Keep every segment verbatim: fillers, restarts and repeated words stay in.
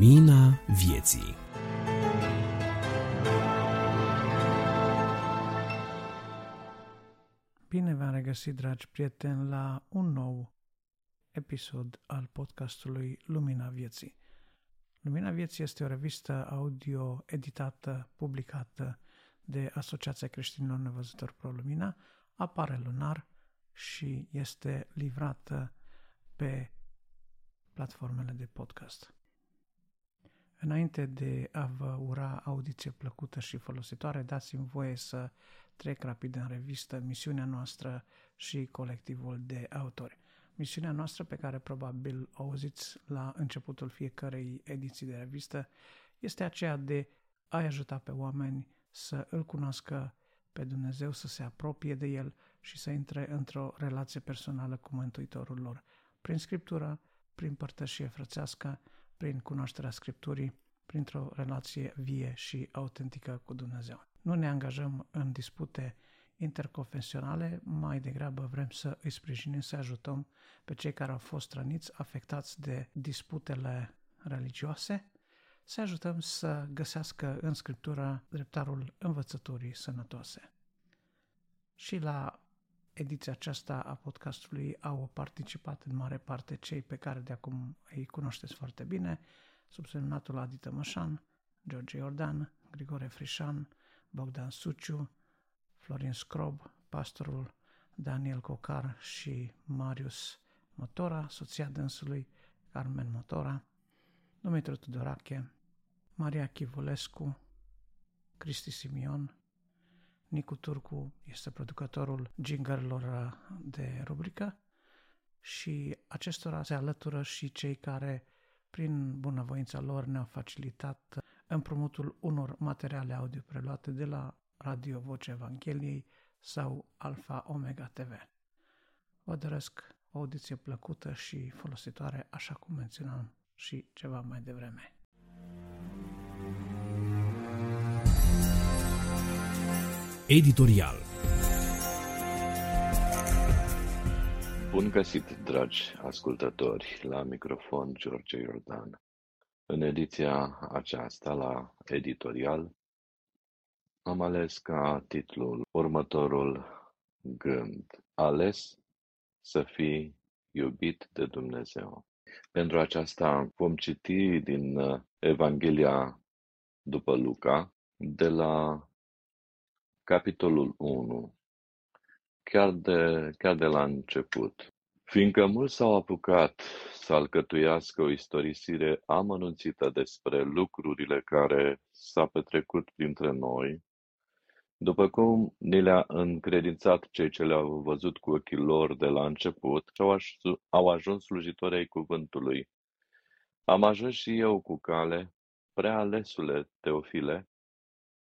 Lumina vieții. Bine v-am regăsit, dragi prieteni, la un nou episod al podcastului Lumina vieții. Lumina vieții este o revistă audio editată, publicată de Asociația Creștinilor Nevăzători Pro Lumina, apare lunar și este livrată pe platformele de podcast. Înainte de a vă ura audiție plăcută și folositoare, dați-mi voie să trec rapid în revistă misiunea noastră și colectivul de autori. Misiunea noastră, pe care probabil o auziți la începutul fiecărei ediții de revistă, este aceea de a-i ajuta pe oameni să îl cunoască pe Dumnezeu, să se apropie de El și să intre într-o relație personală cu Mântuitorul lor, prin Scriptură, prin părtășie frățească, prin cunoașterea Scripturii, printr-o relație vie și autentică cu Dumnezeu. Nu ne angajăm în dispute interconfesionale, mai degrabă vrem să îi sprijinim, să ajutăm pe cei care au fost răniți, afectați de disputele religioase, să ajutăm să găsească în Scriptură dreptarul învățăturii sănătoase. Și la ediția aceasta a podcastului au participat în mare parte cei pe care de acum îi cunoașteți foarte bine, subsemnatul Adi Tămășan, George Iordan, Grigore Frișan, Bogdan Suciu, Florin Scrob, pastorul Daniel Cocar și Marius Motora, soția dânsului Carmen Motora, Dumitru Tudorache, Maria Chivulescu, Cristi Simion, Nicu Turcu este producătorul jingle-urilor de rubrică și acestora se alătură și cei care, prin bunăvoința lor, ne-au facilitat împrumutul unor materiale audio preluate de la Radio Vocea Evangheliei sau Alfa Omega T V. Vă doresc o audiție plăcută și folositoare, așa cum menționam și ceva mai devreme. Editorial. Bun găsit, dragi ascultători, la microfon George Iordan. În ediția aceasta, la editorial, am ales ca titlul următorul gând: ales să fii iubit de Dumnezeu. Pentru aceasta vom citi din Evanghelia după Luca, de la capitolul unu, chiar de, chiar de la început. Fiindcă mulți s-au apucat să alcătuiască o istorisire amănunțită despre lucrurile care s-au petrecut printre noi, după cum ni le-a încredințat cei ce le-au văzut cu ochii lor de la început, au ajuns slujitori ai cuvântului. Am ajuns și eu cu cale, prea alesule Teofile,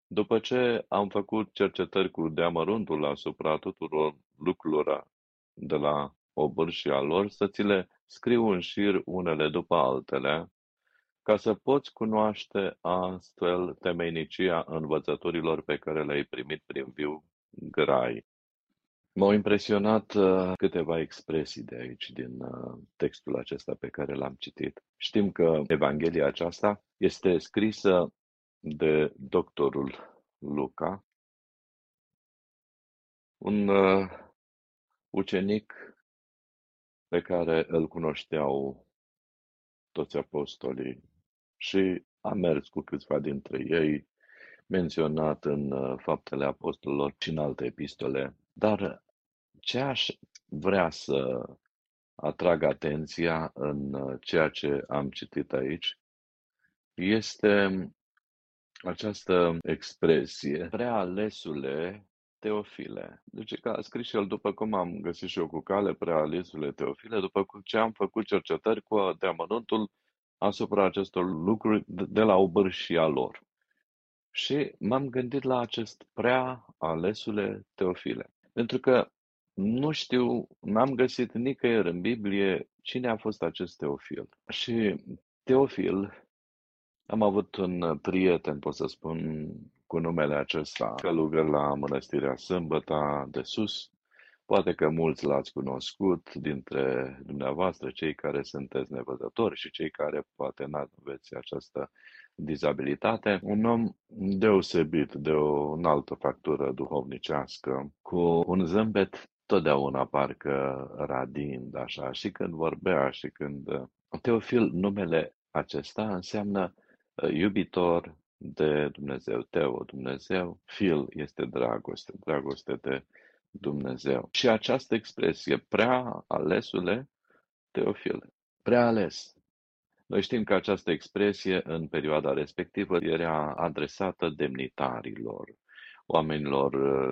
după ce am făcut cercetări cu deamăruntul asupra tuturor lucrurilor de la obârșia lor, să ți le scriu în șir unele după altele, ca să poți cunoaște astfel temeinicia învățăturilor pe care le-ai primit prin viu grai. M-au impresionat câteva expresii de aici, din textul acesta pe care l-am citit. Știm că Evanghelia aceasta este scrisă de doctorul Luca, un uh, ucenic pe care îl cunoșteau toți apostolii și a mers cu câțiva dintre ei, menționat în uh, Faptele Apostolilor și în alte epistole. Dar ce aș vrea să atrag atenția în uh, ceea ce am citit aici este această expresie, prea alesule Teofile. Deci că a scris și el, după cum am găsit și eu cu cale, prea alesule Teofile, după ce am făcut cercetări cu deamănuntul asupra acestor lucruri de la obârșia lor. Și m-am gândit la acest prea alesule Teofile, pentru că nu știu, n-am găsit nicăieri în Biblie cine a fost acest Teofil. Și Teofil... Am avut un prieten, pot să spun, cu numele acesta, călugăr la Mănăstirea Sâmbăta de Sus, Poate că mulți l-ați cunoscut dintre dumneavoastră, cei care sunteți nevăzători și cei care poate n-aveți această dizabilitate. Un om deosebit, de o înaltă factură duhovnicească, cu un zâmbet totdeauna parcă radind, așa, și când vorbea și când... Teofil, numele acesta înseamnă iubitor de Dumnezeu. Teo, Dumnezeu, fil este dragoste, dragoste de Dumnezeu. Și această expresie, prea alesule, Teofil, prea ales. Noi știm că această expresie în perioada respectivă era adresată demnitarilor, oamenilor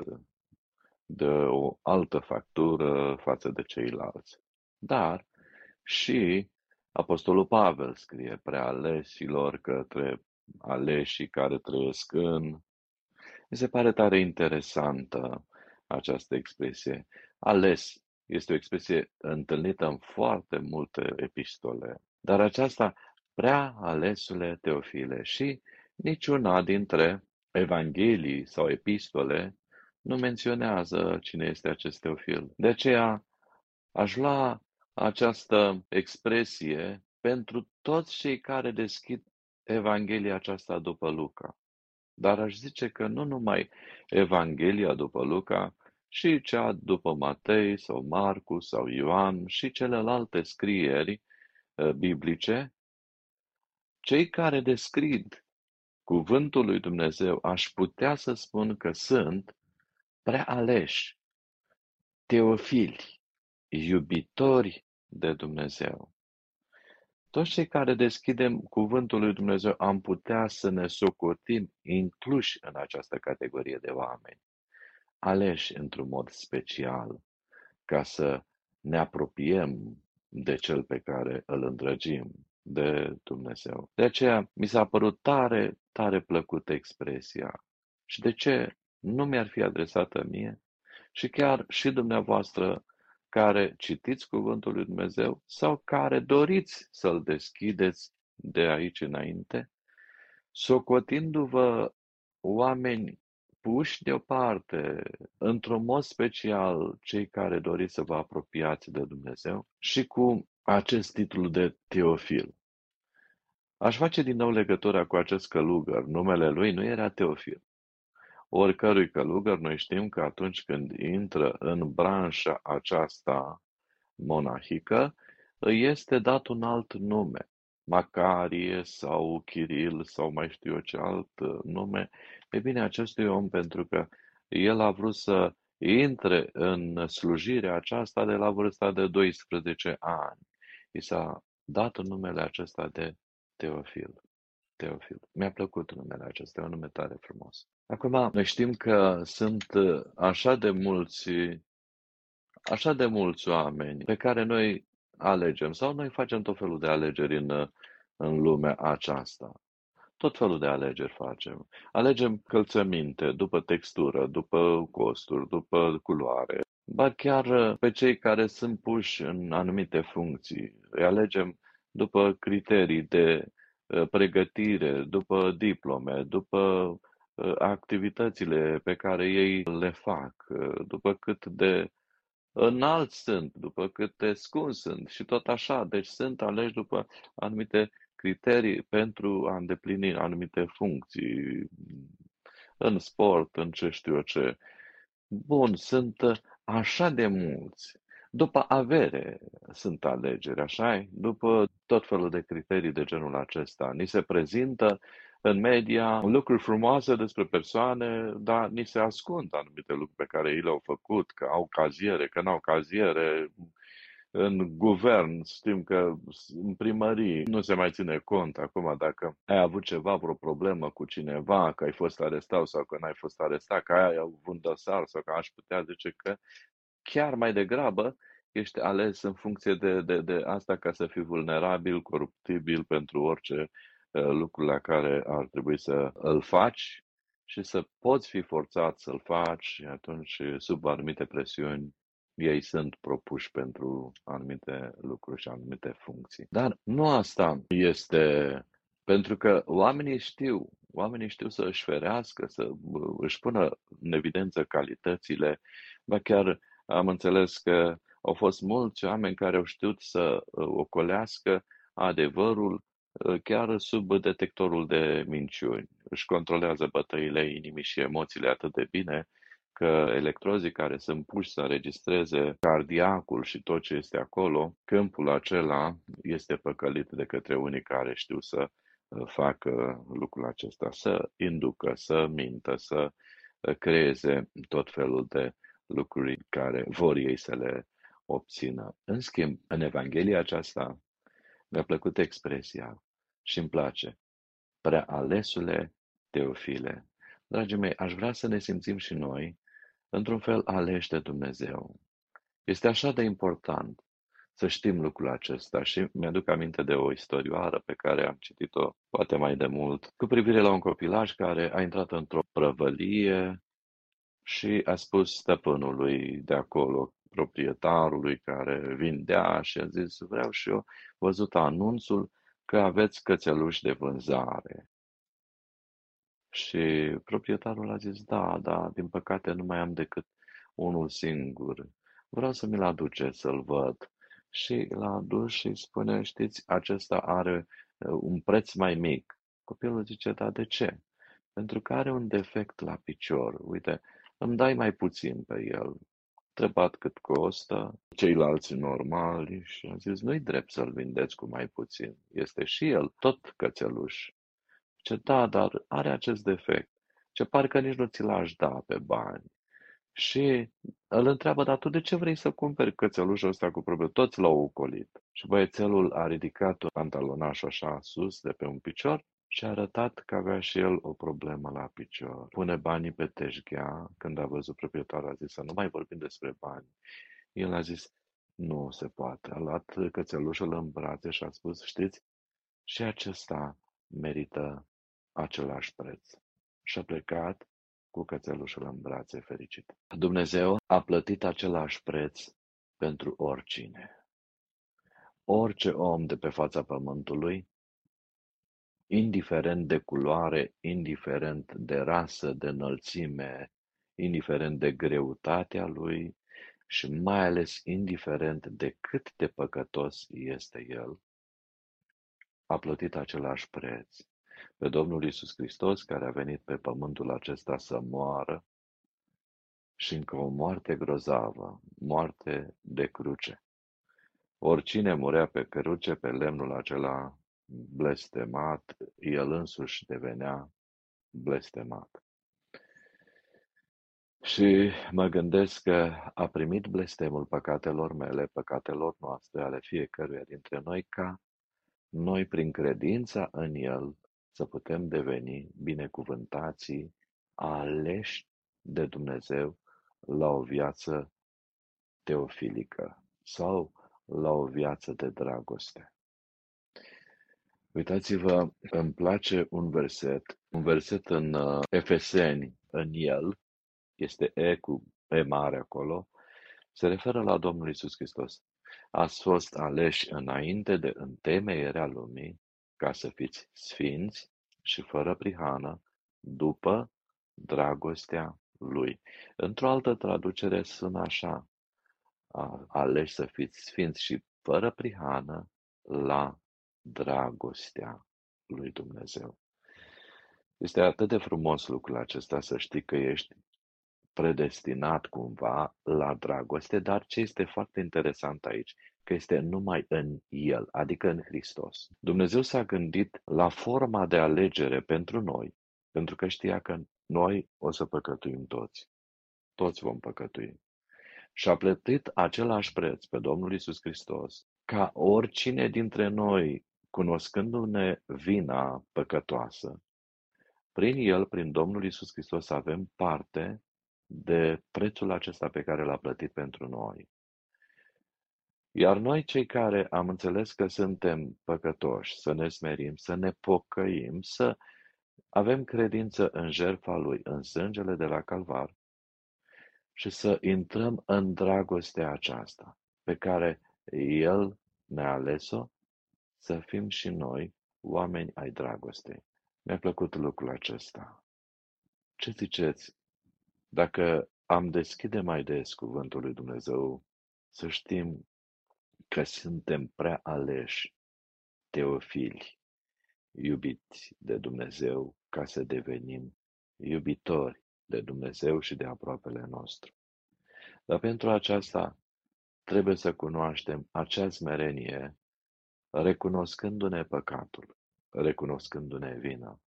de o altă factură față de ceilalți. Dar și Apostolul Pavel scrie prealeșilor către aleșii care trăiesc în... Mi se pare tare interesantă această expresie. Ales este o expresie întâlnită în foarte multe epistole. Dar aceasta, prea alesule Teofile, și niciuna dintre evanghelii sau epistole nu menționează cine este acest Teofil. De aceea aș lua această expresie pentru toți cei care deschid Evanghelia aceasta după Luca. Dar aș zice că nu numai Evanghelia după Luca, și cea după Matei sau Marcu sau Ioan și celelalte scrieri biblice, cei care descrid cuvântul lui Dumnezeu, aș putea să spun că sunt prea aleși, teofili, iubitori de Dumnezeu. Toți cei care deschidem cuvântul lui Dumnezeu am putea să ne socotim incluși în această categorie de oameni, aleși într-un mod special, ca să ne apropiem de Cel pe care îl îndrăgim, de Dumnezeu. De aceea mi s-a părut tare, tare plăcută expresia. Și de ce nu mi-ar fi adresată mie? Și chiar și dumneavoastră care citiți cuvântul lui Dumnezeu sau care doriți să-l deschideți de aici înainte, socotindu-vă oameni puși deoparte, într-un mod special cei care doriți să vă apropiați de Dumnezeu, și cu acest titlu de Teofil. Aș face din nou legătura cu acest călugăr. Numele lui nu era Teofil. Oricărui călugăr, noi știm că atunci când intră în branșa aceasta monahică, îi este dat un alt nume, Macarie sau Chiril sau mai știu eu ce alt nume. E bine, acestui om, pentru că el a vrut să intre în slujirea aceasta de la vârsta de doisprezece ani. I s-a dat numele acesta de Teofil. Teofil. Mi-a plăcut numele acesta, e un nume tare frumos. Acum, noi știm că sunt așa de mulți, așa de mulți oameni pe care noi alegem, sau noi facem tot felul de alegeri în, în lumea aceasta. Tot felul de alegeri facem. Alegem călțăminte după textură, după costuri, după culoare. Ba chiar pe cei care sunt puși în anumite funcții, îi alegem după criterii de pregătire, după diplome, după activitățile pe care ei le fac, după cât de înalți sunt, după cât de scunzi sunt și tot așa. Deci sunt aleși după anumite criterii pentru a îndeplini anumite funcții în sport, în ce știu eu ce. Bun, sunt așa de mulți. După avere sunt alegeri, așa-i? După tot felul de criterii de genul acesta. Ni se prezintă în media lucruri frumoase despre persoane, dar ni se ascund anumite lucruri pe care ei le-au făcut, că au caziere, că n-au caziere. În guvern, știm că în primării nu se mai ține cont acum dacă ai avut ceva, vreo problemă cu cineva, că ai fost arestat sau că n-ai fost arestat, că ai avut dosar sau că aș putea zice că chiar mai degrabă ești ales în funcție de, de, de asta, ca să fii vulnerabil, coruptibil pentru orice lucru la care ar trebui să îl faci și să poți fi forțat să-l faci, și atunci sub anumite presiuni ei sunt propuși pentru anumite lucruri și anumite funcții. Dar nu asta este, pentru că oamenii știu, oamenii știu să își ferească, să își pună în evidență calitățile, ba chiar Am înțeles că au fost mulți oameni care au știut să ocolească adevărul chiar sub detectorul de minciuni. Își controlează bătăile inimii și emoțiile atât de bine că electrozii care sunt puși să înregistreze cardiacul și tot ce este acolo, câmpul acela este păcălit de către unii care știu să facă lucrul acesta, să inducă, să mintă, să creeze tot felul de lucruri care vor ei să le obțină. În schimb, în Evanghelia aceasta mi-a plăcut expresia și îmi place. Prea alesule Teofile. Dragii mei, aș vrea să ne simțim și noi într-un fel aleși de Dumnezeu. Este așa de important să știm lucrul acesta și mi-aduc aminte de o istorioară pe care am citit-o poate mai de mult cu privire la un copilaj care a intrat într-o prăvălie și a spus stăpânului de acolo, proprietarului care vindea, și a zis: vreau și eu, văzut anunțul că aveți cățeluși de vânzare. Și proprietarul a zis: da, da, din păcate nu mai am decât unul singur. Vreau să mi-l aduce să-l văd. Și l-a adus și spune: știți, acesta are un preț mai mic. Copilul zice: da, de ce? Pentru că are un defect la picior. Uite, îmi dai mai puțin pe el. Întrebat cât costă, ceilalți normali, și a zis: nu-i drept să-l vindeți cu mai puțin. Este și el tot cățeluș. Ce da, dar are acest defect. Ce parcă nici nu ți l-aș da pe bani. Și îl întreabă: dar tu de ce vrei să cumperi cățelușul ăsta cu probleme? Toți l-au ocolit. Și băiețelul a ridicat pantalonașul așa sus de pe un picior și a arătat că avea și el o problemă la picior. Pune banii pe teșghea. Când a văzut proprietarul, a zis să nu mai vorbim despre bani. El a zis: nu se poate. A luat cățelușul în brațe și a spus: știți, și acesta merită același preț. Și a plecat cu cățelușul în brațe fericit. Dumnezeu a plătit același preț pentru oricine. Orice om de pe fața pământului, indiferent de culoare, indiferent de rasă, de înălțime, indiferent de greutatea lui și mai ales indiferent de cât de păcătos este el, a plătit același preț pe Domnul Iisus Hristos, care a venit pe pământul acesta să moară și încă o moarte grozavă, moarte de cruce. Oricine murea pe cruce, pe lemnul acela blestemat, el însuși devenea blestemat. Și mă gândesc că a primit blestemul păcatelor mele, păcatelor noastre, ale fiecăruia dintre noi, ca noi, prin credința în el, să putem deveni binecuvântații aleși de Dumnezeu la o viață teofilică sau la o viață de dragoste. Uitați-vă, îmi place un verset, un verset în Efeseni, în el, este E cu E mare acolo, se referă la Domnul Iisus Hristos. Ați fost aleși înainte de întemeierea lumii ca să fiți sfinți și fără prihană după dragostea lui. Într-o altă traducere sună așa: aleși să fiți sfinți și fără prihană la dragostea lui Dumnezeu. Este atât de frumos lucrul acesta, să știi că ești predestinat cumva la dragoste, dar ce este foarte interesant aici, că este numai în el, adică în Hristos. Dumnezeu s-a gândit la forma de alegere pentru noi, pentru că știa că noi o să păcătuim toți. Toți vom păcătui. Și a plătit același preț pe Domnul Iisus Hristos, ca oricine dintre noi, cunoscându-ne vina păcătoasă, prin el, prin Domnul Iisus Hristos, avem parte de prețul acesta pe care l-a plătit pentru noi. Iar noi, cei care am înțeles că suntem păcătoși, să ne smerim, să ne pocăim, să avem credință în jertfa lui, în sângele de la Calvar, și să intrăm în dragostea aceasta pe care el ne-a ales-o, să fim și noi oameni ai dragostei. Mi-a plăcut lucrul acesta. Ce ziceți? Dacă am deschide mai des cuvântul lui Dumnezeu, să știm că suntem prea aleși, teofili, iubiți de Dumnezeu, ca să devenim iubitori de Dumnezeu și de aproapele nostru. Dar pentru aceasta trebuie să cunoaștem acea smerenie, recunoscându-ne păcatul, recunoscându-ne vina.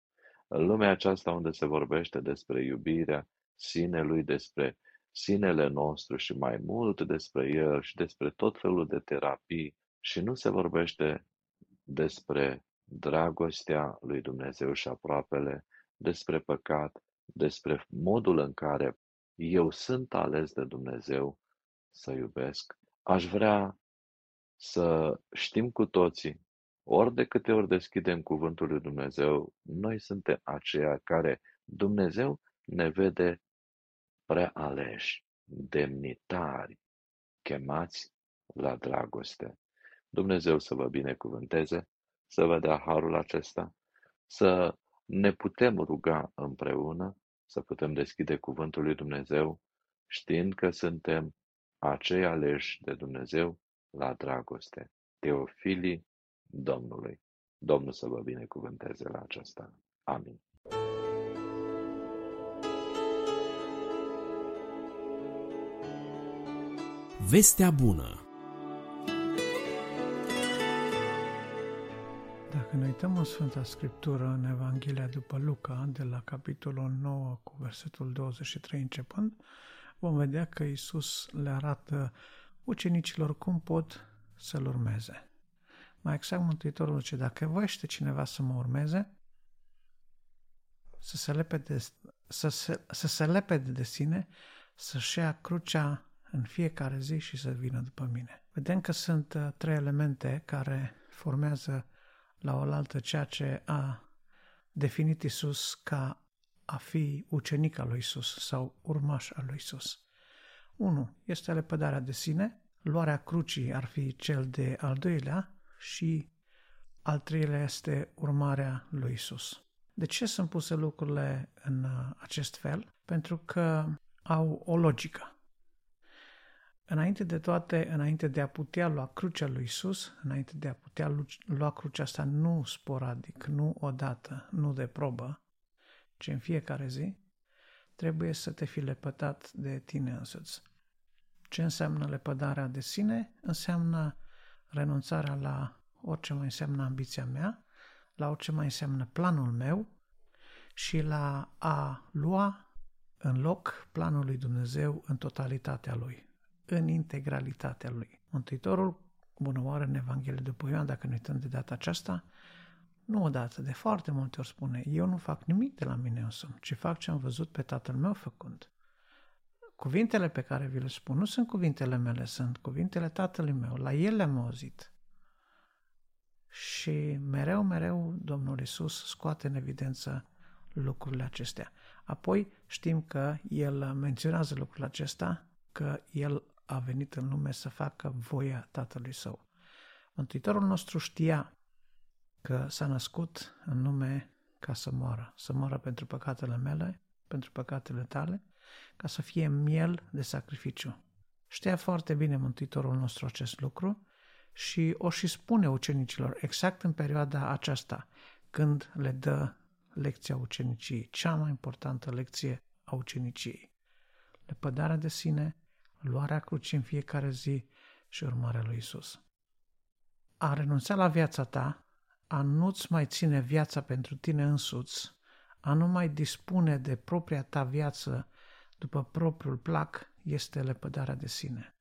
În lumea aceasta unde se vorbește despre iubirea sinelui, despre sinele nostru și mai mult despre el și despre tot felul de terapii, și nu se vorbește despre dragostea lui Dumnezeu și aproapele, despre păcat, despre modul în care eu sunt ales de Dumnezeu să iubesc. Aș vrea să știm cu toții, ori de câte ori deschidem cuvântul lui Dumnezeu, noi suntem aceia care Dumnezeu ne vede prea aleși, demnitari, chemați la dragoste. Dumnezeu să vă binecuvânteze, să vă dea harul acesta, să ne putem ruga împreună, să putem deschide cuvântul lui Dumnezeu, știind că suntem acei aleși de Dumnezeu la dragoste, teofilii Domnului. Domnul să vă binecuvânteze la aceasta. Amin. Vestea bună. Dacă ne uităm în Sfânta Scriptură, în Evanghelia după Luca, de la capitolul nouă cu versetul douăzeci și trei începând, vom vedea că Iisus le arată ucenicilor cum pot să-L urmeze. Mai exact, Mântuitorul zice, dacă voiește cineva să mă urmeze, să se lepede, să se, să se lepede de sine, să-și ia crucea în fiecare zi și să vină după mine. Vedem că sunt trei elemente care formează la oaltă ceea ce a definit Iisus ca a fi ucenic al lui Iisus sau urmaș al lui Iisus. unu. Este lepădarea de sine, luarea crucii ar fi cel de al doilea și al treilea este urmarea lui Iisus. De ce sunt puse lucrurile în acest fel? Pentru că au o logică. Înainte de toate, înainte de a putea lua crucea lui Iisus, înainte de a putea lua crucea asta nu sporadic, nu odată, nu de probă, ci în fiecare zi, trebuie să te fi lepădat de tine însuți. Ce înseamnă lepădarea de sine? Înseamnă renunțarea la orice mai înseamnă ambiția mea, la orice mai înseamnă planul meu și la a lua în loc planul lui Dumnezeu în totalitatea lui, în integralitatea lui. Mântuitorul, bună oară în Evanghelie după Ioan, dacă ne uităm de data aceasta, nu odată, de foarte multe ori spune, eu nu fac nimic de la mine însumi, ci fac ce am văzut pe tatăl meu făcând. Cuvintele pe care vi le spun nu sunt cuvintele mele, sunt cuvintele tatălui meu, la el le-am auzit. Și mereu, mereu Domnul Iisus scoate în evidență lucrurile acestea. Apoi știm că el menționează lucrul acesta, că el a venit în lume să facă voia tatălui său. Mântuitorul nostru știa că s-a născut în lume ca să moară, să moară pentru păcatele mele, pentru păcatele tale, ca să fie miel de sacrificiu. Știa foarte bine Mântuitorul nostru acest lucru și o și spune ucenicilor exact în perioada aceasta, când le dă lecția uceniciei, cea mai importantă lecție a uceniciei. Lepădarea de sine, luarea crucii în fiecare zi și urmarea lui Iisus. A renunța la viața ta, a nu-ți mai ține viața pentru tine însuți, a nu mai dispune de propria ta viață după propriul plac, este lepădarea de sine.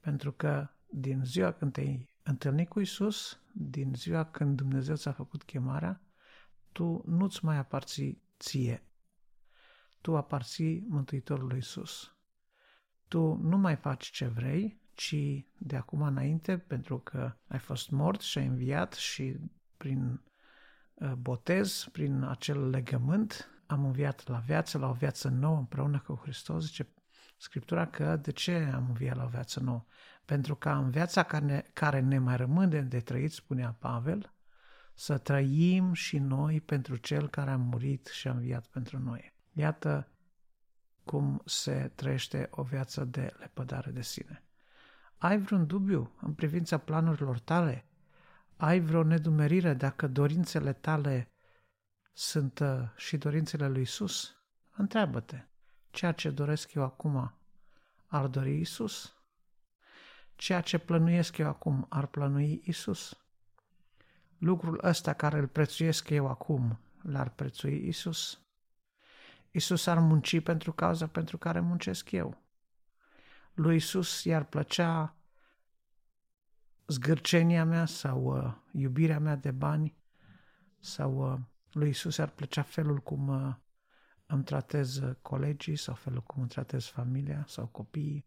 Pentru că din ziua când te-ai întâlnit cu Iisus, din ziua când Dumnezeu ți-a făcut chemarea, tu nu-ți mai aparții ție. Tu aparții Mântuitorului Iisus. Tu nu mai faci ce vrei, ci de acum înainte, pentru că ai fost mort și ai înviat și prin botez, prin acel legământ, am înviat la viață, la o viață nouă împreună cu Hristos, zice Scriptura că de ce am înviat la o viață nouă? Pentru că în viața care ne, care ne mai rămâne de trăit, spunea Pavel, să trăim și noi pentru Cel care a murit și a înviat pentru noi. Iată cum se trăiește o viață de lepădare de sine. Ai vreun dubiu în privința planurilor tale? Ai vreo nedumerire dacă dorințele tale sunt și dorințele lui Iisus? Întreabă-te, ceea ce doresc eu acum ar dori Iisus? Ceea ce plănuiesc eu acum ar plănui Iisus? Lucrul ăsta care îl prețuiesc eu acum l-ar prețui Iisus? Iisus ar munci pentru cauza pentru care muncesc eu. Lui Iisus i-ar plăcea zgârcenia mea sau uh, iubirea mea de bani, sau uh, lui Iisus i-ar plăcea felul cum uh, îmi tratez colegii sau felul cum îmi tratez familia sau copiii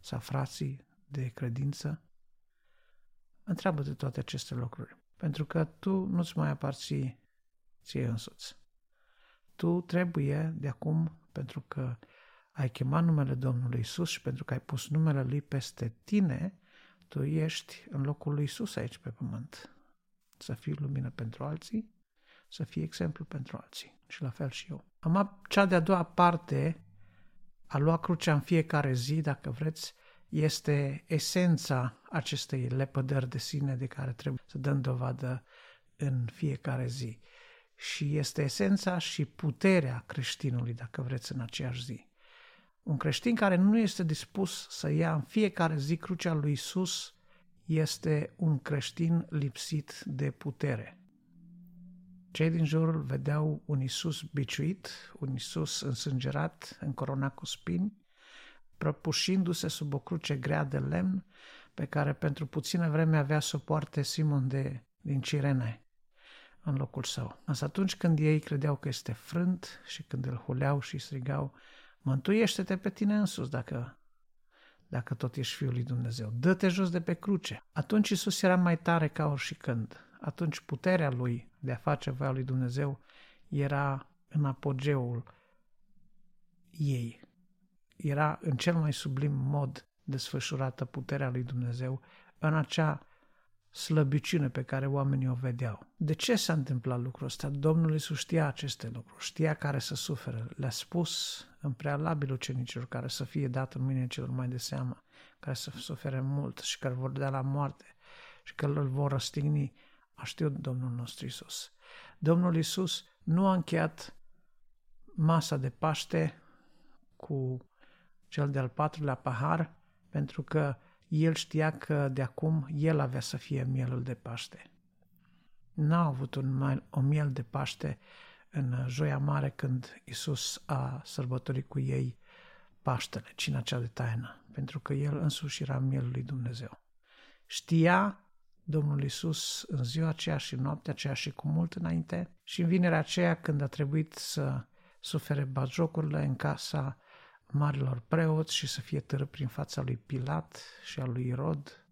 sau frații de credință. Întreabă-te toate aceste lucruri, pentru că tu nu-ți mai aparții ție însuți. Tu trebuie de acum, pentru că ai chemat numele Domnului Iisus și pentru că ai pus numele Lui peste tine, tu ești în locul lui Iisus aici pe pământ. Să fii lumină pentru alții, să fii exemplu pentru alții. Și la fel și eu. Am cea de-a doua parte, a lua crucea în fiecare zi, dacă vreți, este esența acestei lepădări de sine de care trebuie să dăm dovadă în fiecare zi. Și este esența și puterea creștinului, dacă vreți, în aceeași zi. Un creștin care nu este dispus să ia în fiecare zi crucea lui Iisus este un creștin lipsit de putere. Cei din jurul vedeau un Iisus biciuit, un Iisus însângerat, încoronat cu spini, prăpușindu-se sub o cruce grea de lemn pe care pentru puțină vreme avea să o poarte Simon de, din Cirene în locul său. Însă atunci când ei credeau că este frânt și când îl huleau și strigau, mântuiește-te pe tine însuți dacă, dacă tot ești Fiul lui Dumnezeu. Dă-te jos de pe cruce. Atunci Iisus era mai tare ca oricând. Atunci puterea Lui de a face voia lui Dumnezeu era în apogeul ei. Era în cel mai sublim mod desfășurată puterea lui Dumnezeu în acea slăbiciune pe care oamenii o vedeau. De ce s-a întâmplat lucrul ăsta? Domnul Iisus știa aceste lucruri, știa care să sufere. Le-a spus în prealabil ucenicilor care să fie dat în mâinile celor mai de seamă, care să sufere mult și care vor da la moarte și că îl vor răstigni. A știut Domnul nostru Iisus. Domnul Iisus nu a încheiat masa de Paște cu cel de-al patrulea pahar pentru că El știa că de acum El avea să fie mielul de Paște. N-a avut un, o miel de Paște în Joia Mare când Iisus a sărbătorit cu ei Paștele, cina cea de taină, pentru că El însuși era mielul lui Dumnezeu. Știa Domnul Iisus în ziua aceea și noaptea aceea și cu mult înainte și în vinerea aceea când a trebuit să sufere batjocurile în casa marilor preoți și să fie târât prin fața lui Pilat și a lui Irod.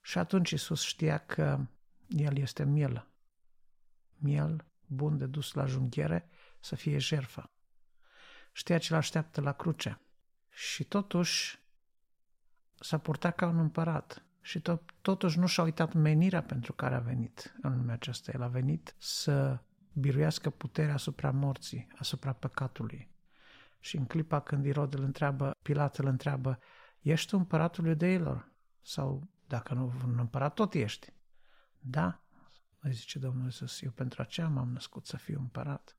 Și atunci Iisus știa că El este miel, miel bun de dus la junghiere să fie jertfă. Știa ce l-așteaptă la cruce și totuși s-a purtat ca un împărat. Și tot, totuși nu și-a uitat menirea pentru care a venit în lumea aceasta. El a venit să biruiască puterea asupra morții, asupra păcatului. Și în clipa când Irod îl întreabă, Pilat îl întreabă, ești tu împăratul iudeilor? Sau dacă nu un împărat, tot ești. Da, îi zice Domnul Iisus, eu pentru aceea m-am născut să fiu împărat.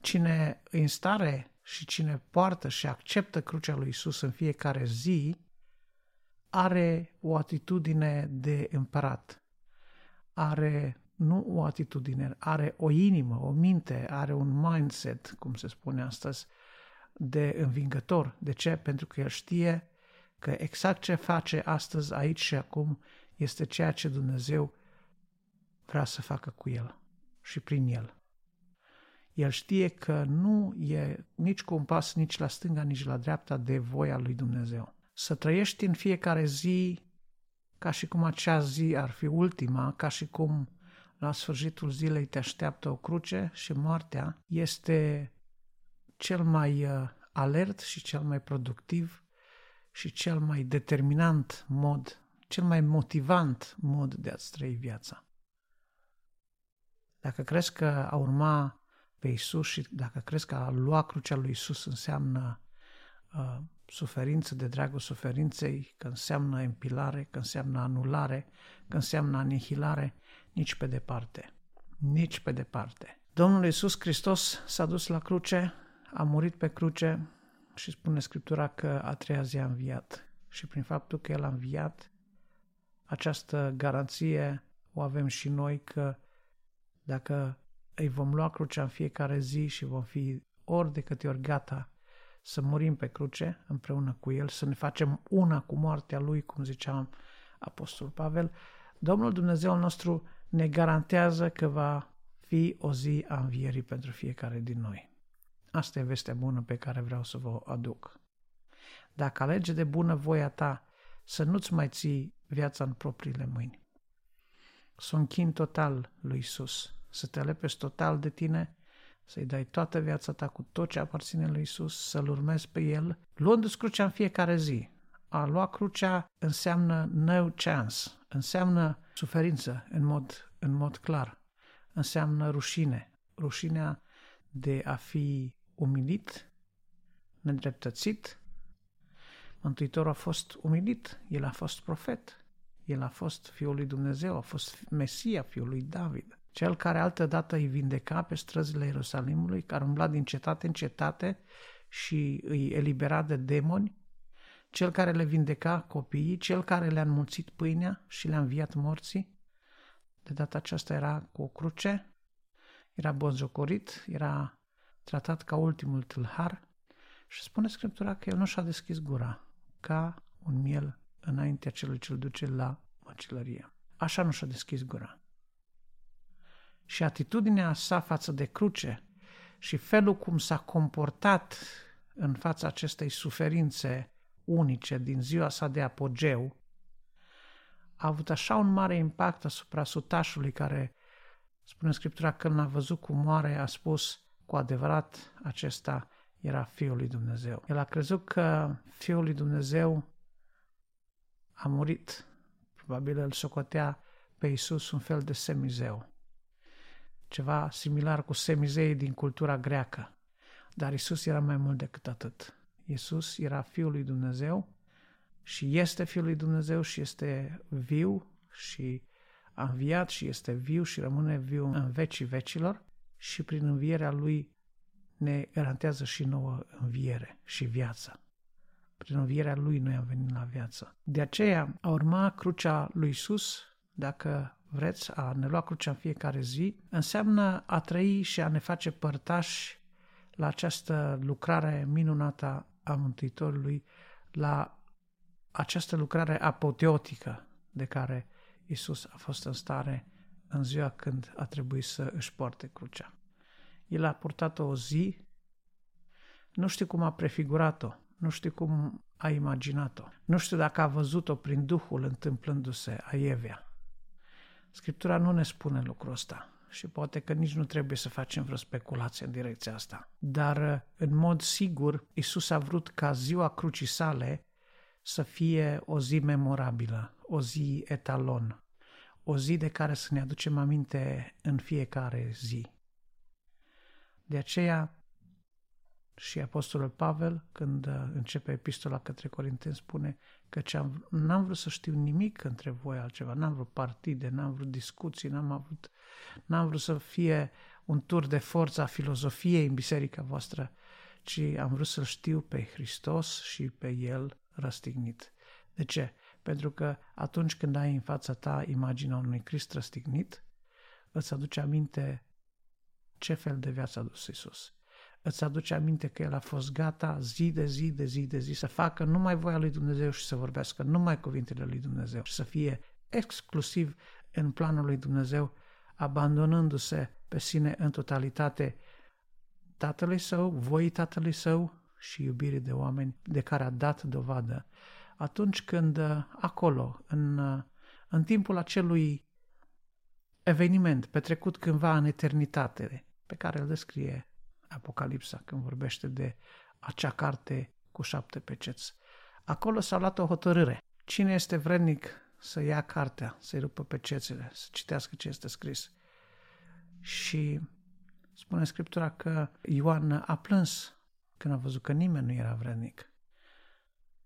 Cine îi înstare și cine poartă și acceptă crucea lui Iisus în fiecare zi, are o atitudine de împărat, are nu o atitudine, are o inimă, o minte, are un mindset, cum se spune astăzi, de învingător. De ce? Pentru că el știe că exact ce face astăzi, aici și acum, este ceea ce Dumnezeu vrea să facă cu el și prin el. El știe că nu e nici cu un pas, nici la stânga, nici la dreapta de voia lui Dumnezeu. Să trăiești în fiecare zi ca și cum acea zi ar fi ultima, ca și cum la sfârșitul zilei te așteaptă o cruce și moartea, este cel mai alert și cel mai productiv și cel mai determinant mod, cel mai motivant mod de a-ți trăi viața. Dacă crezi că a urma pe pe Iisus și dacă crezi că a lua crucea lui Iisus înseamnă uh, suferință de dragul suferinței, că înseamnă empilare, că înseamnă anulare, că înseamnă anihilare, nici pe departe. Nici pe departe. Domnul Iisus Hristos s-a dus la cruce, a murit pe cruce și spune Scriptura că a treia zi a înviat. Și prin faptul că El a înviat, această garanție o avem și noi că dacă îi vom lua crucea în fiecare zi și vom fi ori de câte ori gata să murim pe cruce împreună cu El, să ne facem una cu moartea Lui, cum zicea Apostolul Pavel, Domnul Dumnezeul nostru ne garantează că va fi o zi a învierii pentru fiecare din noi. Asta e vestea bună pe care vreau să vă aduc. Dacă alege de bună voia ta să nu-ți mai ții viața în propriile mâini, să o închini total lui Iisus, să te lepezi total de tine, să-i dai toată viața ta cu tot ce aparține lui Iisus, să-L urmezi pe El, luându-ți crucea în fiecare zi. A lua crucea înseamnă no chance, înseamnă suferință în mod, în mod clar, înseamnă rușine, rușinea de a fi umilit, nedreptățit. Mântuitorul a fost umilit, El a fost profet, El a fost Fiul lui Dumnezeu, a fost Mesia, Fiul lui David, Cel care altădată îi vindeca pe străzile Ierusalimului, care umbla din cetate în cetate și îi elibera de demoni, Cel care le vindeca copiii, Cel care le-a înmulțit pâinea și le-a înviat morții. De data aceasta era cu o cruce, era bonjocorit, era tratat ca ultimul tâlhar și spune Scriptura că El nu și-a deschis gura ca un miel înaintea celui ce-l duce la măcelărie. Așa nu și-a deschis gura. Și atitudinea sa față de cruce și felul cum s-a comportat în fața acestei suferințe unice din ziua sa de apogeu a avut așa un mare impact asupra sutașului care, spune Scriptura, că l-a văzut cum moare, a spus cu adevărat acesta era Fiul lui Dumnezeu. El a crezut că Fiul lui Dumnezeu a murit. Probabil îl socotea pe Iisus un fel de semizeu. Ceva similar cu semizeii din cultura greacă. Dar Iisus era mai mult decât atât. Iisus era Fiul lui Dumnezeu și este Fiul lui Dumnezeu și este viu și a înviat și este viu și rămâne viu în vecii vecilor și prin învierea Lui ne garantează și nouă înviere și viață. Prin învierea Lui noi am venit la viață. De aceea a urma crucea lui Iisus, dacă vreți, a ne lua crucea în fiecare zi, înseamnă a trăi și a ne face părtași la această lucrare minunată a Mântuitorului, la această lucrare apoteotică de care Iisus a fost în stare în ziua când a trebuit să își poarte crucea. El a purtat-o o zi, nu știu cum a prefigurat-o, nu știu cum a imaginat-o, nu știu dacă a văzut-o prin Duhul întâmplându-se aievea. Scriptura nu ne spune lucrul ăsta. Și poate că nici nu trebuie să facem vreo speculație în direcția asta. Dar, în mod sigur, Iisus a vrut ca ziua crucii sale să fie o zi memorabilă, o zi etalon, o zi de care să ne aducem aminte în fiecare zi. De aceea, și Apostolul Pavel, când începe epistola către Corinteni, spune că n-am vrut să știu nimic între voi altceva, n-am vrut partide, n-am vrut discuții, n-am avut, n-am vrut să fie un tur de forță a filozofiei în biserica voastră, ci am vrut să-L știu pe Hristos și pe El răstignit. De ce? Pentru că atunci când ai în fața ta imaginea unui Crist răstignit, îți aduce aminte ce fel de viață a dus Iisus. Îți aduce aminte că El a fost gata zi de zi de zi de zi să facă numai voia lui Dumnezeu și să vorbească numai cuvintele lui Dumnezeu și să fie exclusiv în planul lui Dumnezeu, abandonându-se pe sine în totalitate Tatălui Său, voii Tatălui Său și iubirii de oameni de care a dat dovadă. Atunci când acolo, în, în timpul acelui eveniment petrecut cândva în eternitate pe care îl descrie Apocalipsa, când vorbește de acea carte cu șapte peceți. Acolo s-a luat o hotărâre. Cine este vrednic să ia cartea, să-i rupă pecețele, să citească ce este scris? Și Spune Scriptura că Ioan a plâns când a văzut că nimeni nu era vrednic.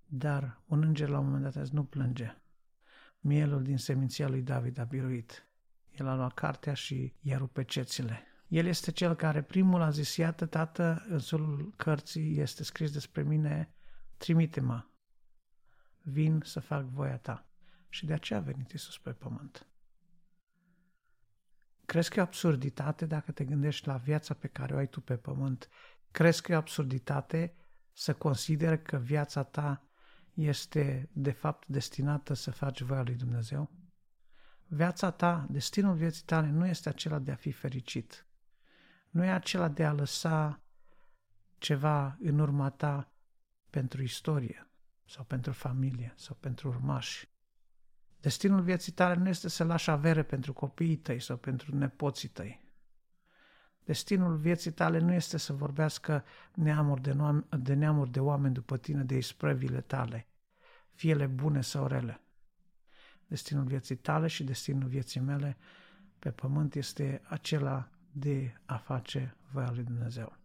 Dar un înger la un moment dat nu plânge. Mielul din seminția lui David a biruit. El a luat cartea și i-a rupt pe cețile. El este cel care primul a zis, iată, Tată, în sulul cărții este scris despre mine, trimite-mă, vin să fac voia ta. Și de aceea a venit Iisus pe pământ. Crezi că e o absurditate dacă te gândești la viața pe care o ai tu pe pământ? Crezi că e o absurditate să consideri că viața ta este de fapt destinată să faci voia lui Dumnezeu? Viața ta, destinul vieții tale nu este acela de a fi fericit. Nu e acela de a lăsa ceva în urma ta pentru istorie sau pentru familie sau pentru urmași. Destinul vieții tale nu este să lași avere pentru copiii tăi sau pentru nepoții tăi. Destinul vieții tale nu este să vorbească neamuri de, noam, de neamuri de oameni după tine de isprăvile tale, fie ele bune sau rele. Destinul vieții tale și destinul vieții mele pe pământ este acela de a face voia lui Dumnezeu.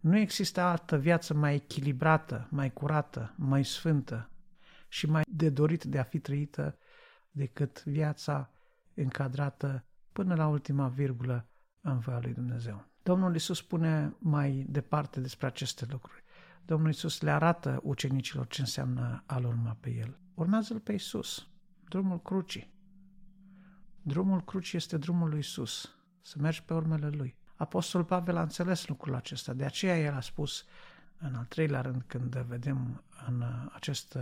Nu există altă viață mai echilibrată, mai curată, mai sfântă și mai de dorit de a fi trăită decât viața încadrată până la ultima virgulă în voia lui Dumnezeu. Domnul Iisus spune mai departe despre aceste lucruri. Domnul Iisus le arată ucenicilor ce înseamnă a-L urma pe El. Urmează-L pe Iisus. Drumul crucii. Drumul crucii este drumul lui Iisus. Să mergi pe urmele Lui. Apostolul Pavel a înțeles lucrul acesta. De aceea el a spus în al treilea rând, când vedem în acest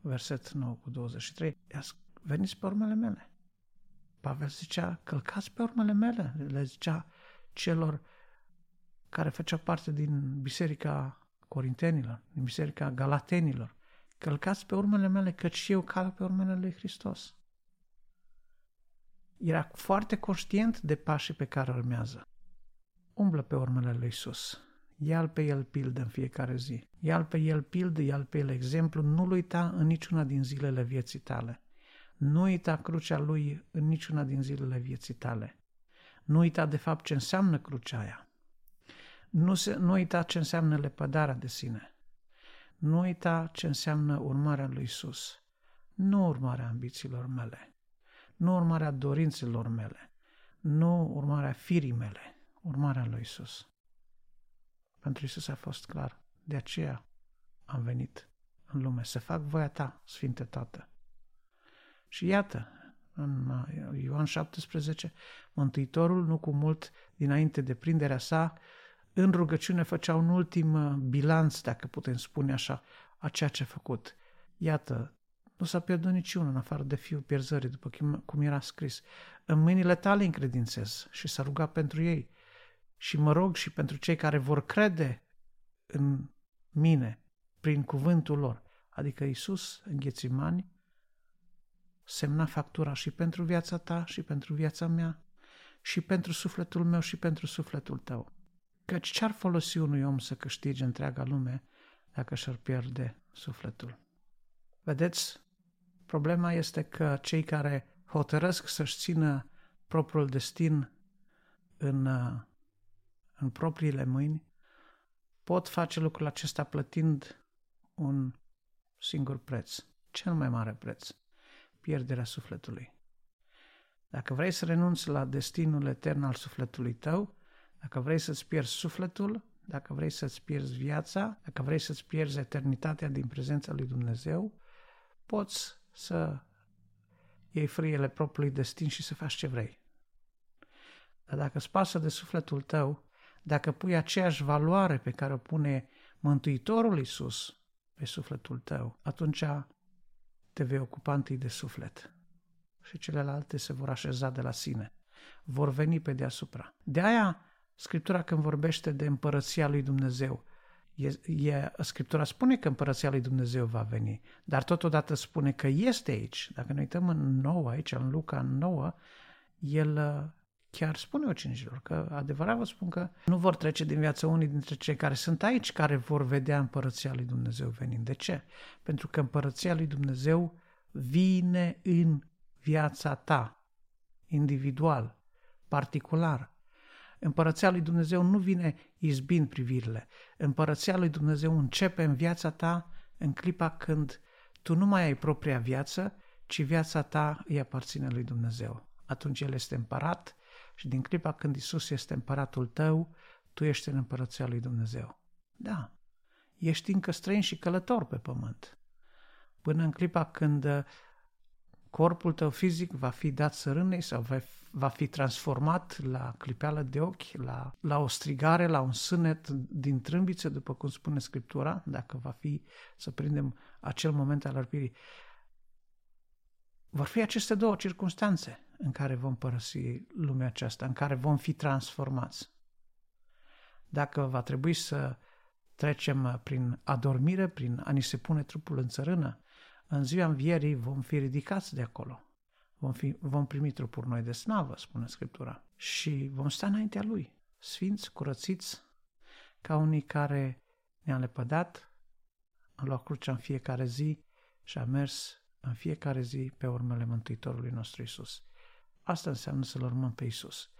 verset nouă cu douăzeci și trei, veniți pe urmele mele. Pavel zicea, călcați pe urmele mele, le zicea celor care făceau parte din biserica corintenilor, din biserica galatenilor. Călcați pe urmele mele, căci și eu calc pe urmele lui Hristos. Era foarte conștient de pașii pe care urmează. Umblă pe urmele lui Iisus. Ia-l pe el pildă în fiecare zi. Ia-l pe el pildă, ia-l pe el exemplu. Nu-l uita în niciuna din zilele vieții tale. Nu uita crucea lui în niciuna din zilele vieții tale. Nu uita de fapt ce înseamnă crucea aia. Nu, se, nu uita ce înseamnă lepădarea de sine. Nu uita ce înseamnă urmarea lui Iisus. Nu urmarea ambițiilor mele. Nu urmarea dorințelor mele. Nu urmarea firii mele. Urmarea lui Iisus. Pentru Iisus a fost clar. De aceea am venit în lume. Să fac voia ta, Sfinte Tată. Și iată, în Ioan șaptesprezece, Mântuitorul, nu cu mult dinainte de prinderea sa, în rugăciune făcea un ultim bilanț, dacă putem spune așa, a ceea ce a făcut. Iată, nu s-a pierdut niciunul în afară de fiul pierzării, după cum era scris. În mâinile tale încredințez și s-a rugat pentru ei. Și mă rog și pentru cei care vor crede în mine, prin cuvântul lor. Adică Iisus, în Ghețimani, semna factura și pentru viața ta, și pentru viața mea, și pentru sufletul meu, și pentru sufletul tău. Căci ce-ar folosi unui om să câștige întreaga lume dacă și-ar pierde sufletul? Vedeți, problema este că cei care hotărăsc să-și țină propriul destin în, în propriile mâini pot face lucrul acesta plătind un singur preț, cel mai mare preț, pierderea sufletului. Dacă vrei să renunți la destinul etern al sufletului tău, dacă vrei să-ți pierzi sufletul, dacă vrei să-ți pierzi viața, dacă vrei să-ți pierzi eternitatea din prezența lui Dumnezeu, poți să iei frâiele propriului destin și să faci ce vrei. Dar dacă îți pasă de sufletul tău, dacă pui aceeași valoare pe care o pune Mântuitorul Iisus pe sufletul tău, atunci te vei ocupa întâi de suflet și celelalte se vor așeza de la sine, vor veni pe deasupra. De aia Scriptura, când vorbește de împărăția lui Dumnezeu, e, e, Scriptura spune că împărăția lui Dumnezeu va veni, dar totodată spune că este aici. Dacă ne uităm în nouă aici, în Luca nouă, el chiar spune ucenicilor că, adevărat vă spun că nu vor trece din viață unii dintre cei care sunt aici, care vor vedea împărăția lui Dumnezeu venind. De ce? Pentru că împărăția lui Dumnezeu vine în viața ta, individual, particular. Împărăția lui Dumnezeu nu vine izbind privirile. Împărăția lui Dumnezeu începe în viața ta în clipa când tu nu mai ai propria viață, ci viața ta îi aparține lui Dumnezeu. Atunci El este împărat și din clipa când Isus este împăratul tău, tu ești în împărăția lui Dumnezeu. Da, ești încă străin și călător pe pământ. Până în clipa când corpul tău fizic va fi dat sărânei sau va fi transformat la clipeală de ochi, la, la o strigare, la un sunet din trâmbițe, după cum spune Scriptura, dacă va fi să prindem acel moment al răpirii. Vor fi aceste două circunstanțe în care vom părăsi lumea aceasta, în care vom fi transformați. Dacă va trebui să trecem prin adormire, prin a ni se pune trupul în țărână, în ziua învierii vom fi ridicați de acolo. Vom, fi, vom primi trupuri noi de slavă, spune Scriptura, și vom sta înaintea Lui, sfinți, curățiți, ca unii care ne-a lepădat, a luat crucea în fiecare zi și a mers în fiecare zi pe urmele Mântuitorului nostru Iisus. Asta înseamnă să-L urmăm pe Iisus.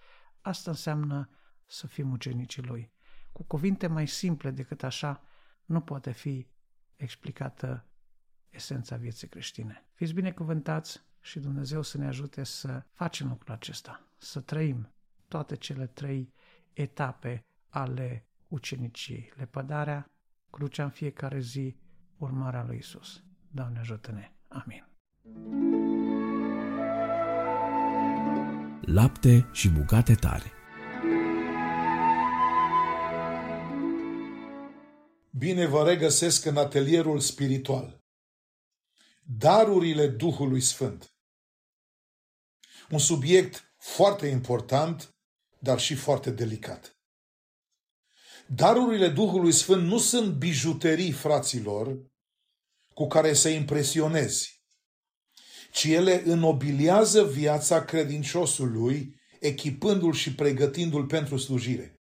Asta înseamnă să fim ucenicii Lui. Cu cuvinte mai simple decât așa nu poate fi explicată esența vieții creștine. Fiți binecuvântați și Dumnezeu să ne ajute să facem lucrul acesta, să trăim toate cele trei etape ale uceniciei. Lepădarea, crucea în fiecare zi, urmarea lui Iisus. Doamne ajută-ne! Amin. Lapte și bucate tare. Bine vă regăsesc în atelierul spiritual. Darurile Duhului Sfânt. Un subiect foarte important, dar și foarte delicat. Darurile Duhului Sfânt nu sunt bijuterii, fraților, cu care să impresionezi, ci ele înnobilează viața credinciosului, echipându-l și pregătindu-l pentru slujire.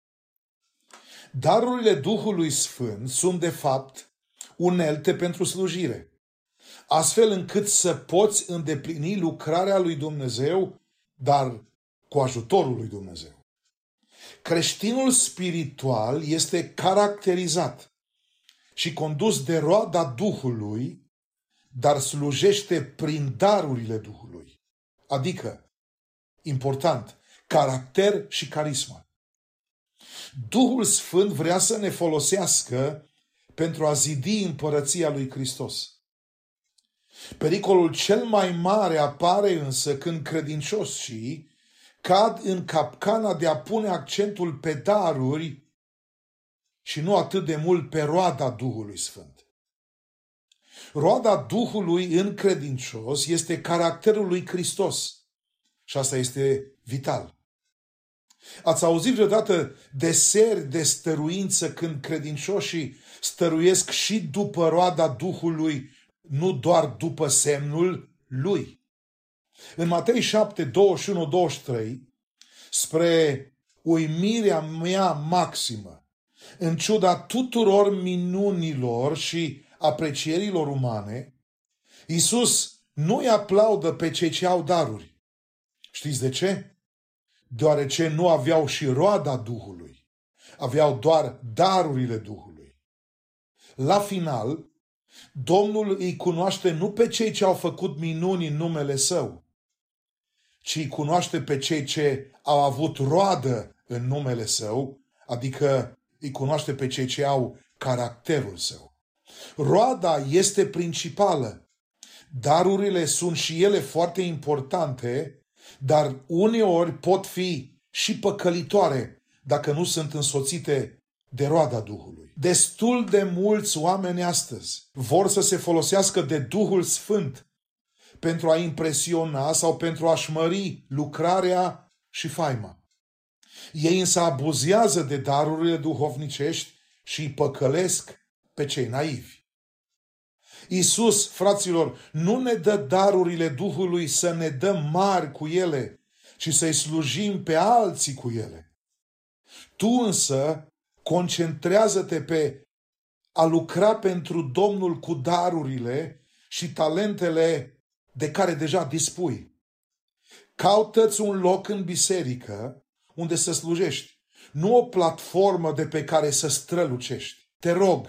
Darurile Duhului Sfânt sunt, de fapt, unelte pentru slujire, astfel încât să poți îndeplini lucrarea lui Dumnezeu, dar cu ajutorul lui Dumnezeu. Creștinul spiritual este caracterizat și condus de roada Duhului, dar slujește prin darurile Duhului. Adică, important, caracter și carisma. Duhul Sfânt vrea să ne folosească pentru a zidi împărăția lui Hristos. Pericolul cel mai mare apare însă când credincioșii cad în capcana de a pune accentul pe daruri și nu atât de mult pe roada Duhului Sfânt. Roada Duhului în credincios este caracterul lui Hristos și asta este vital. Ați auzit vreodată de seri de stăruință când credincioșii stăruiesc și după roada Duhului, nu doar după semnul Lui? În Matei șapte, douăzeci și unu la douăzeci și trei, spre uimirea mea maximă, în ciuda tuturor minunilor și aprecierilor umane, Iisus nu îi aplaudă pe cei ce au daruri. Știți de ce? Deoarece nu aveau și roada Duhului. Aveau doar darurile Duhului. La final, Domnul îi cunoaște nu pe cei ce au făcut minuni în numele Său, ci îi cunoaște pe cei ce au avut roadă în numele Său, adică îi cunoaște pe cei ce au caracterul Său. Roada este principală. Darurile sunt și ele foarte importante, dar uneori pot fi și păcălitoare dacă nu sunt însoțite de roada Duhului. Destul de mulți oameni astăzi vor să se folosească de Duhul Sfânt pentru a impresiona sau pentru a-și mări lucrarea și faima. Ei însă abuzează de darurile duhovnicești și îi păcălesc pe cei naivi. Iisus, fraților, nu ne dă darurile Duhului să ne dăm mari cu ele, ci să-i slujim pe alții cu ele. Tu însă concentrează-te pe a lucra pentru Domnul cu darurile și talentele de care deja dispui. Caută-ți un loc în biserică unde să slujești, nu o platformă de pe care să strălucești. Te rog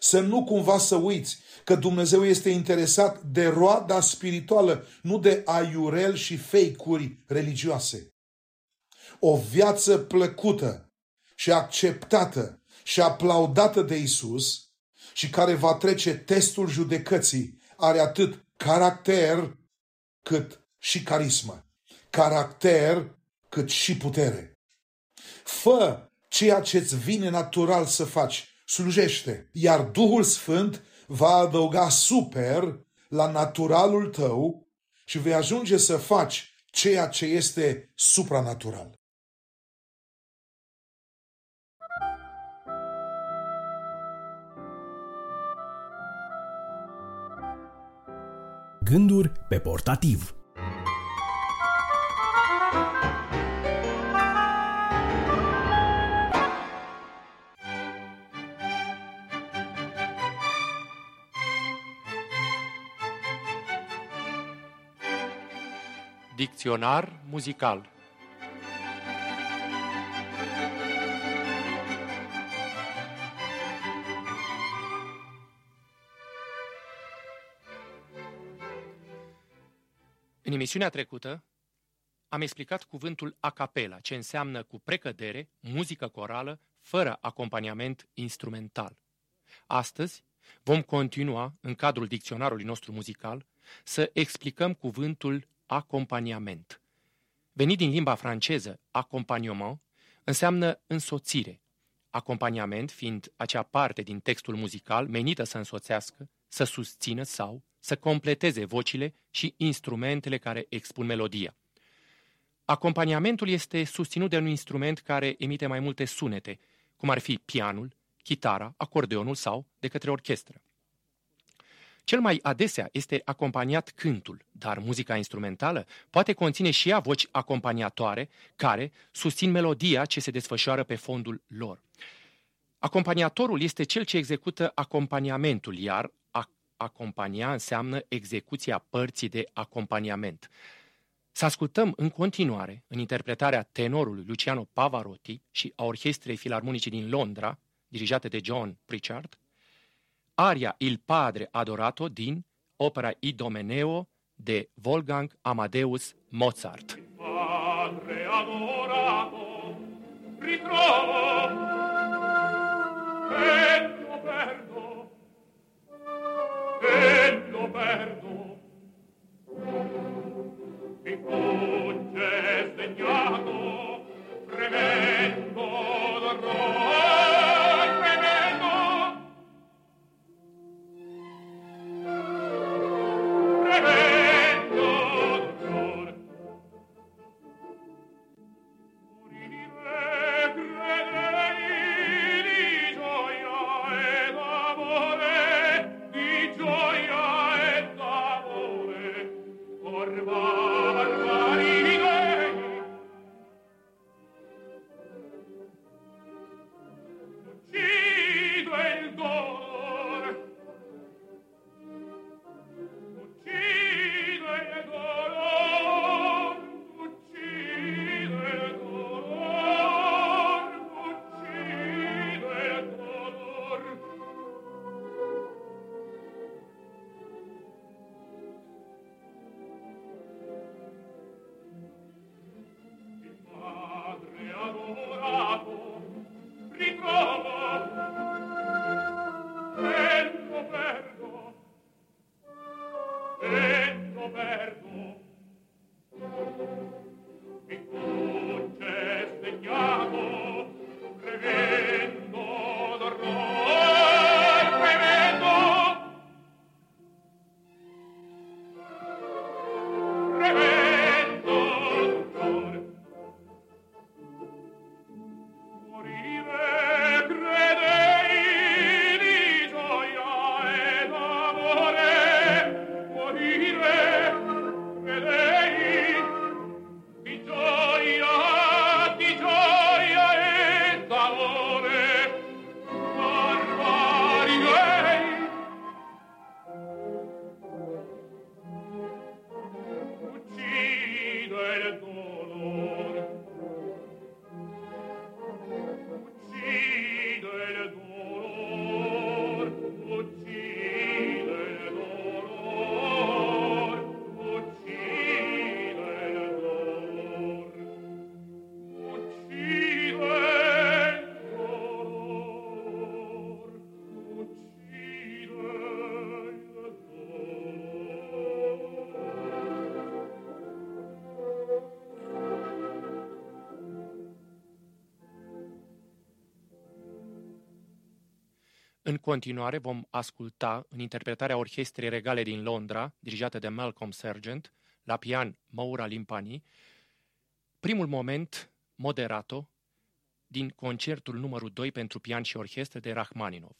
să nu cumva să uiți că Dumnezeu este interesat de roada spirituală, nu de aiureli și fake-uri religioase. O viață plăcută și acceptată și aplaudată de Isus și care va trece testul judecății are atât caracter cât și carismă, caracter cât și putere. Fă ceea ce-ți vine natural să faci, slujește, iar Duhul Sfânt va adăuga super la naturalul tău și vei ajunge să faci ceea ce este supranatural. Gânduri pe portativ. Dicționar muzical. În emisiunea trecută am explicat cuvântul a cappella, ce înseamnă cu precădere muzică corală fără acompaniament instrumental. Astăzi vom continua, în cadrul dicționarului nostru muzical, să explicăm cuvântul acompaniament. Venit din limba franceză, accompagnement înseamnă însoțire, acompaniament fiind acea parte din textul muzical menită să însoțească, să susțină sau să completeze vocile și instrumentele care expun melodia. Acompaniamentul este susținut de un instrument care emite mai multe sunete, cum ar fi pianul, chitara, acordeonul sau de către orchestră. Cel mai adesea este acompaniat cântul, dar muzica instrumentală poate conține și ea voci acompaniatoare care susțin melodia ce se desfășoară pe fondul lor. Acompaniatorul este cel ce execută acompaniamentul, iar acompania înseamnă execuția părții de acompaniament. Să ascultăm în continuare, în interpretarea tenorului Luciano Pavarotti și a Orchestrei Filarmonice din Londra, dirijate de John Pritchard, aria Il Padre Adorato din opera Idomeneo de Wolfgang Amadeus Mozart. Il Padre Adorato, ritrovo. E lo perdo, mi fugge sdegnato, tremendo d'orror, tremendo, tremendo d'orror. Puri di legre lei di gioia e d'amore, we În continuare vom asculta, în interpretarea Orchestrei Regale din Londra, dirijată de Malcolm Sargent, la pian Maura Limpani, primul moment, Moderato, din concertul numărul doi pentru pian și orchestră de Rachmaninov.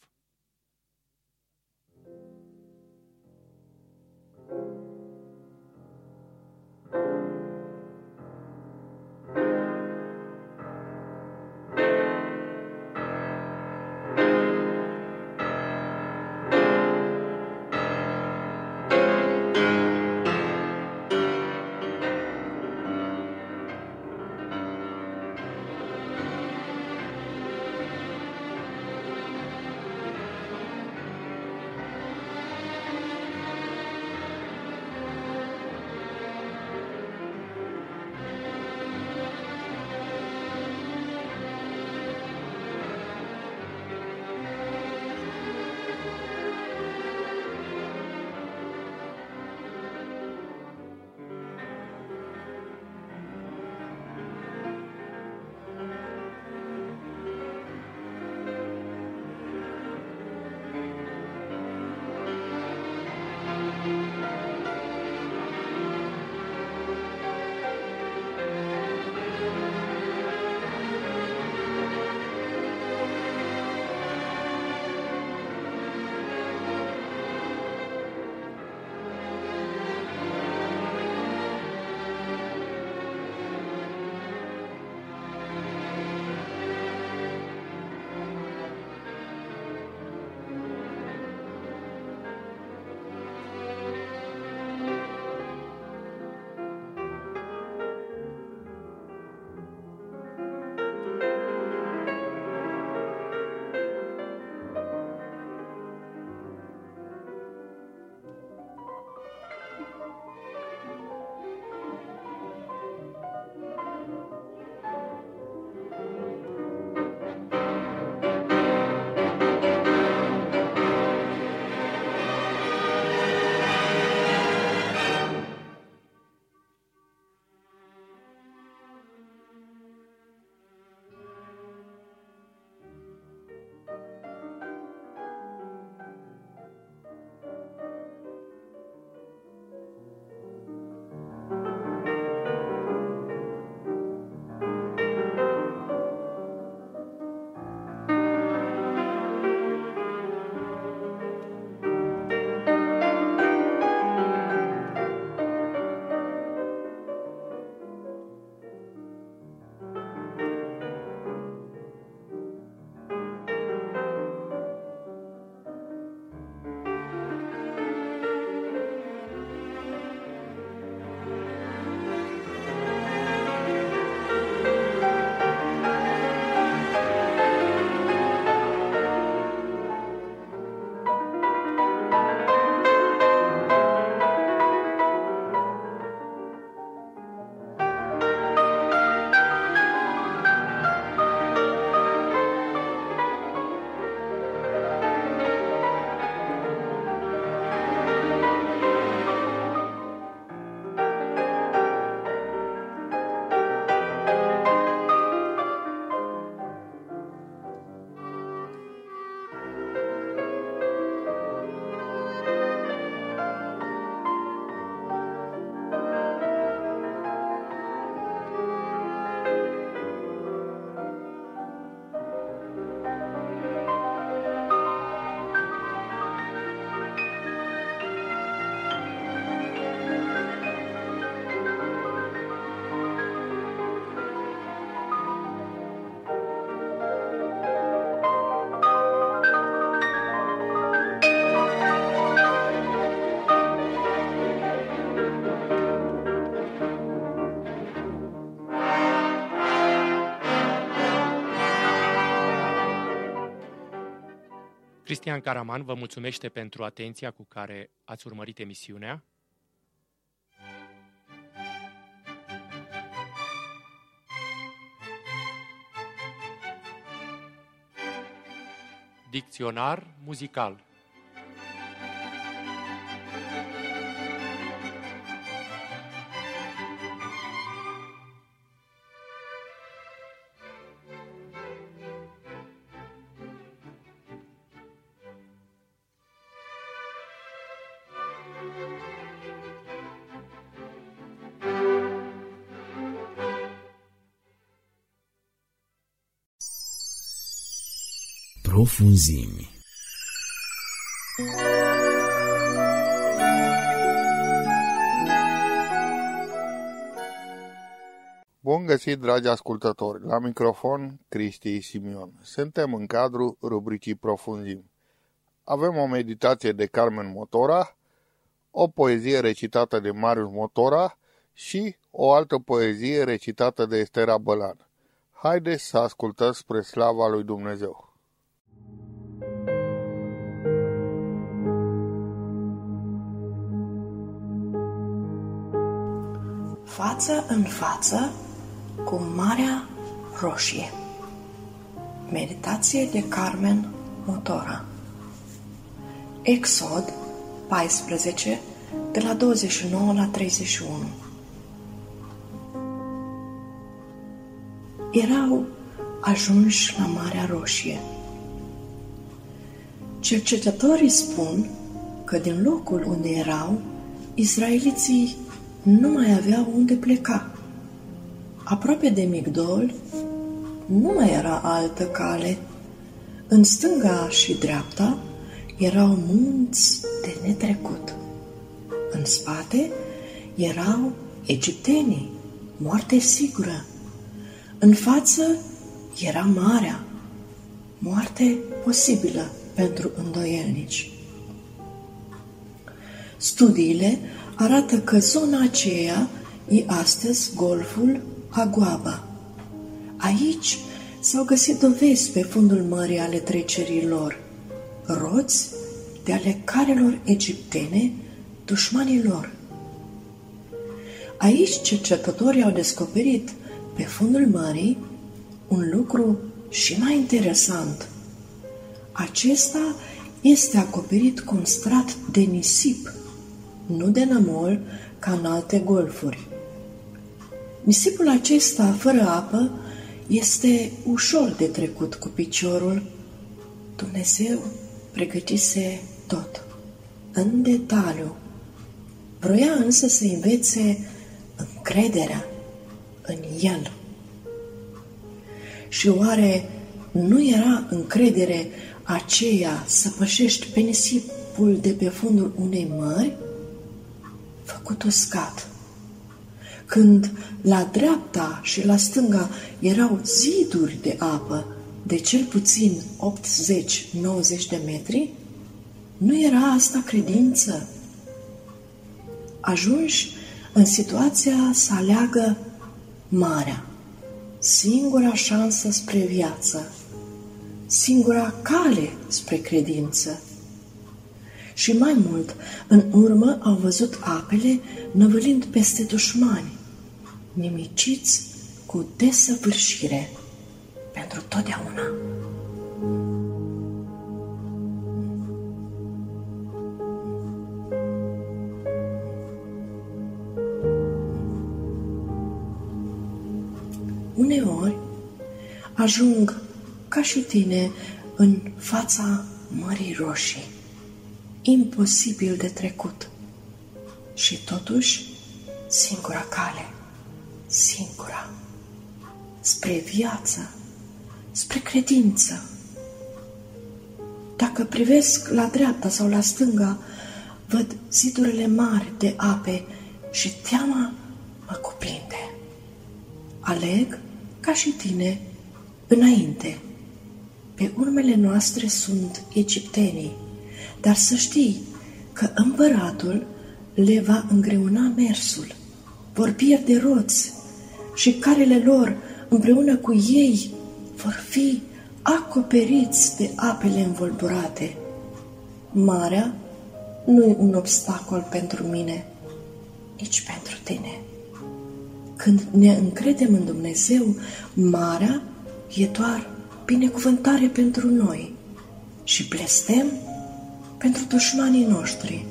Cristian Caraman vă mulțumește pentru atenția cu care ați urmărit emisiunea. Dicționar muzical. profunzimi. Bun găsit, dragi ascultători! La microfon, Cristi Simion. Suntem în cadrul rubricii Profunzim. Avem o meditație de Carmen Motora, o poezie recitată de Marius Motora și o altă poezie recitată de Estera Bălan. Haideți să ascultăm spre slava lui Dumnezeu! Față în față cu Marea Roșie. Meditație de Carmen Motora. Exod paisprezece, de la douăzeci și nouă la treizeci și unu. Erau ajunși la Marea Roșie. Cercetătorii spun că din locul unde erau, israeliții nu mai aveau unde pleca. Aproape de Migdol nu mai era altă cale. În stânga și dreapta erau munți de netrecut. În spate erau egiptenii, moarte sigură. În față era marea, moarte posibilă pentru îndoielnici. Studiile arată că zona aceea e astăzi golful Aguaba. Aici s-au găsit dovezi pe fundul mării ale trecerii lor, roți de ale carelor egiptene, dușmanii lor. Aici cercetătorii au descoperit pe fundul mării un lucru și mai interesant. Acesta este acoperit cu un strat de nisip, nu de nămol ca în alte golfuri. Nisipul acesta, fără apă, este ușor de trecut cu piciorul. Dumnezeu pregătise tot, în detaliu. Vroia însă să învețe încrederea în El. Și oare nu era încredere aceea să pășești pe nisipul de pe fundul unei mări? Făcut uscat. Când la dreapta și la stânga erau ziduri de apă de cel puțin optzeci-nouăzeci de metri, nu era asta credință. Ajunși în situația să aleagă marea, singura șansă spre viață, singura cale spre credință. Și mai mult, în urmă au văzut apele năvălind peste dușmani, nimiciți cu desăvârșire pentru totdeauna. Uneori ajung ca și tine în fața Mării Roșii, imposibil de trecut, și totuși singura cale, singura, spre viață, spre credință. Dacă privesc la dreapta sau la stânga, văd zidurile mari de ape și teama mă cuprinde. Aleg, ca și tine, înainte. Pe urmele noastre sunt egiptenii, dar să știi că împăratul le va îngreuna mersul, vor pierde roți și carele lor împreună cu ei vor fi acoperiți de apele învolburate. Marea nu e un obstacol pentru mine, nici pentru tine. Când ne încredem în Dumnezeu, marea e doar binecuvântare pentru noi și blestem pentru dușmanii noștri.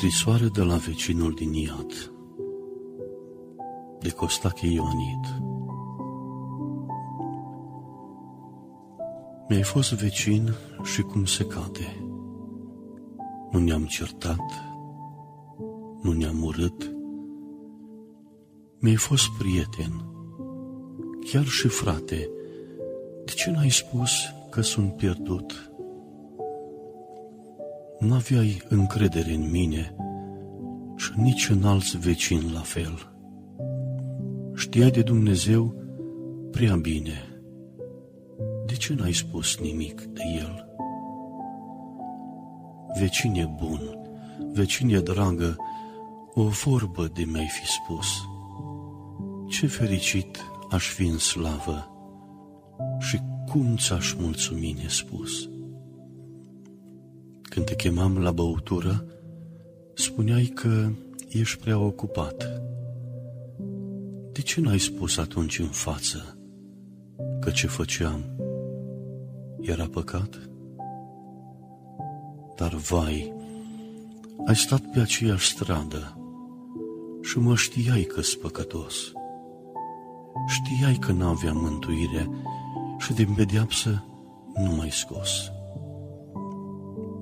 Scrisoare de la vecinul din iad, de Costache Ioanid. Mi-ai fost vecin și cum se cade, nu ne-am certat, nu ne-am urât, mi-ai fost prieten, chiar și frate, de ce n-ai spus că sunt pierdut? N-aveai încredere în mine și nici în alți vecini la fel. Știai de Dumnezeu prea bine. De ce n-ai spus nimic de El? Vecine bun, vecine dragă, o vorbă de mi-ai fi spus. Ce fericit aș fi în slavă și cum ți-aș mulțumi nespus. Când te chemam la băutură, spuneai că ești prea ocupat. De ce n-ai spus atunci în față că ce făceam era păcat? Dar vai, ai stat pe aceeași stradă și mă știai că-s păcătos. Știai că n-aveam mântuire și din pedeapsă nu m-ai scos.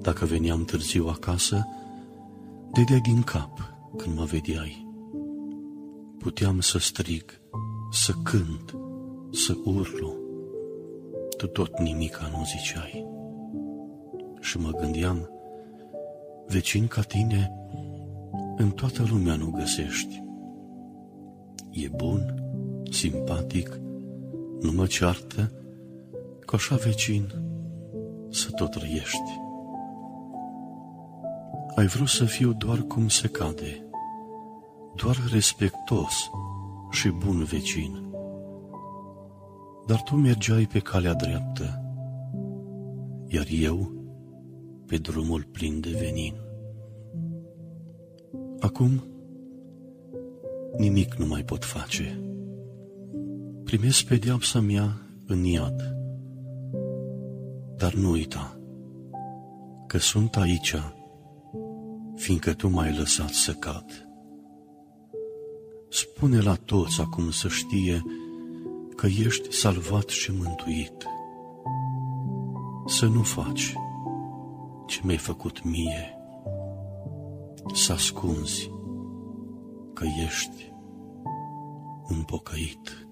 Dacă veneam târziu acasă, dădeai din cap când mă vedeai. Puteam să strig, să cânt, să urlu. Tu tot nimica nu ziceai. Și mă gândeam, vecin ca tine, în toată lumea nu găsești. E bun, simpatic, nu mă ceartă, că așa vecin să tot trăiești. Ai vrut să fiu doar cum se cade, doar respectos și bun vecin. Dar tu mergeai pe calea dreaptă, iar eu pe drumul plin de venin. Acum nimic nu mai pot face. Primesc pedeapsa mea în iad. Dar nu uita că sunt aici, fiindcă tu m-ai lăsat să cad. Spune la toți acum să știe că ești salvat și mântuit. Să nu faci ce mi-ai făcut mie, să ascunzi că ești un pocăit.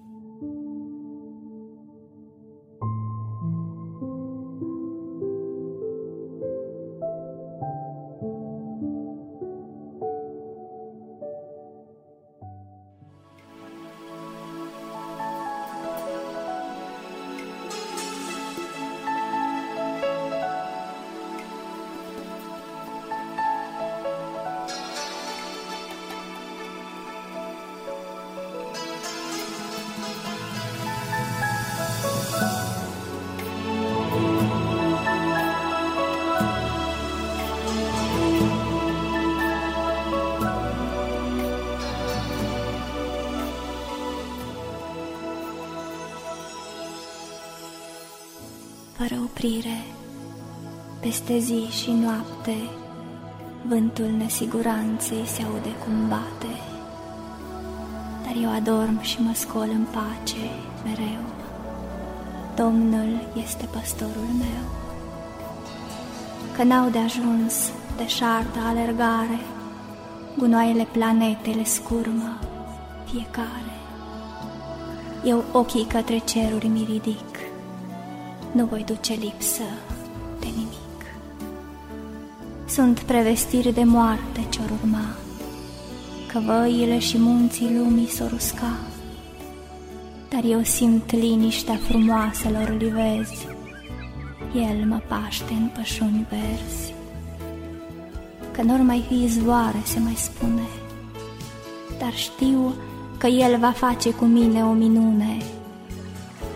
Fără oprire, peste zi și noapte, vântul nesiguranței se aude cum bate. Dar eu adorm și mă scol în pace mereu. Domnul este păstorul meu. Că n-au de ajuns deșartă alergare, gunoaiele planetele scurmă fiecare. Eu ochii către ceruri mi ridic, nu voi duce lipsă de nimic. Sunt prevestiri de moarte ce-or urma, că văile și munții lumii s-or usca. Dar eu simt liniștea frumoaselor livezi, El mă paște în pășuni verzi. Că n-or mai fi izvoare, se mai spune, dar știu că El va face cu mine o minune.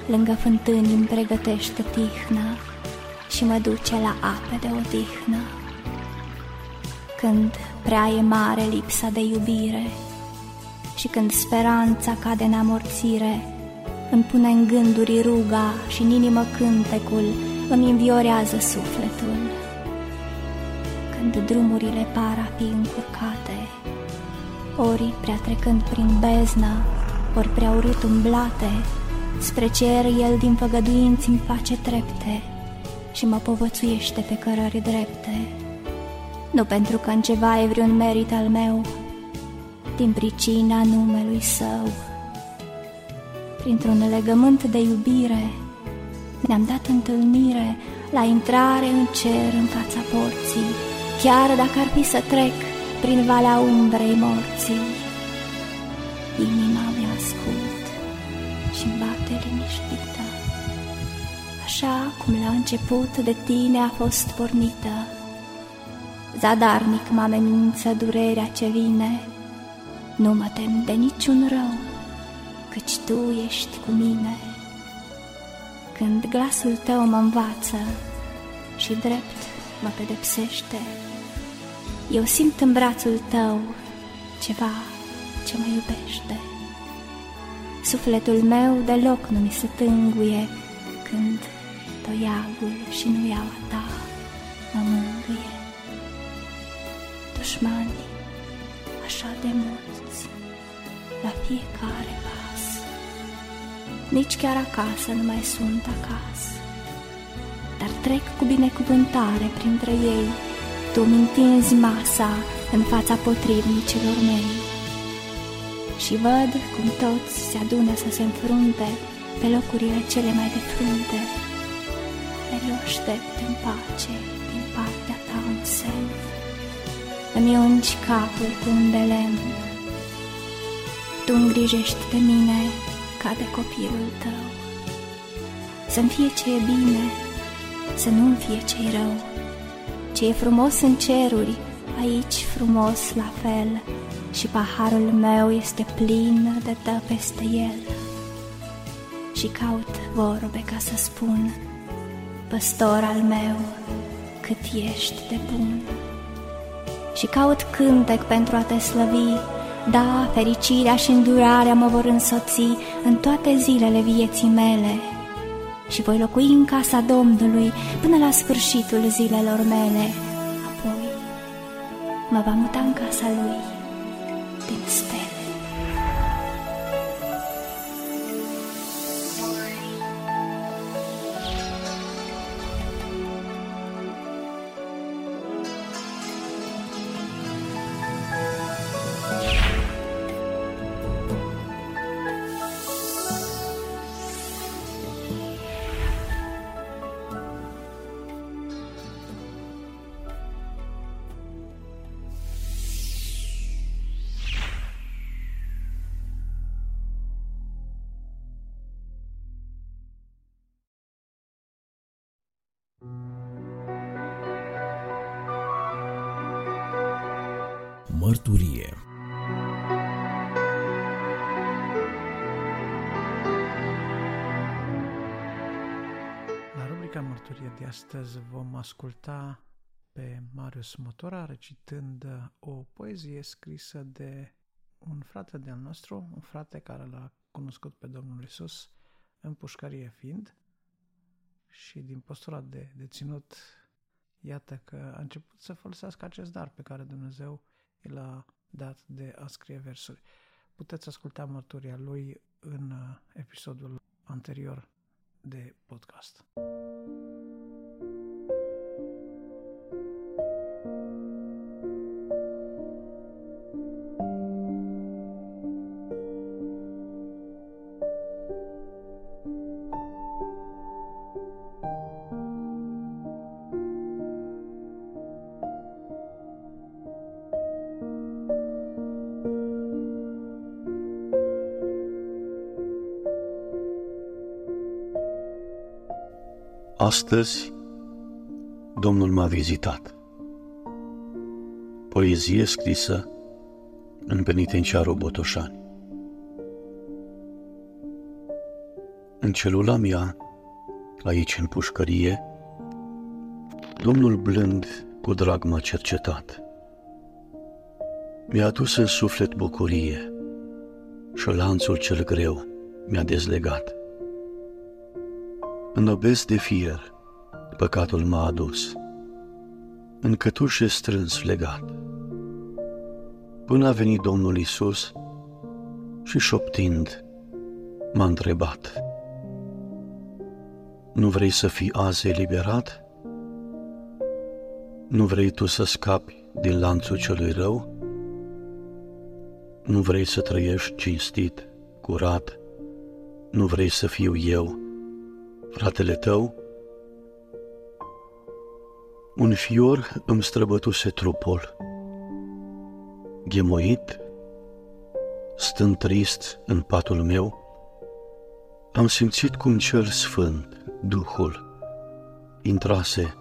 Lângă fântâni îmi pregătește tihnă și mă duce la ape de odihnă. Când prea e mare lipsa de iubire și când speranța cade în amorțire, îmi pune în gânduri ruga și în inimă cântecul, îmi înviorează sufletul. Că când drumurile par a fi încurcate, ori prea trecând prin beznă, ori prea urât umblate, spre cer el din făgăduinți îmi face trepte și mă povățuiește pe cărări drepte. Nu pentru că în ceva e vreun merit al meu, din pricina numelui său. Printr-un legământ de iubire ne-am dat întâlnire la intrare în cer în fața porții, chiar dacă ar fi să trec prin valea umbrei morții. Inima mea ascult și bate liniștită, așa cum la început de tine a fost pornită. Zadarnic mă amenință durerea ce vine, nu mă tem de niciun rău, căci tu ești cu mine. Când glasul tău mă învață și drept mă pedepsește, eu simt în brațul tău ceva ce mă iubește. Sufletul meu deloc nu mi se tânguie când toiagul și nuiaua ta mă mângâie. Dușmanii așa de mulți, la fiecare pas, nici chiar acasă nu mai sunt acasă, dar trec cu binecuvântare printre ei. Tu mi-ntinzi masa în fața potrivnicilor mei și văd cum toți se adună să se înfrunte pe locurile cele mai de frunte. Dar eu aștept în pace din partea ta un semn, îmi ungi capul cu un de lemn. Tu îngrijești de mine ca de copilul tău, să-mi fie ce e bine, să nu-mi fie ce e rău. Ce e frumos în ceruri, aici frumos la fel, și paharul meu este plin de dă peste el. Și caut vorbe ca să spun, păstor al meu, cât ești de bun. Și caut cântec pentru a te slăvi, da, fericirea și îndurarea mă vor însoți în toate zilele vieții mele și voi locui în casa Domnului până la sfârșitul zilelor mele. Apoi mă va muta în casa Lui din stele. Mărturie. La rubrica Mărturie de astăzi vom asculta pe Marius Motora recitând o poezie scrisă de un frate de-al nostru, un frate care l-a cunoscut pe Domnul Iisus în pușcărie fiind, și din postura de deținut, iată că a început să folosească acest dar pe care Dumnezeu el a dat de a scrie versuri. Puteți asculta mărturia lui în episodul anterior de podcast. Astăzi, Domnul m-a vizitat. Poezie scrisă în penitenciarul Botoșani. În celula mea, aici în pușcărie, Domnul blând cu drag m-a cercetat. Mi-a adus în suflet bucurie și lanțul cel greu mi-a dezlegat. În obez de fier, păcatul m-a adus. în cătușe strâns legat, până a venit Domnul Iisus și șoptind m-a întrebat: nu vrei să fii azi eliberat? Nu vrei tu să scapi din lanțul celui rău? Nu vrei să trăiești cinstit, curat? Nu vrei să fiu eu, fratele tău? Un fior îmi străbătuse trupul, ghemoit, stând trist în patul meu, am simțit cum cel sfânt, Duhul, intrase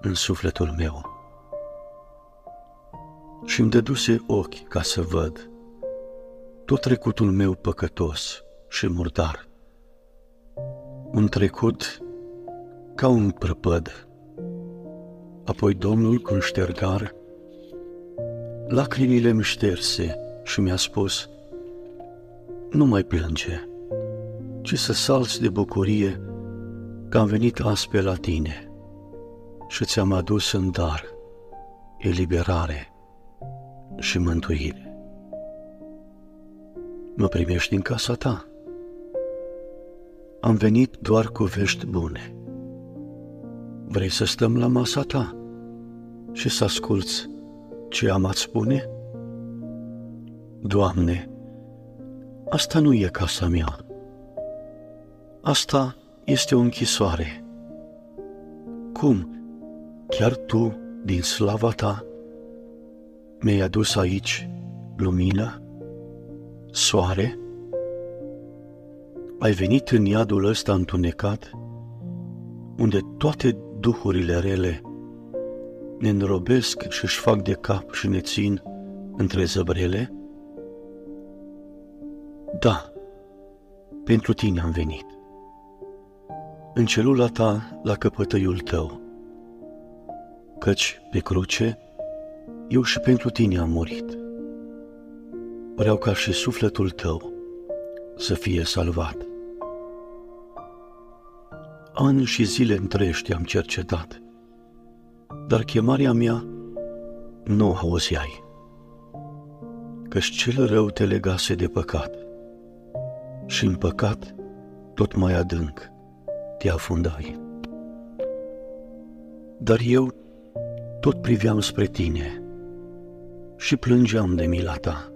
în sufletul meu și îmi dăduse ochi ca să văd tot trecutul meu păcătos și murdar, un trecut ca un prăpăd. Apoi Domnul, cu un ștergar, lacrimile îmi șterse și mi-a spus: nu mai plânge, ci să salți de bucurie că am venit azi pe la tine și ți-am adus în dar eliberare și mântuire. Mă primești în casa ta? Am venit doar cu vești bune. Vrei să stăm la masa ta și să asculți ce am a-ți spune? Doamne, asta nu e casa mea. Asta este o închisoare. Cum, chiar tu, din slava ta, mi-ai adus aici lumină, soare? Ai venit în iadul ăsta întunecat, unde toate duhurile rele ne înrobesc și își fac de cap și ne țin între zăbrele? Da, pentru tine am venit, în celula ta, la căpătăiul tău, căci pe cruce eu și pentru tine am murit. Vreau ca și sufletul tău să fie salvat. Ani și zile întregi te-am cercetat, dar chemarea mea nu o auzeai, căci cel rău te legase de păcat și în păcat tot mai adânc te afundai. Dar eu tot priveam spre tine și plângeam de mila ta,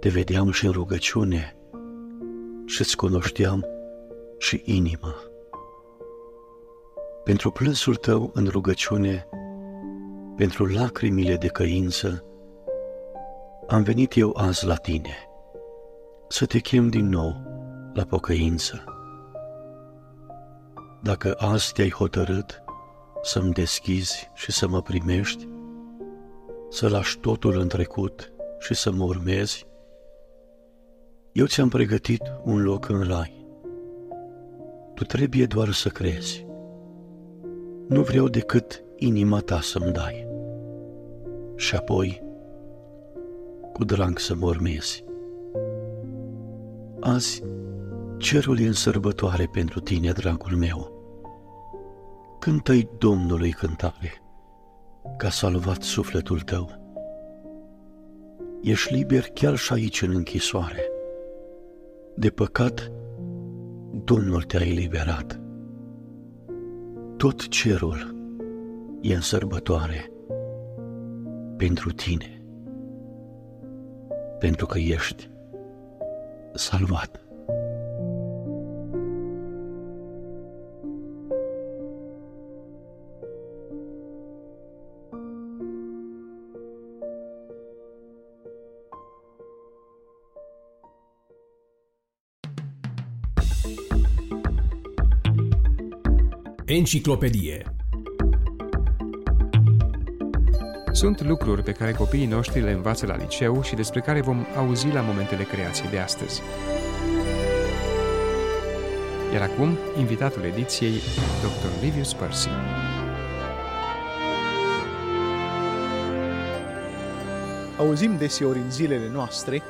te vedeam și în rugăciune și îți cunoșteam și inima. Pentru plânsul tău în rugăciune, pentru lacrimile de căință, am venit eu azi la tine, să te chem din nou la pocăință. Dacă azi te-ai hotărât să-mi deschizi și să mă primești, să lași totul în trecut și să mă urmezi, eu ți-am pregătit un loc în rai. Tu trebuie doar să crezi. Nu vreau decât inima ta să-mi dai și apoi cu drag să mă urmezi. Azi cerul e în sărbătoare pentru tine, dragul meu. Cântă-i Domnului cântare, că a salvat sufletul tău. Ești liber chiar și aici în închisoare. De păcat, Domnul te-a eliberat. Tot cerul e în sărbătoare pentru tine, pentru că ești salvat. Enciclopedie. Sunt lucruri pe care copiii noștri le învață la liceu și despre care vom auzi la momentele creației de astăzi. Iar acum, invitatul ediției, doctor Livius Percy. Auzim deseori în zilele noastre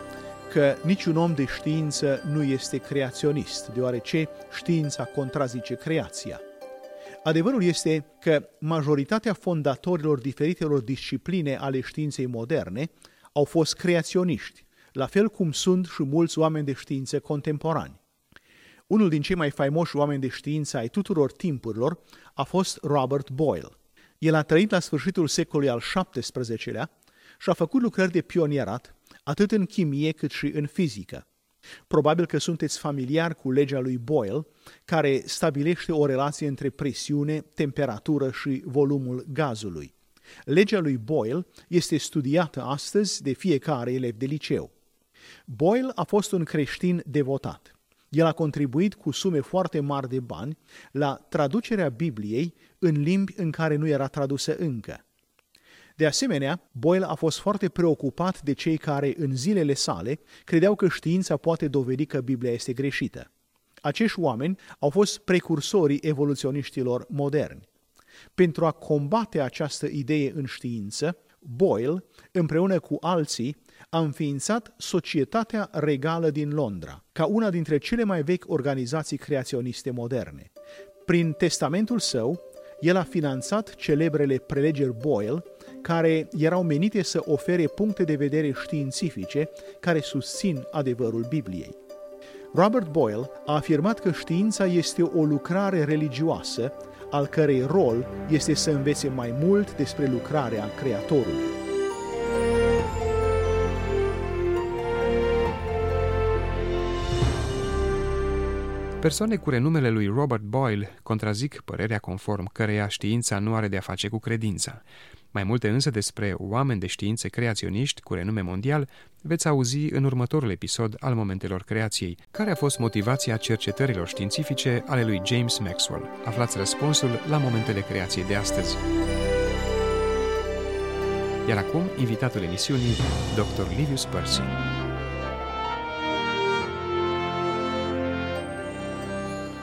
că niciun om de știință nu este creaționist, deoarece știința contrazice creația. Adevărul este că majoritatea fondatorilor diferitelor discipline ale științei moderne au fost creaționiști, la fel cum sunt și mulți oameni de știință contemporani. Unul din cei mai faimoși oameni de știință ai tuturor timpurilor a fost Robert Boyle. El a trăit la sfârșitul secolului al șaptesprezecelea și a făcut lucrări de pionierat, atât în chimie cât și în fizică. Probabil că sunteți familiar cu legea lui Boyle, care stabilește o relație între presiune, temperatură și volumul gazului. Legea lui Boyle este studiată astăzi de fiecare elev de liceu. Boyle a fost un creștin devotat. El a contribuit cu sume foarte mari de bani la traducerea Bibliei în limbi în care nu era tradusă încă. De asemenea, Boyle a fost foarte preocupat de cei care, în zilele sale, credeau că știința poate dovedi că Biblia este greșită. Acești oameni au fost precursorii evoluționiștilor moderni. Pentru a combate această idee în știință, Boyle, împreună cu alții, a înființat Societatea Regală din Londra, ca una dintre cele mai vechi organizații creaționiste moderne. Prin testamentul său, el a finanțat celebrele prelegeri Boyle, care erau menite să ofere puncte de vedere științifice care susțin adevărul Bibliei. Robert Boyle a afirmat că știința este o lucrare religioasă, al cărei rol este să învețe mai mult despre lucrarea Creatorului. Persoane cu renumele lui Robert Boyle contrazic părerea conform căreia știința nu are de a face cu credința. Mai multe însă despre oameni de științe creaționiști cu renume mondial veți auzi în următorul episod al Momentelor Creației, care a fost motivația cercetărilor științifice ale lui James Maxwell. Aflați răspunsul la Momentele Creației de astăzi. Iar acum, invitatul emisiunii, doctor Livius Percy.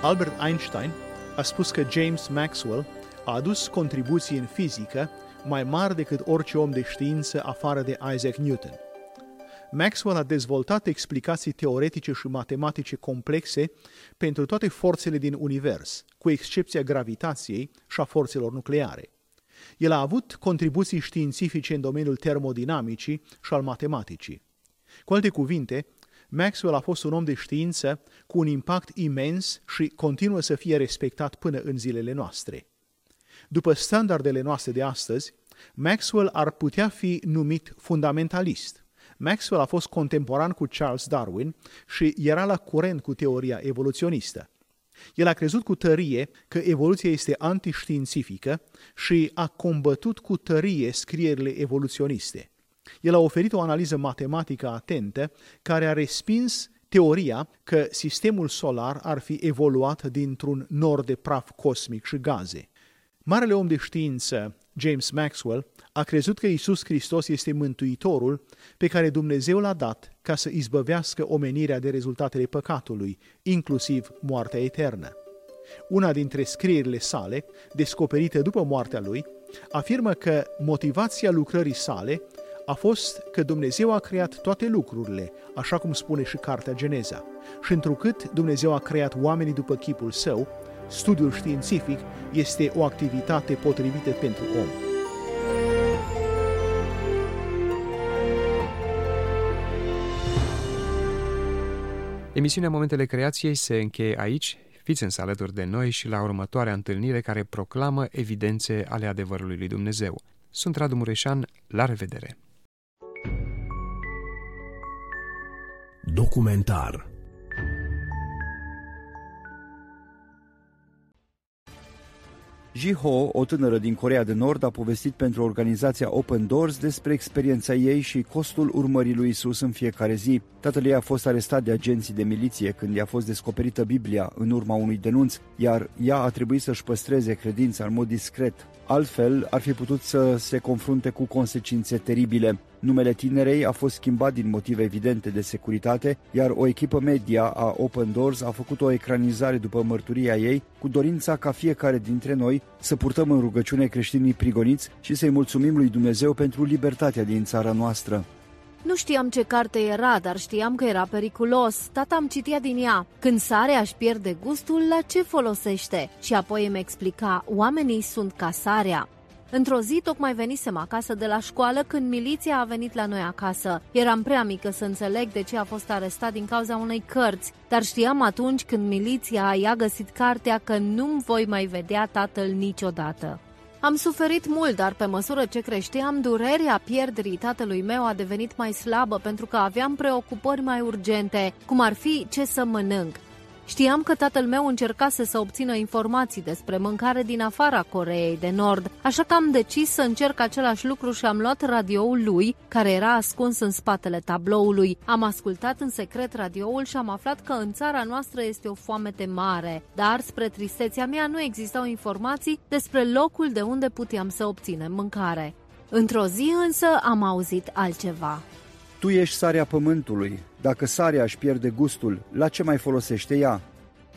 Albert Einstein a spus că James Maxwell a adus contribuții în fizică mai mari decât orice om de știință afară de Isaac Newton. Maxwell a dezvoltat explicații teoretice și matematice complexe pentru toate forțele din univers, cu excepția gravitației și a forțelor nucleare. El a avut contribuții științifice în domeniul termodinamicii și al matematicii. Cu alte cuvinte, Maxwell a fost un om de știință cu un impact imens și continuă să fie respectat până în zilele noastre. După standardele noastre de astăzi, Maxwell ar putea fi numit fundamentalist. Maxwell a fost contemporan cu Charles Darwin și era la curent cu teoria evoluționistă. El a crezut cu tărie că evoluția este antiștiințifică și a combătut cu tărie scrierile evoluționiste. El a oferit o analiză matematică atentă care a respins teoria că sistemul solar ar fi evoluat dintr-un nor de praf cosmic și gaze. Marele om de știință, James Maxwell, a crezut că Iisus Hristos este Mântuitorul pe care Dumnezeu l-a dat ca să izbăvească omenirea de rezultatele păcatului, inclusiv moartea eternă. Una dintre scrierile sale, descoperită după moartea lui, afirmă că motivația lucrării sale a fost că Dumnezeu a creat toate lucrurile, așa cum spune și Cartea Geneza, și întrucât Dumnezeu a creat oamenii după chipul său, studiul științific este o activitate potrivită pentru om. Emisiunea Momentele Creației se încheie aici. Fiți însă alături de noi și la următoarea întâlnire care proclamă evidențe ale adevărului lui Dumnezeu. Sunt Radu Mureșan, la revedere! Documentar. Ji Ho, o tânără din Coreea de Nord, a povestit pentru organizația Open Doors despre experiența ei și costul urmării lui Isus în fiecare zi. Tatăl ei a fost arestat de agenții de miliție când i-a fost descoperită Biblia în urma unui denunț, iar ea a trebuit să-și păstreze credința în mod discret. Altfel, ar fi putut să se confrunte cu consecințe teribile. Numele tinerei a fost schimbat din motive evidente de securitate, iar o echipă media a Open Doors a făcut o ecranizare după mărturia ei, cu dorința ca fiecare dintre noi să purtăm în rugăciune creștinii prigoniți și să-i mulțumim lui Dumnezeu pentru libertatea din țara noastră. Nu știam ce carte era, dar știam că era periculos. Tata îmi citea din ea. Când sarea își pierde gustul, la ce folosește? Și apoi îmi explica, oamenii sunt ca sarea. Într-o zi, tocmai venisem acasă de la școală când miliția a venit la noi acasă. Eram prea mică să înțeleg de ce a fost arestat din cauza unei cărți, dar știam atunci când miliția i-a găsit cartea că nu-mi voi mai vedea tatăl niciodată. Am suferit mult, dar pe măsură ce creșteam, durerea pierderii tatălui meu a devenit mai slabă pentru că aveam preocupări mai urgente, cum ar fi ce să mănânc. Știam că tatăl meu încercase să obțină informații despre mâncare din afara Coreei de Nord, așa că am decis să încerc același lucru și am luat radioul lui, care era ascuns în spatele tabloului. Am ascultat în secret radioul și am aflat că în țara noastră este o foamete mare, dar spre tristețea mea nu existau informații despre locul de unde puteam să obținem mâncare. Într-o zi însă am auzit altceva. Tu ești sarea pământului. Dacă sarea își pierde gustul, la ce mai folosește ea?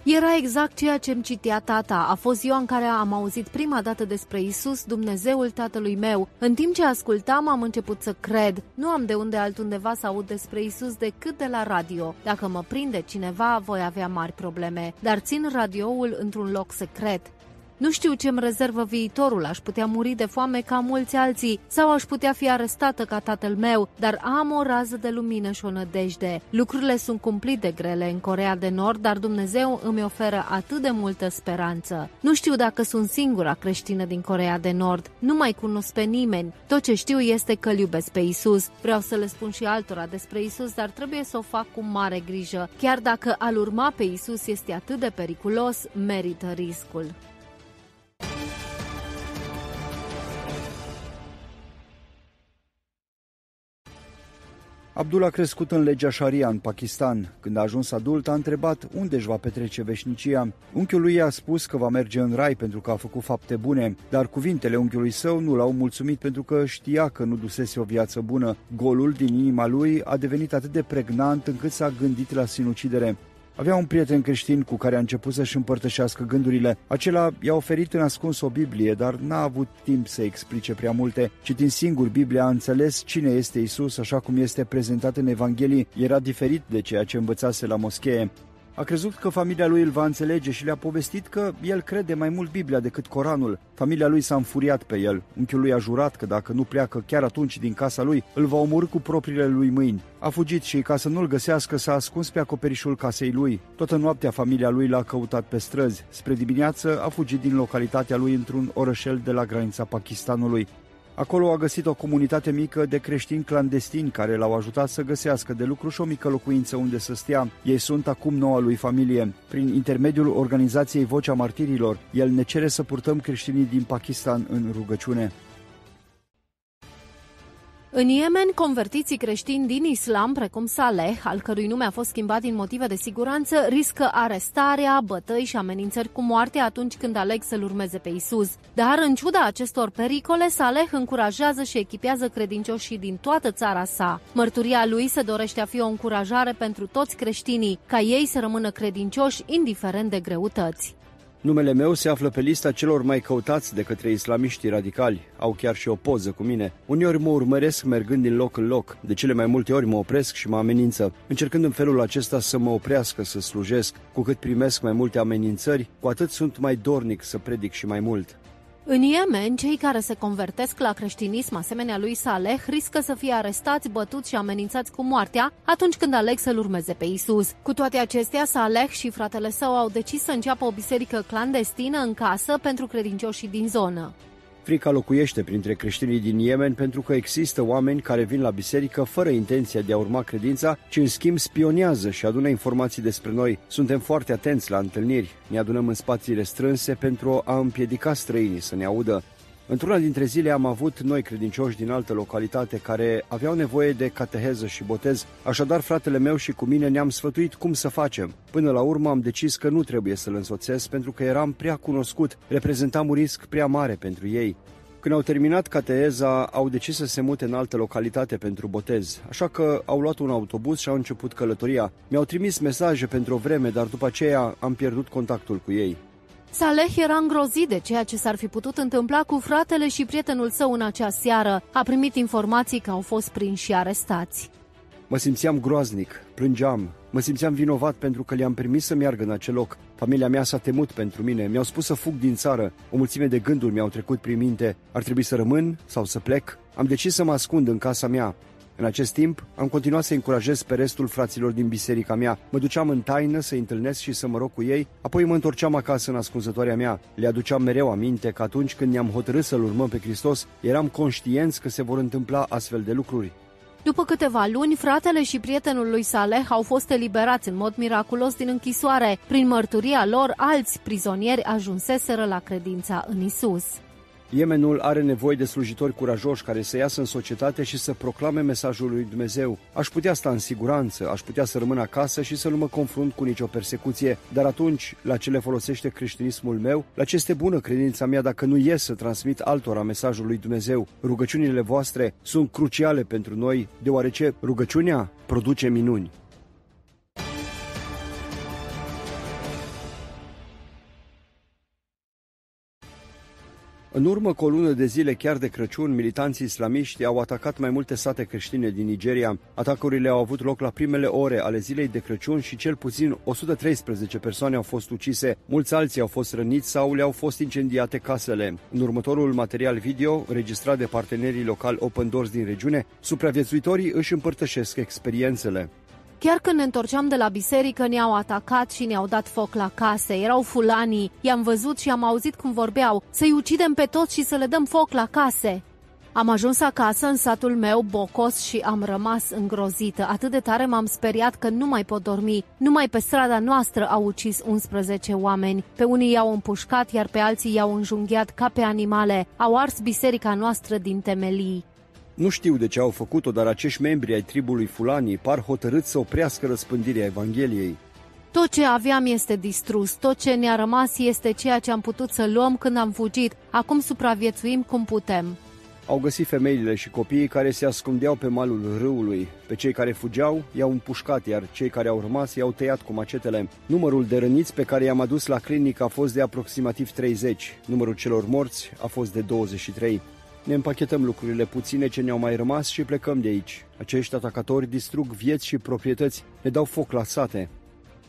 Era exact ceea ce îmi citea tata. A fost ziua în care am auzit prima dată despre Isus, Dumnezeul tatălui meu. În timp ce ascultam, am început să cred. Nu am de unde altundeva să aud despre Isus decât de la radio. Dacă mă prinde cineva, voi avea mari probleme, dar țin radioul într-un loc secret. Nu știu ce-mi rezervă viitorul, aș putea muri de foame ca mulți alții sau aș putea fi arestată ca tatăl meu, dar am o rază de lumină și o nădejde. Lucrurile sunt cumplit de grele în Coreea de Nord, dar Dumnezeu îmi oferă atât de multă speranță. Nu știu dacă sunt singura creștină din Coreea de Nord, nu mai cunosc pe nimeni. Tot ce știu este că îl iubesc pe Isus. Vreau să le spun și altora despre Isus, dar trebuie să o fac cu mare grijă. Chiar dacă a-l urma pe Isus este atât de periculos, merită riscul. Abdul a crescut în legea Sharia în Pakistan. Când a ajuns adult, a întrebat unde își va petrece veșnicia. Unchiul lui i-a spus că va merge în rai pentru că a făcut fapte bune, dar cuvintele unchiului său nu l-au mulțumit pentru că știa că nu dusese o viață bună. Golul din inima lui a devenit atât de pregnant încât s-a gândit la sinucidere. Avea un prieten creștin cu care a început să-și împărtășească gândurile. Acela i-a oferit în ascuns o Biblie, dar n-a avut timp să explice prea multe. Citind singur Biblia, a înțeles cine este Isus, așa cum este prezentat în Evanghelii. Era diferit de ceea ce învățase la moschee. A crezut că familia lui îl va înțelege și le-a povestit că el crede mai mult Biblia decât Coranul. Familia lui s-a înfuriat pe el. Unchiul lui a jurat că dacă nu pleacă chiar atunci din casa lui, îl va omorî cu propriile lui mâini. A fugit și, ca să nu-l găsească, s-a ascuns pe acoperișul casei lui. Toată noaptea familia lui l-a căutat pe străzi. Spre dimineață a fugit din localitatea lui într-un orășel de la granița Pakistanului. Acolo a găsit o comunitate mică de creștini clandestini care l-au ajutat să găsească de lucru și o mică locuință unde să stea. Ei sunt acum noua lui familie. Prin intermediul organizației Vocea Martirilor, el ne cere să purtăm creștinii din Pakistan în rugăciune. În Yemen, convertiții creștini din islam, precum Saleh, al cărui nume a fost schimbat din motive de siguranță, riscă arestarea, bătăi și amenințări cu moarte atunci când aleg să-l urmeze pe Isus. Dar, în ciuda acestor pericole, Saleh încurajează și echipează credincioșii din toată țara sa. Mărturia lui se dorește a fi o încurajare pentru toți creștinii, ca ei să rămână credincioși indiferent de greutăți. Numele meu se află pe lista celor mai căutați de către islamiștii radicali. Au chiar și o poză cu mine. Uneori mă urmăresc mergând din loc în loc. De cele mai multe ori mă opresc și mă amenință, încercând în felul acesta să mă oprească să slujesc. Cu cât primesc mai multe amenințări, cu atât sunt mai dornic să predic și mai mult. În Yemen, cei care se convertesc la creștinism asemenea lui Saleh riscă să fie arestați, bătuți și amenințați cu moartea atunci când aleg să-l urmeze pe Isus. Cu toate acestea, Saleh și fratele său au decis să înceapă o biserică clandestină în casă pentru credincioșii din zonă. Frica locuiește printre creștinii din Yemen pentru că există oameni care vin la biserică fără intenția de a urma credința, ci în schimb spionează și adună informații despre noi. Suntem foarte atenți la întâlniri, ne adunăm în spații restrânse pentru a împiedica străinii să ne audă. Într-una dintre zile am avut noi credincioși din altă localitate care aveau nevoie de cateheză și botez, așadar fratele meu și cu mine ne-am sfătuit cum să facem. Până la urmă am decis că nu trebuie să-l însoțesc pentru că eram prea cunoscut, reprezentam un risc prea mare pentru ei. Când au terminat cateheza, au decis să se mute în altă localitate pentru botez, așa că au luat un autobuz și au început călătoria. Mi-au trimis mesaje pentru o vreme, dar după aceea am pierdut contactul cu ei. Saleh era îngrozit de ceea ce s-ar fi putut întâmpla cu fratele și prietenul său în acea seară. A primit informații că au fost prinși și arestați. Mă simțeam groaznic, plângeam, mă simțeam vinovat pentru că le-am permis să meargă în acel loc. Familia mea s-a temut pentru mine, mi-au spus să fug din țară, o mulțime de gânduri mi-au trecut prin minte. Ar trebui să rămân sau să plec? Am decis să mă ascund în casa mea. În acest timp, am continuat să încurajez pe restul fraților din biserica mea. Mă duceam în taină să-i întâlnesc și să mă rog cu ei, apoi mă întorceam acasă în ascunzătoarea mea. Le aduceam mereu aminte că atunci când ne-am hotărât să-L urmăm pe Hristos, eram conștienți că se vor întâmpla astfel de lucruri. După câteva luni, fratele și prietenul lui Saleh au fost eliberați în mod miraculos din închisoare. Prin mărturia lor, alți prizonieri ajunseseră la credința în Isus. Yemenul are nevoie de slujitori curajoși care să iasă în societate și să proclame mesajul lui Dumnezeu. Aș putea sta în siguranță, aș putea să rămân acasă și să nu mă confrunt cu nicio persecuție, dar atunci, la ce le folosește creștinismul meu, la ce este bună credința mea dacă nu ies să transmit altora mesajul lui Dumnezeu? Rugăciunile voastre sunt cruciale pentru noi, deoarece rugăciunea produce minuni. În urmă cu o lună de zile, chiar de Crăciun, militanții islamiști au atacat mai multe sate creștine din Nigeria. Atacurile au avut loc la primele ore ale zilei de Crăciun și cel puțin o sută treisprezece persoane au fost ucise, mulți alții au fost răniți sau le-au fost incendiate casele. În următorul material video, înregistrat de partenerii locali Open Doors din regiune, supraviețuitorii își împărtășesc experiențele. Chiar când ne întorceam de la biserică, ne-au atacat și ne-au dat foc la case. Erau fulanii, i-am văzut și am auzit cum vorbeau, să-i ucidem pe toți și să le dăm foc la case. Am ajuns acasă în satul meu, Bocos, și am rămas îngrozită. Atât de tare m-am speriat că nu mai pot dormi. Numai pe strada noastră au ucis unsprezece oameni. Pe unii i-au împușcat, iar pe alții i-au înjunghiat ca pe animale. Au ars biserica noastră din temelii. Nu știu de ce au făcut-o, dar acești membri ai tribului Fulani par hotărâți să oprească răspândirea Evangheliei. Tot ce aveam este distrus, tot ce ne-a rămas este ceea ce am putut să luăm când am fugit, acum supraviețuim cum putem. Au găsit femeile și copiii care se ascundeau pe malul râului. Pe cei care fugeau, i-au împușcat, iar cei care au rămas i-au tăiat cu macetele. Numărul de răniți pe care i-am adus la clinică a fost de aproximativ treizeci, numărul celor morți a fost de douăzeci și trei. Ne împachetăm lucrurile puține ce ne-au mai rămas și plecăm de aici. Acești atacatori distrug vieți și proprietăți, ne dau foc la sate.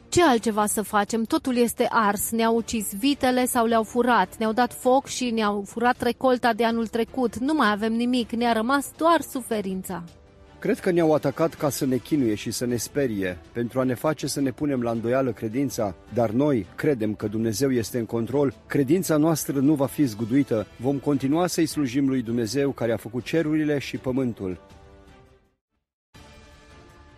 Ce altceva să facem? Totul este ars. Ne-au ucis vitele sau le-au furat. Ne-au dat foc și ne-au furat recolta de anul trecut. Nu mai avem nimic, ne-a rămas doar suferința. Cred că ne-au atacat ca să ne chinuie și să ne sperie, pentru a ne face să ne punem la îndoială credința, dar noi credem că Dumnezeu este în control, credința noastră nu va fi zguduită, vom continua să-i slujim lui Dumnezeu care a făcut cerurile și pământul.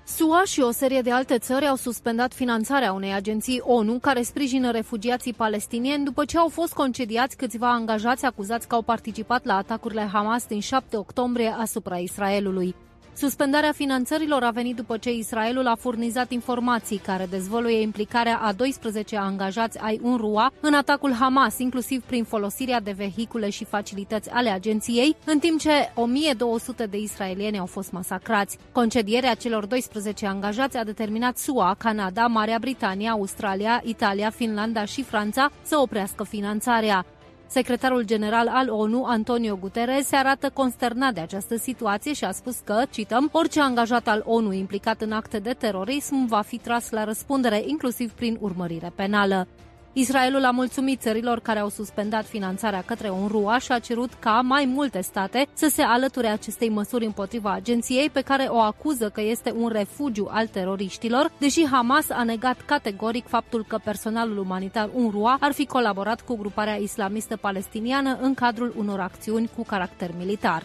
S U A și o serie de alte țări au suspendat finanțarea unei agenții O N U care sprijină refugiații palestinieni după ce au fost concediați câțiva angajați acuzați că au participat la atacurile Hamas din șapte octombrie asupra Israelului. Suspendarea finanțărilor a venit după ce Israelul a furnizat informații care dezvăluie implicarea a doisprezece angajați ai UNRWA în atacul Hamas, inclusiv prin folosirea de vehicule și facilități ale agenției, în timp ce o mie două sute de israelieni au fost masacrați. Concedierea celor doisprezece angajați a determinat S U A, Canada, Marea Britanie, Australia, Italia, Finlanda și Franța să oprească finanțarea. Secretarul general al O N U, Antonio Guterres, se arată consternat de această situație și a spus că, cităm, orice angajat al O N U implicat în acte de terorism va fi tras la răspundere, inclusiv prin urmărire penală. Israelul a mulțumit țărilor care au suspendat finanțarea către UNRWA și a cerut ca mai multe state să se alăture acestei măsuri împotriva agenției pe care o acuză că este un refugiu al teroriștilor, deși Hamas a negat categoric faptul că personalul umanitar UNRWA ar fi colaborat cu gruparea islamistă palestiniană în cadrul unor acțiuni cu caracter militar.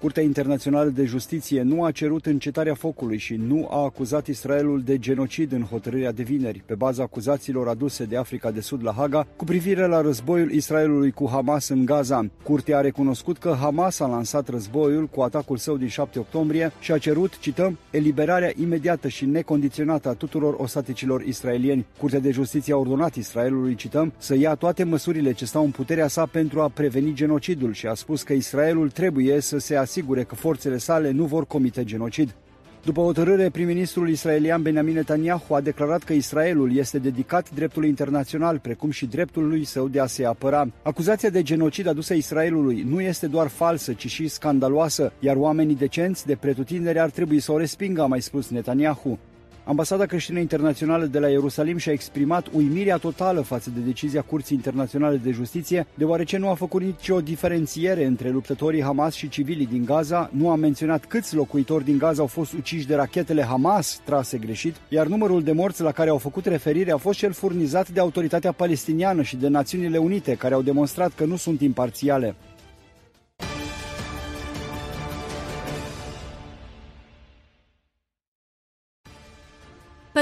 Curtea Internațională de Justiție nu a cerut încetarea focului și nu a acuzat Israelul de genocid în hotărârea de vineri, pe baza acuzațiilor aduse de Africa de Sud la Haga cu privire la războiul Israelului cu Hamas în Gaza. Curtea a recunoscut că Hamas a lansat războiul cu atacul său din șapte octombrie și a cerut, cităm, eliberarea imediată și necondiționată a tuturor ostaticilor israelieni. Curtea de Justiție a ordonat Israelului, cităm, să ia toate măsurile ce stau în puterea sa pentru a preveni genocidul și a spus că Israelul trebuie să se asigure că forțele sale nu vor comite genocid. După o hotărâre, prim-ministrul israelian Benjamin Netanyahu a declarat că Israelul este dedicat dreptului internațional, precum și dreptului său de a se apăra. Acuzația de genocid adusă Israelului nu este doar falsă, ci și scandaloasă, iar oamenii decenți de pretutindere ar trebui să o respingă, a mai spus Netanyahu. Ambasada creștină internațională de la Ierusalim și-a exprimat uimirea totală față de decizia Curții Internaționale de Justiție, deoarece nu a făcut nicio diferențiere între luptătorii Hamas și civilii din Gaza, nu a menționat câți locuitori din Gaza au fost uciși de rachetele Hamas trase greșit, iar numărul de morți la care au făcut referire a fost cel furnizat de Autoritatea Palestiniană și de Națiunile Unite, care au demonstrat că nu sunt imparțiale.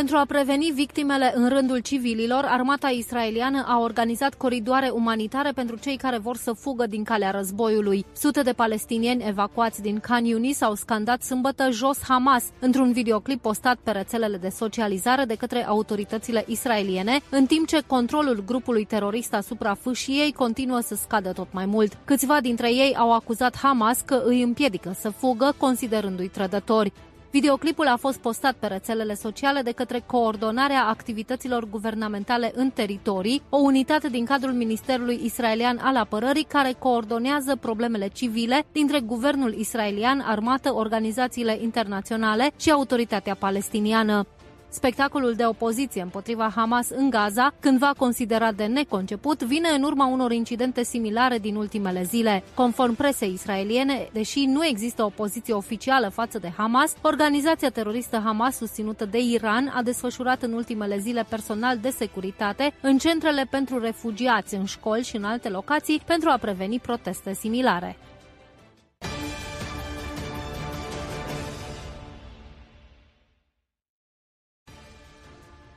Pentru a preveni victimele în rândul civililor, armata israeliană a organizat coridoare umanitare pentru cei care vor să fugă din calea războiului. Sute de palestinieni evacuați din Khan Yunis au scandat sâmbătă "Jos Hamas" într-un videoclip postat pe rețelele de socializare de către autoritățile israeliene, în timp ce controlul grupului terorist asupra fâșiei continuă să scadă tot mai mult. Câțiva dintre ei au acuzat Hamas că îi împiedică să fugă, considerându-i trădători. Videoclipul a fost postat pe rețelele sociale de către Coordonarea Activităților Guvernamentale în Teritorii, o unitate din cadrul Ministerului Israelian al Apărării care coordonează problemele civile dintre guvernul israelian, armată, organizațiile internaționale și autoritatea palestiniană. Spectacolul de opoziție împotriva Hamas în Gaza, cândva considerat de neconceput, vine în urma unor incidente similare din ultimele zile. Conform presei israeliene, deși nu există opoziție oficială față de Hamas, organizația teroristă Hamas, susținută de Iran, a desfășurat în ultimele zile personal de securitate în centrele pentru refugiați, în școli și în alte locații pentru a preveni proteste similare.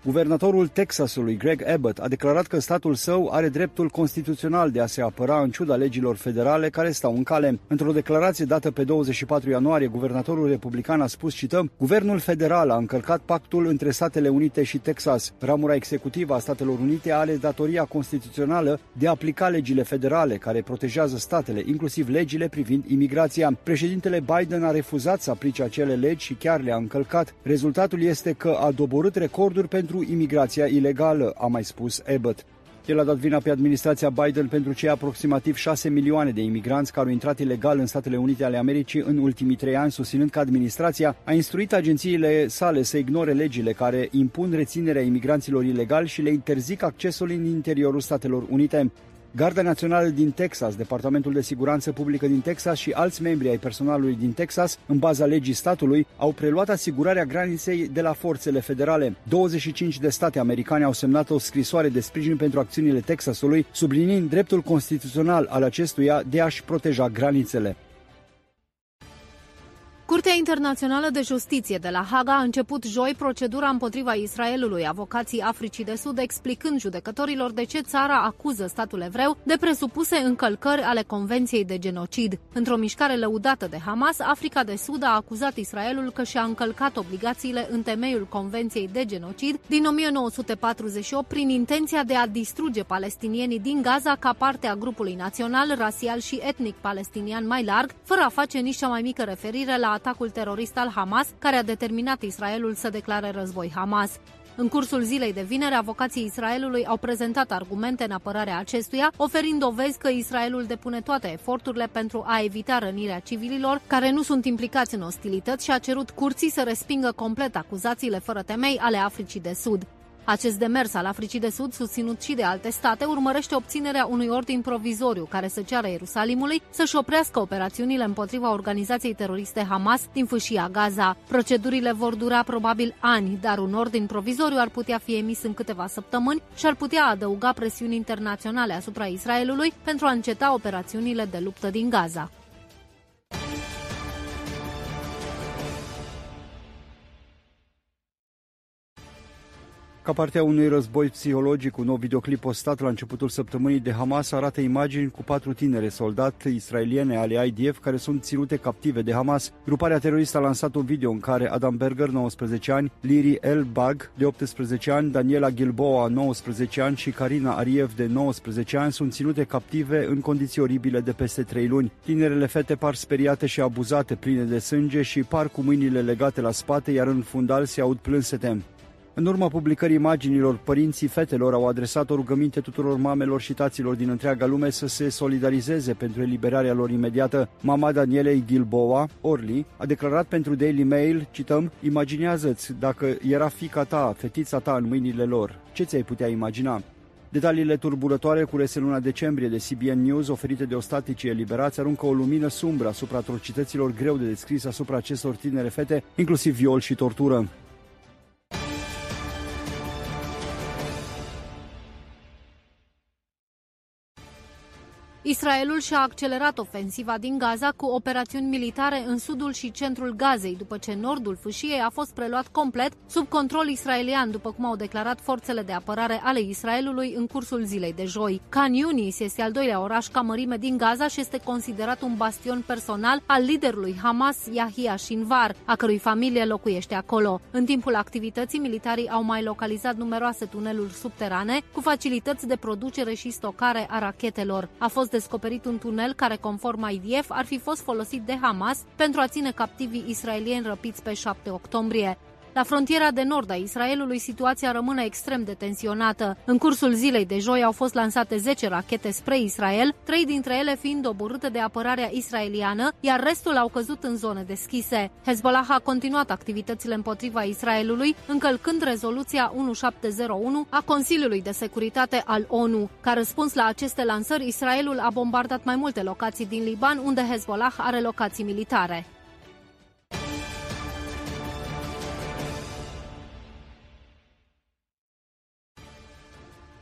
Guvernatorul Texasului, Greg Abbott, a declarat că statul său are dreptul constituțional de a se apăra în ciuda legilor federale care stau în cale. Într-o declarație dată pe douăzeci și patru ianuarie, guvernatorul republican a spus, cităm, "Guvernul federal a încălcat pactul între Statele Unite și Texas. Ramura executivă a Statelor Unite are datoria constituțională de a aplica legile federale care protejează statele, inclusiv legile privind imigrația. Președintele Biden a refuzat să aplice acele legi și chiar le-a încălcat. Rezultatul este că a doborât recorduri pentru imigrația ilegală", a mai spus Abbott. El a dat vina pe administrația Biden pentru cei aproximativ șase milioane de imigranți care au intrat ilegal în Statele Unite ale Americii în ultimii trei ani, susținând că administrația a instruit agențiile sale să ignore legile care impun reținerea imigranților ilegali și le interzic accesul în interiorul Statelor Unite. Garda Națională din Texas, Departamentul de Siguranță Publică din Texas și alți membri ai personalului din Texas, în baza legii statului, au preluat asigurarea graniței de la forțele federale. douăzeci și cinci de state americane au semnat o scrisoare de sprijin pentru acțiunile Texasului, subliniind dreptul constituțional al acestuia de a-și proteja granițele. Curtea Internațională de Justiție de la Haga a început joi procedura împotriva Israelului, avocații Africii de Sud explicând judecătorilor de ce țara acuză statul evreu de presupuse încălcări ale Convenției de Genocid. Într-o mișcare lăudată de Hamas, Africa de Sud a acuzat Israelul că și-a încălcat obligațiile în temeiul Convenției de Genocid din o mie nouă sute patruzeci și opt prin intenția de a distruge palestinienii din Gaza ca parte a grupului național, rasial și etnic palestinian mai larg, fără a face nici cea mai mică referire la atacul terorist al Hamas, care a determinat Israelul să declare război Hamas. În cursul zilei de vineri, avocații Israelului au prezentat argumente în apărarea acestuia, oferind dovezi că Israelul depune toate eforturile pentru a evita rănirea civililor care nu sunt implicați în ostilități și a cerut curții să respingă complet acuzațiile fără temei ale Africii de Sud. Acest demers al Africii de Sud, susținut și de alte state, urmărește obținerea unui ordin provizoriu care să ceară Ierusalimului să-și oprească operațiunile împotriva organizației teroriste Hamas din fâșia Gaza. Procedurile vor dura probabil ani, dar un ordin provizoriu ar putea fi emis în câteva săptămâni și ar putea adăuga presiuni internaționale asupra Israelului pentru a înceta operațiunile de luptă din Gaza. Ca parte a unui război psihologic, un nou videoclip postat la începutul săptămânii de Hamas arată imagini cu patru tinere soldate israeliene ale I D F care sunt ținute captive de Hamas. Gruparea teroristă a lansat un video în care Adam Berger, nouăsprezece ani, Liri El-Bag, de optsprezece ani, Daniela Gilboa, nouăsprezece ani și Karina Ariev, de nouăsprezece ani, sunt ținute captive în condiții oribile de peste trei luni. Tinerele fete par speriate și abuzate, pline de sânge și par cu mâinile legate la spate, iar în fundal se aud plânsete. În urma publicării imaginilor, părinții fetelor au adresat o rugăminte tuturor mamelor și taților din întreaga lume să se solidarizeze pentru eliberarea lor imediată. Mama Danielei Gilboa, Orly, a declarat pentru Daily Mail, cităm, "Imaginează-ți dacă era fiica ta, fetița ta în mâinile lor. Ce ți-ai putea imagina?" Detaliile tulburătoare curese luna decembrie de C B N News, oferite de ostaticii eliberați, aruncă o lumină sumbră asupra atrocităților greu de descris asupra acestor tinere fete, inclusiv viol și tortură. Israelul și-a accelerat ofensiva din Gaza cu operațiuni militare în sudul și centrul Gazei, după ce nordul fâșiei a fost preluat complet sub control israelian, după cum au declarat forțele de apărare ale Israelului în cursul zilei de joi. Khan Yunis este al doilea oraș ca mărime din Gaza și este considerat un bastion personal al liderului Hamas, Yahya Sinwar, a cărui familie locuiește acolo. În timpul activității, militarii au mai localizat numeroase tuneluri subterane cu facilități de producere și stocare a rachetelor. A fost descoperit un tunel care, conform I D F, ar fi fost folosit de Hamas pentru a ține captivii israelieni răpiți pe șapte octombrie. La frontiera de nord a Israelului, situația rămâne extrem de tensionată. În cursul zilei de joi au fost lansate zece rachete spre Israel, trei dintre ele fiind oborâte de apărarea israeliană, iar restul au căzut în zone deschise. Hezbollah a continuat activitățile împotriva Israelului, încălcând rezoluția o mie șapte sute unu a Consiliului de Securitate al O N U. Ca răspuns la aceste lansări, Israelul a bombardat mai multe locații din Liban, unde Hezbollah are locații militare.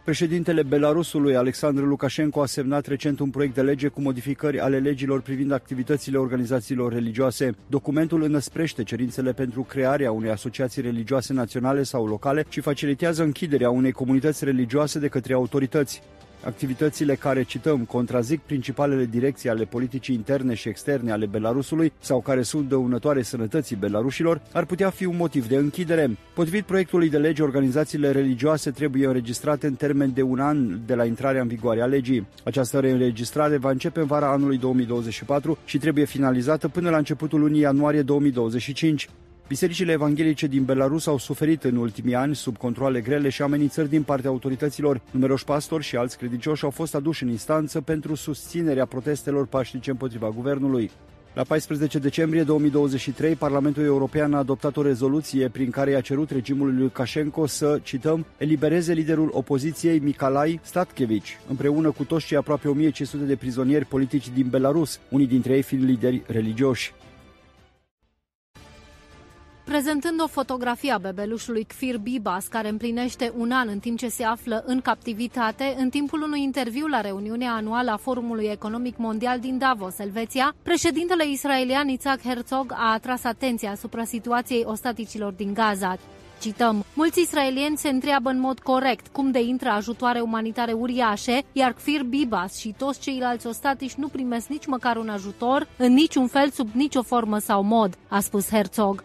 Președintele Belarusului, Alexandru Lukashenko, a semnat recent un proiect de lege cu modificări ale legilor privind activitățile organizațiilor religioase. Documentul înăsprește cerințele pentru crearea unei asociații religioase naționale sau locale și facilitează închiderea unei comunități religioase de către autorități. Activitățile care, cităm, contrazic principalele direcții ale politicii interne și externe ale Belarusului sau care sunt dăunătoare sănătății belarușilor ar putea fi un motiv de închidere. Potrivit proiectului de lege, organizațiile religioase trebuie înregistrate în termen de un an de la intrarea în vigoare a legii. Această reînregistrare va începe în vara anului două mii douăzeci și patru și trebuie finalizată până la începutul lunii ianuarie două mii douăzeci și cinci. Bisericile evanghelice din Belarus au suferit în ultimii ani sub controale grele și amenințări din partea autorităților. Numeroși pastori și alți credincioși au fost aduși în instanță pentru susținerea protestelor pașnice împotriva guvernului. La paisprezece decembrie două mii douăzeci și trei, Parlamentul European a adoptat o rezoluție prin care i-a cerut regimului Lukashenko să, cităm, elibereze liderul opoziției Mikhail Statkevici, împreună cu toți cei aproape o mie cinci sute de prizonieri politici din Belarus, unii dintre ei fiind lideri religioși. Prezentând o fotografie a bebelușului Kfir Bibas, care împlinește un an în timp ce se află în captivitate, în timpul unui interviu la reuniunea anuală a Forumului Economic Mondial din Davos, Elveția, președintele israelian Yitzhak Herzog a atras atenția asupra situației ostaticilor din Gaza. Cităm, mulți israelieni se întreabă în mod corect cum de intră ajutoare umanitare uriașe, iar Kfir Bibas și toți ceilalți ostatici nu primesc nici măcar un ajutor, în niciun fel, sub nicio formă sau mod, a spus Herzog.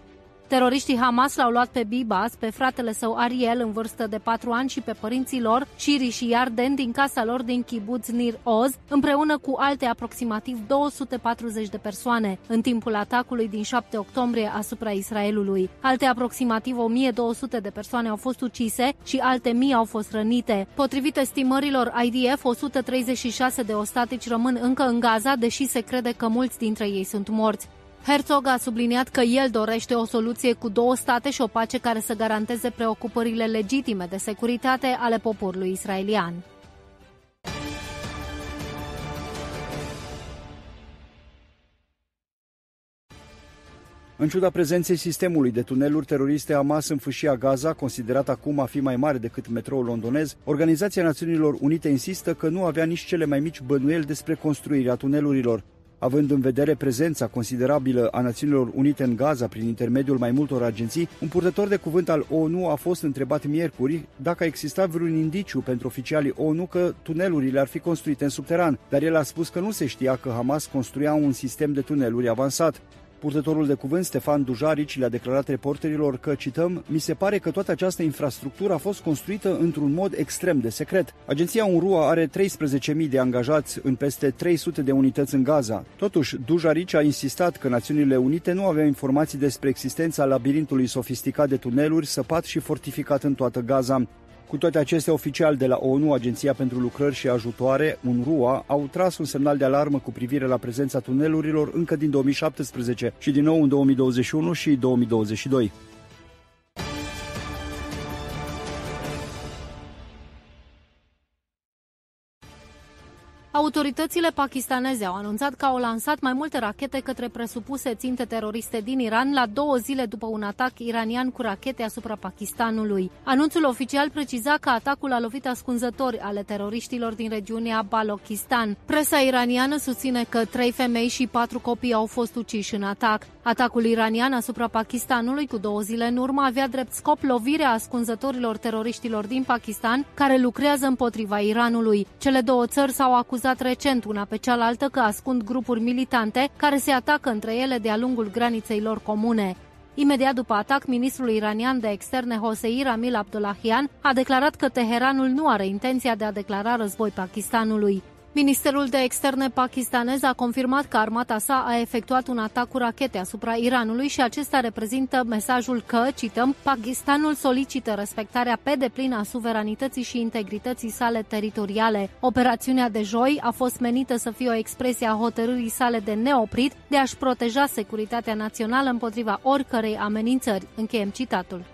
Teroriștii Hamas l-au luat pe Bibas, pe fratele său Ariel în vârstă de patru ani și pe părinții lor, Shiri și Yarden, din casa lor din Kibbutz Nir Oz, împreună cu alte aproximativ două sute patruzeci de persoane, în timpul atacului din șapte octombrie asupra Israelului. Alte aproximativ o mie două sute de persoane au fost ucise și alte mii au fost rănite. Potrivit estimărilor I D F, o sută treizeci și șase de ostatici rămân încă în Gaza, deși se crede că mulți dintre ei sunt morți. Herzog a subliniat că el dorește o soluție cu două state și o pace care să garanteze preocupările legitime de securitate ale poporului israelian. În ciuda prezenței sistemului de tuneluri teroriste Hamas în fâșia Gaza, considerat acum a fi mai mare decât metroul londonez, Organizația Națiunilor Unite insistă că nu avea nici cele mai mici bănuieli despre construirea tunelurilor. Având în vedere prezența considerabilă a Națiunilor Unite în Gaza prin intermediul mai multor agenții, un purtător de cuvânt al O N U a fost întrebat miercuri dacă a existat vreun indiciu pentru oficialii O N U că tunelurile ar fi construite în subteran, dar el a spus că nu se știa că Hamas construia un sistem de tuneluri avansat. Purtătorul de cuvânt Stefan Dujaric le-a declarat reporterilor că, cităm, mi se pare că toată această infrastructură a fost construită într-un mod extrem de secret. Agenția UNRWA are treisprezece mii de angajați în peste trei sute de unități în Gaza. Totuși, Dujaric a insistat că Națiunile Unite nu aveau informații despre existența labirintului sofisticat de tuneluri săpat și fortificat în toată Gaza. Cu toate acestea, oficiali de la O N U, Agenția pentru Lucrări și Ajutoare, UNRWA, au tras un semnal de alarmă cu privire la prezența tunelurilor încă din două mii șaptesprezece și din nou în două mii douăzeci și unu și două mii douăzeci și doi. Autoritățile pakistaneze au anunțat că au lansat mai multe rachete către presupuse ținte teroriste din Iran la două zile după un atac iranian cu rachete asupra Pakistanului. Anunțul oficial preciza că atacul a lovit ascunzători ale teroriștilor din regiunea Balochistan. Presa iraniană susține că trei femei și patru copii au fost uciși în atac. Atacul iranian asupra Pakistanului cu două zile în urmă avea drept scop lovirea ascunzătorilor teroriștilor din Pakistan care lucrează împotriva Iranului. Cele două țări s-au acuzat recent una pe cealaltă că ascund grupuri militante care se atacă între ele de-a lungul graniței lor comune. Imediat după atac, ministrul iranian de externe Hossein Ramil Abdollahian a declarat că Teheranul nu are intenția de a declara război Pakistanului. Ministerul de Externe pakistanez a confirmat că armata sa a efectuat un atac cu rachete asupra Iranului și acesta reprezintă mesajul că, cităm, Pakistanul solicită respectarea pe deplin a suveranității și integrității sale teritoriale. Operațiunea de joi a fost menită să fie o expresie a hotărârii sale de neoprit de a-și proteja securitatea națională împotriva oricărei amenințări. Încheiem citatul.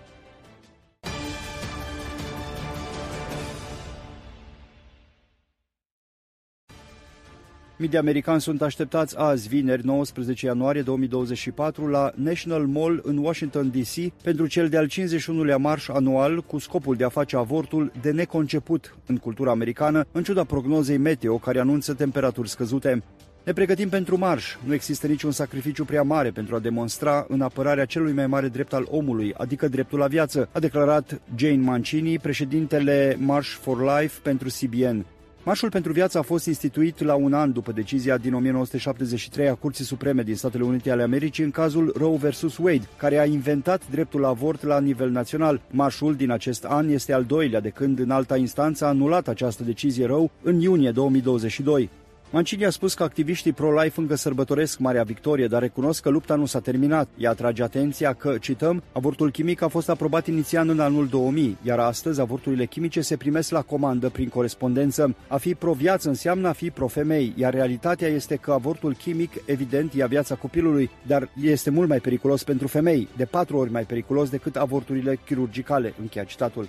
Mii de americani sunt așteptați azi, vineri, nouăsprezece ianuarie două mii douăzeci și patru, la National Mall în Washington D C pentru cel de-al cincizeci și unulea marș anual cu scopul de a face avortul de neconceput în cultura americană, în ciuda prognozei meteo care anunță temperaturi scăzute. Ne pregătim pentru marș. Nu există niciun sacrificiu prea mare pentru a demonstra în apărarea celui mai mare drept al omului, adică dreptul la viață, a declarat Jane Mancini, președintele March for Life pentru C B N. Marșul pentru viață a fost instituit la un an după decizia din o mie nouă sute șaptezeci și trei a Curții Supreme din Statele Unite ale Americii în cazul Roe versus Wade, care a inventat dreptul la avort la nivel național. Marșul din acest an este al doilea de când în alta instanță a anulat această decizie Roe în iunie două mii douăzeci și doi. Mancini a spus că activiștii pro-life încă sărbătoresc Marea Victorie, dar recunosc că lupta nu s-a terminat. Ea atrage atenția că, cităm, avortul chimic a fost aprobat inițial în anul două mii, iar astăzi avorturile chimice se primesc la comandă prin corespondență. A fi pro-viață înseamnă a fi pro-femei, iar realitatea este că avortul chimic, evident, ia viața copilului, dar este mult mai periculos pentru femei, de patru ori mai periculos decât avorturile chirurgicale, încheia citatul.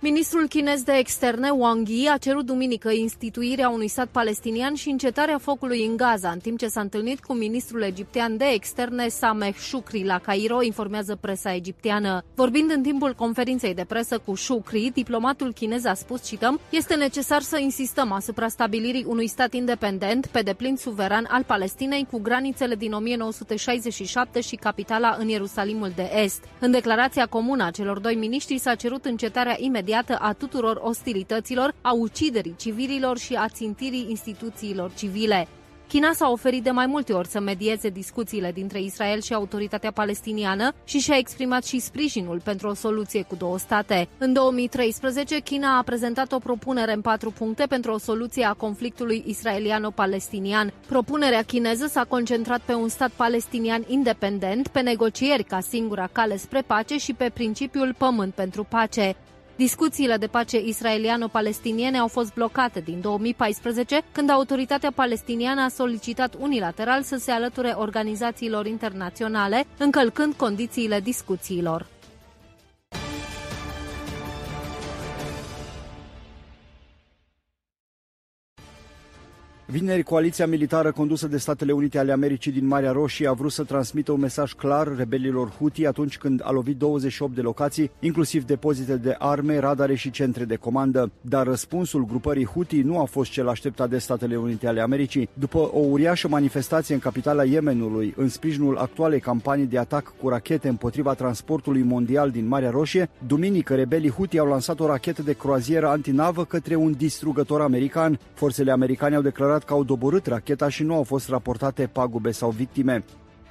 Ministrul chinez de externe, Wang Yi, a cerut duminică instituirea unui stat palestinian și încetarea focului în Gaza, în timp ce s-a întâlnit cu ministrul egiptean de externe, Sameh Shukri, la Cairo, informează presa egipteană. Vorbind în timpul conferinței de presă cu Shukri, diplomatul chinez a spus, cităm, este necesar să insistăm asupra stabilirii unui stat independent, pe deplin suveran al Palestinei, cu granițele din o mie nouă sute șaizeci și șapte și capitala în Ierusalimul de Est. În declarația comună a celor doi miniștri s-a cerut încetarea imediată a tuturor ostilităților, a uciderii civililor și a țintirii instituțiilor civile. China s-a oferit de mai multe ori să medieze discuțiile dintre Israel și autoritatea palestiniană și și-a exprimat și sprijinul pentru o soluție cu două state. În două mii treisprezece, China a prezentat o propunere în patru puncte pentru o soluție a conflictului israeliano-palestinian. Propunerea chineză s-a concentrat pe un stat palestinian independent, pe negocieri ca singura cale spre pace și pe principiul pământ pentru pace. Discuțiile de pace israeliano-palestiniene au fost blocate din două mii paisprezece, când autoritatea palestiniană a solicitat unilateral să se alăture organizațiilor internaționale, încălcând condițiile discuțiilor. Vineri, coaliția militară condusă de Statele Unite ale Americii din Marea Roșie a vrut să transmită un mesaj clar rebelilor Houthi atunci când a lovit douăzeci și opt de locații, inclusiv depozite de arme, radare și centre de comandă. Dar răspunsul grupării Houthi nu a fost cel așteptat de Statele Unite ale Americii. După o uriașă manifestație în capitala Yemenului, în sprijinul actualei campanii de atac cu rachete împotriva transportului mondial din Marea Roșie, duminică rebelii Houthi au lansat o rachetă de croazieră antinavă către un distrugător american. Forțele americane au declarat că au doborât racheta și nu au fost raportate pagube sau victime.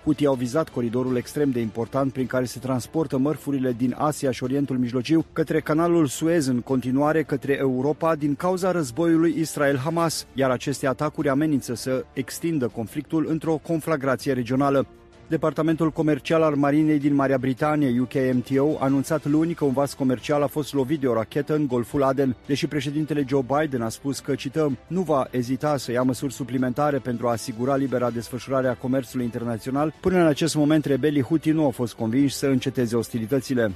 Houthi au vizat coridorul extrem de important prin care se transportă mărfurile din Asia și Orientul Mijlociu către canalul Suez, în continuare către Europa, din cauza războiului Israel-Hamas, iar aceste atacuri amenință să extindă conflictul într-o conflagrație regională. Departamentul Comercial al Marinei din Marea Britanie, U K M T O, a anunțat luni că un vas comercial a fost lovit de o rachetă în Golful Aden. Deși președintele Joe Biden a spus că, cităm, nu va ezita să ia măsuri suplimentare pentru a asigura libera desfășurare a comerțului internațional, până în acest moment rebelii Houthi nu au fost convinși să înceteze ostilitățile.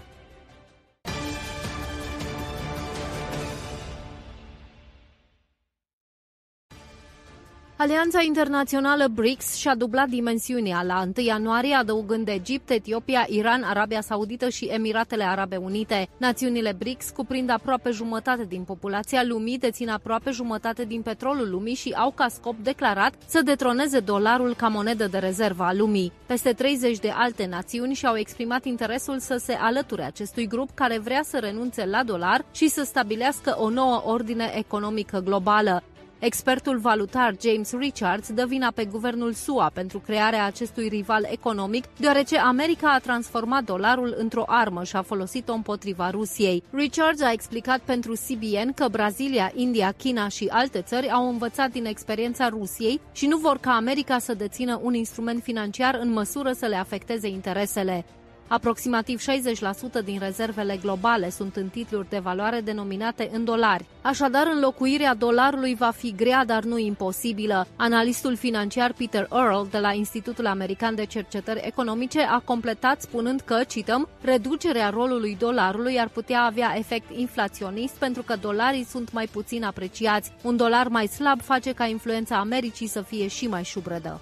Alianța internațională BRICS și-a dublat dimensiunea la întâi ianuarie, adăugând Egipt, Etiopia, Iran, Arabia Saudită și Emiratele Arabe Unite. Națiunile BRICS cuprind aproape jumătate din populația lumii, dețin aproape jumătate din petrolul lumii și au ca scop declarat să detroneze dolarul ca monedă de rezervă a lumii. Peste treizeci de alte națiuni și-au exprimat interesul să se alăture acestui grup care vrea să renunțe la dolar și să stabilească o nouă ordine economică globală. Expertul valutar James Richards dă vina pe guvernul S U A pentru crearea acestui rival economic, deoarece America a transformat dolarul într-o armă și a folosit-o împotriva Rusiei. Richards a explicat pentru C B N că Brazilia, India, China și alte țări au învățat din experiența Rusiei și nu vor ca America să dețină un instrument financiar în măsură să le afecteze interesele. Aproximativ șaizeci la sută din rezervele globale sunt în titluri de valoare denominate în dolari. Așadar, înlocuirea dolarului va fi grea, dar nu imposibilă. Analistul financiar Peter Earl de la Institutul American de Cercetări Economice a completat spunând că, cităm, reducerea rolului dolarului ar putea avea efect inflaționist pentru că dolarii sunt mai puțin apreciați. Un dolar mai slab face ca influența Americii să fie și mai șubredă.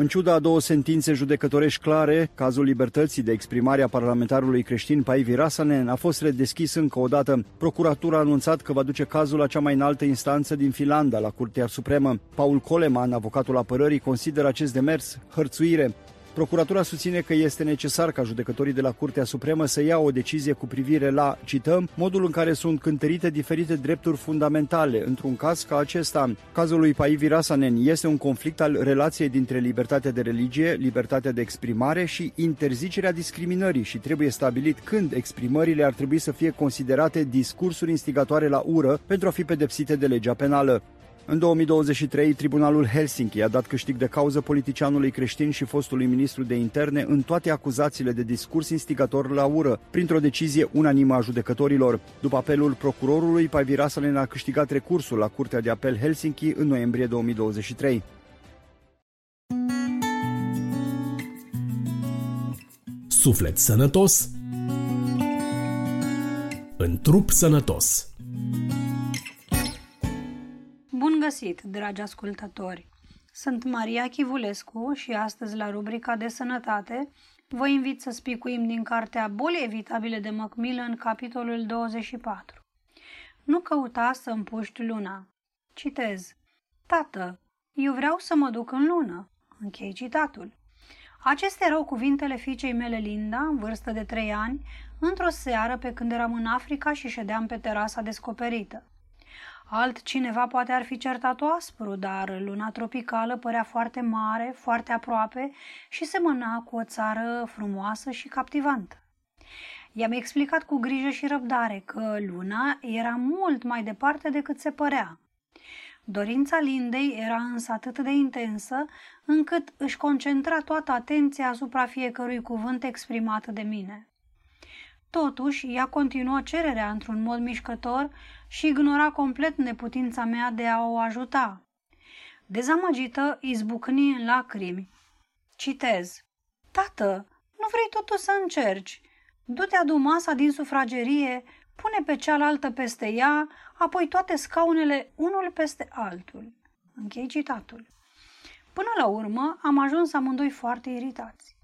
În ciuda a două sentințe judecătorești clare, cazul libertății de exprimare a parlamentarului creștin Päivi Räsänen a fost redeschis încă o dată. Procuratura a anunțat că va duce cazul la cea mai înaltă instanță din Finlanda, la Curtea Supremă. Paul Koleman, avocatul apărării, consideră acest demers hărțuire. Procuratura susține că este necesar ca judecătorii de la Curtea Supremă să ia o decizie cu privire la, cităm, modul în care sunt cântărite diferite drepturi fundamentale într-un caz ca acesta. Cazul lui Päivi Räsänen este un conflict al relației dintre libertatea de religie, libertatea de exprimare și interzicerea discriminării și trebuie stabilit când exprimările ar trebui să fie considerate discursuri instigatoare la ură pentru a fi pedepsite de legea penală. În două mii douăzeci și trei, Tribunalul Helsinki a dat câștig de cauză politicianului creștin și fostului ministru de interne în toate acuzațiile de discurs instigator la ură, printr-o decizie unanimă a judecătorilor. După apelul procurorului, Päivi Räsänen a câștigat recursul la Curtea de Apel Helsinki în noiembrie două mii douăzeci și trei. Suflet sănătos, în trup sănătos. Bun găsit, dragi ascultători! Sunt Maria Chivulescu și astăzi la rubrica de sănătate vă invit să spicuim din cartea Boli evitabile de Macmillan, capitolul douăzeci și patru. Nu căuta să împuști luna. Citez. Tată, eu vreau să mă duc în lună. Închei citatul. Acestea erau cuvintele fiicei mele Linda, în vârstă de trei ani, într-o seară pe când eram în Africa și ședeam pe terasa descoperită. Altcineva poate ar fi certat-o aspru, dar luna tropicală părea foarte mare, foarte aproape și semăna cu o țară frumoasă și captivantă. I-am explicat cu grijă și răbdare că luna era mult mai departe decât se părea. Dorința Lindei era însă atât de intensă încât își concentra toată atenția asupra fiecărui cuvânt exprimat de mine. Totuși, ea continuă cererea într-un mod mișcător și ignora complet neputința mea de a o ajuta. Dezamăgită, izbucni în lacrimi. Citez. Tată, nu vrei totuși să încerci? Du-te, adu masa din sufragerie, pune pe cealaltă peste ea, apoi toate scaunele unul peste altul. Închei citatul. Până la urmă, am ajuns amândoi foarte iritați.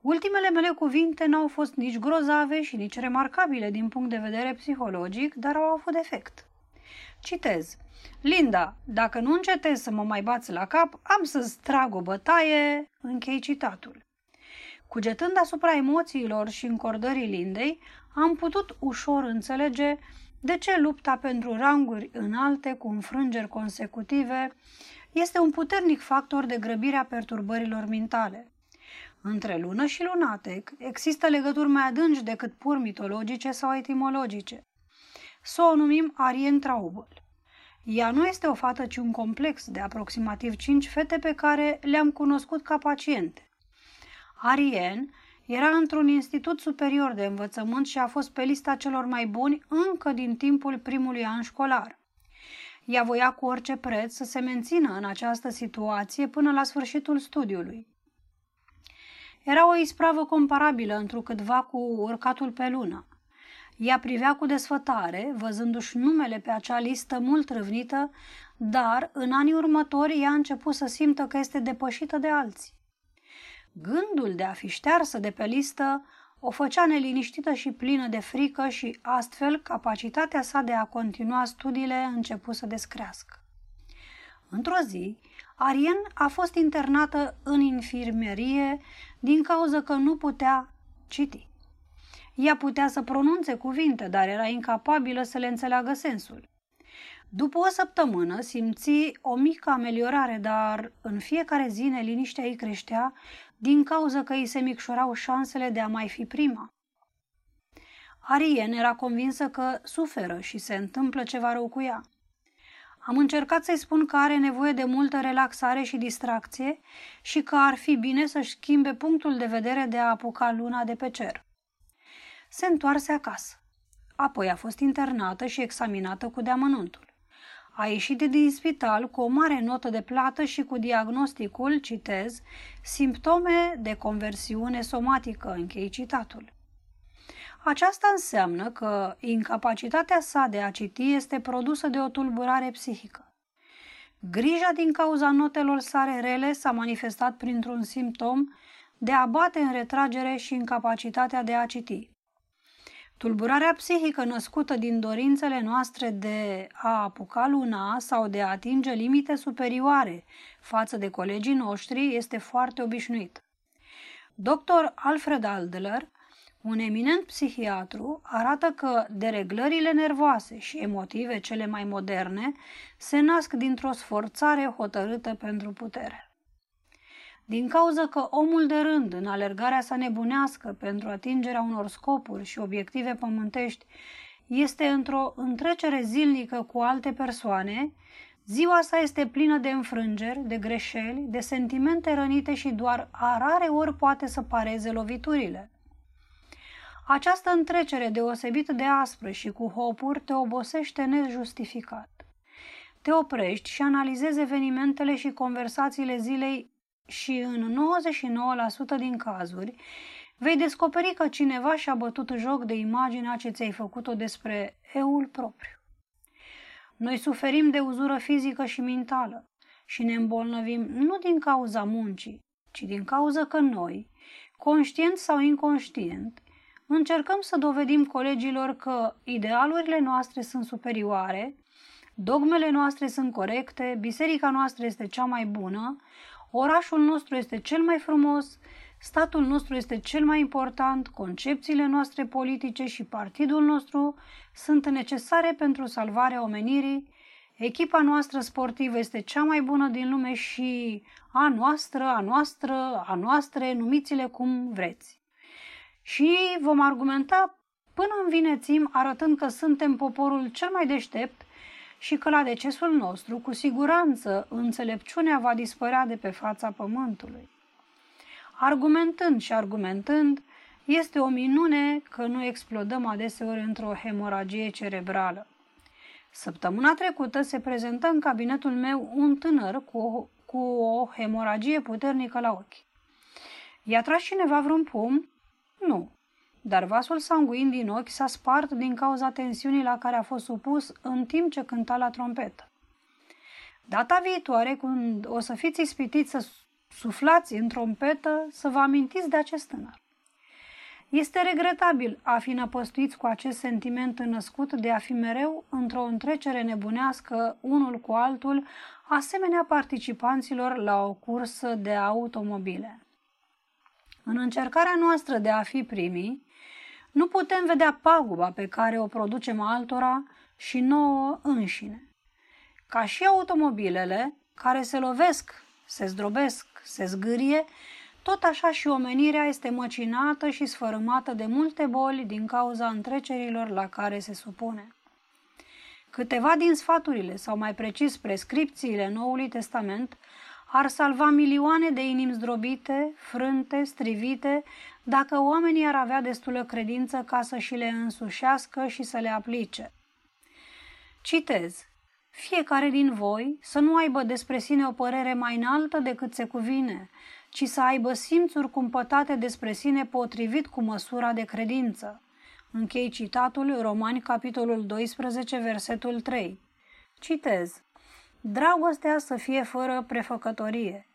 Ultimele mele cuvinte n-au fost nici grozave și nici remarcabile din punct de vedere psihologic, dar au avut efect. Citez. Linda, dacă nu încetezi să mă mai bați la cap, am să-ți trag o bătaie. Închei citatul. Cugetând asupra emoțiilor și încordării Lindei, am putut ușor înțelege de ce lupta pentru ranguri înalte cu înfrângeri consecutive este un puternic factor de grăbire a perturbărilor mintale. Între lună și lunatec există legături mai adânci decât pur mitologice sau etimologice. Să o numim Arien Traubel. Ea nu este o fată, ci un complex de aproximativ cinci fete pe care le-am cunoscut ca paciente. Arien era într-un institut superior de învățământ și a fost pe lista celor mai buni încă din timpul primului an școlar. Ea voia cu orice preț să se mențină în această situație până la sfârșitul studiului. Era o ispravă comparabilă întrucâtva cu urcatul pe lună. Ea privea cu desfătare, văzându-și numele pe acea listă mult râvnită, dar în anii următori ea a început să simtă că este depășită de alții. Gândul de a fi ștearsă de pe listă o făcea neliniștită și plină de frică și, astfel, capacitatea sa de a continua studiile a început să descrească. Într-o zi, Arien a fost internată în infirmerie din cauza că nu putea citi. Ea putea să pronunțe cuvinte, dar era incapabilă să le înțeleagă sensul. După o săptămână simți o mică ameliorare, dar în fiecare zi neliniștea ei creștea din cauza că îi se micșorau șansele de a mai fi prima. Arien era convinsă că suferă și se întâmplă ceva rău cu ea. Am încercat să-i spun că are nevoie de multă relaxare și distracție și că ar fi bine să-și schimbe punctul de vedere de a apuca luna de pe cer. Se întoarse acasă. Apoi a fost internată și examinată cu deamănuntul. A ieșit din spital cu o mare notă de plată și cu diagnosticul, citez, simptome de conversiune somatică, închei citatul. Aceasta înseamnă că incapacitatea sa de a citi este produsă de o tulburare psihică. Grija din cauza notelor sale rele s-a manifestat printr-un simptom de a bate în retragere și incapacitatea de a citi. Tulburarea psihică născută din dorințele noastre de a apuca luna sau de a atinge limite superioare față de colegii noștri este foarte obișnuită. Doctor Alfred Adler, un eminent psihiatru, arată că dereglările nervoase și emotive cele mai moderne se nasc dintr-o sforțare hotărâtă pentru putere. Din cauza că omul de rând, în alergarea sa nebunească pentru atingerea unor scopuri și obiective pământești, este într-o întrecere zilnică cu alte persoane, ziua sa este plină de înfrângeri, de greșeli, de sentimente rănite și doar a rare ori poate să pareze loviturile. Această întrecere deosebită de aspră și cu hopuri te obosește nejustificat. Te oprești și analizezi evenimentele și conversațiile zilei și în nouăzeci și nouă la sută din cazuri vei descoperi că cineva și-a bătut joc de imaginea ce ți-ai făcut-o despre eul propriu. Noi suferim de uzură fizică și mentală și ne îmbolnăvim nu din cauza muncii, ci din cauza că noi, conștient sau inconștient, încercăm să dovedim colegilor că idealurile noastre sunt superioare, dogmele noastre sunt corecte, biserica noastră este cea mai bună, orașul nostru este cel mai frumos, statul nostru este cel mai important, concepțiile noastre politice și partidul nostru sunt necesare pentru salvarea omenirii, echipa noastră sportivă este cea mai bună din lume și a noastră, a noastră, a noastre, numiți-le cum vreți. Și vom argumenta până învinețim arătând că suntem poporul cel mai deștept și că la decesul nostru, cu siguranță, înțelepciunea va dispărea de pe fața pământului. Argumentând și argumentând, este o minune că nu explodăm adeseori într-o hemoragie cerebrală. Săptămâna trecută se prezentă în cabinetul meu un tânăr cu o, cu o hemoragie puternică la ochi. I-a tras cineva vreun pumn? Nu. dar vasul sanguin din ochi s-a spart din cauza tensiunii la care a fost supus în timp ce cânta la trompetă. Data viitoare, când o să fiți ispitiți să suflați în trompetă, să vă amintiți de acest tânăr. Este regretabil a fi năpăstuiți cu acest sentiment înnăscut de a fi mereu într-o întrecere nebunească unul cu altul, asemenea participanților la o cursă de automobile. În încercarea noastră de a fi primii, nu putem vedea paguba pe care o producem altora și nouă înșine. Ca și automobilele care se lovesc, se zdrobesc, se zgârie, tot așa și omenirea este măcinată și sfărâmată de multe boli din cauza întrecerilor la care se supune. Câteva din sfaturile, sau mai precis prescripțiile Noului Testament, ar salva milioane de inimi zdrobite, frânte, strivite, dacă oamenii ar avea destulă credință ca să și le însușească și să le aplice. Citez: fiecare din voi să nu aibă despre sine o părere mai înaltă decât se cuvine, ci să aibă simțuri cumpătate despre sine potrivit cu măsura de credință. Închei citatul, Romani, capitolul doisprezece, versetul trei. Citez: dragostea să fie fără prefăcătorie.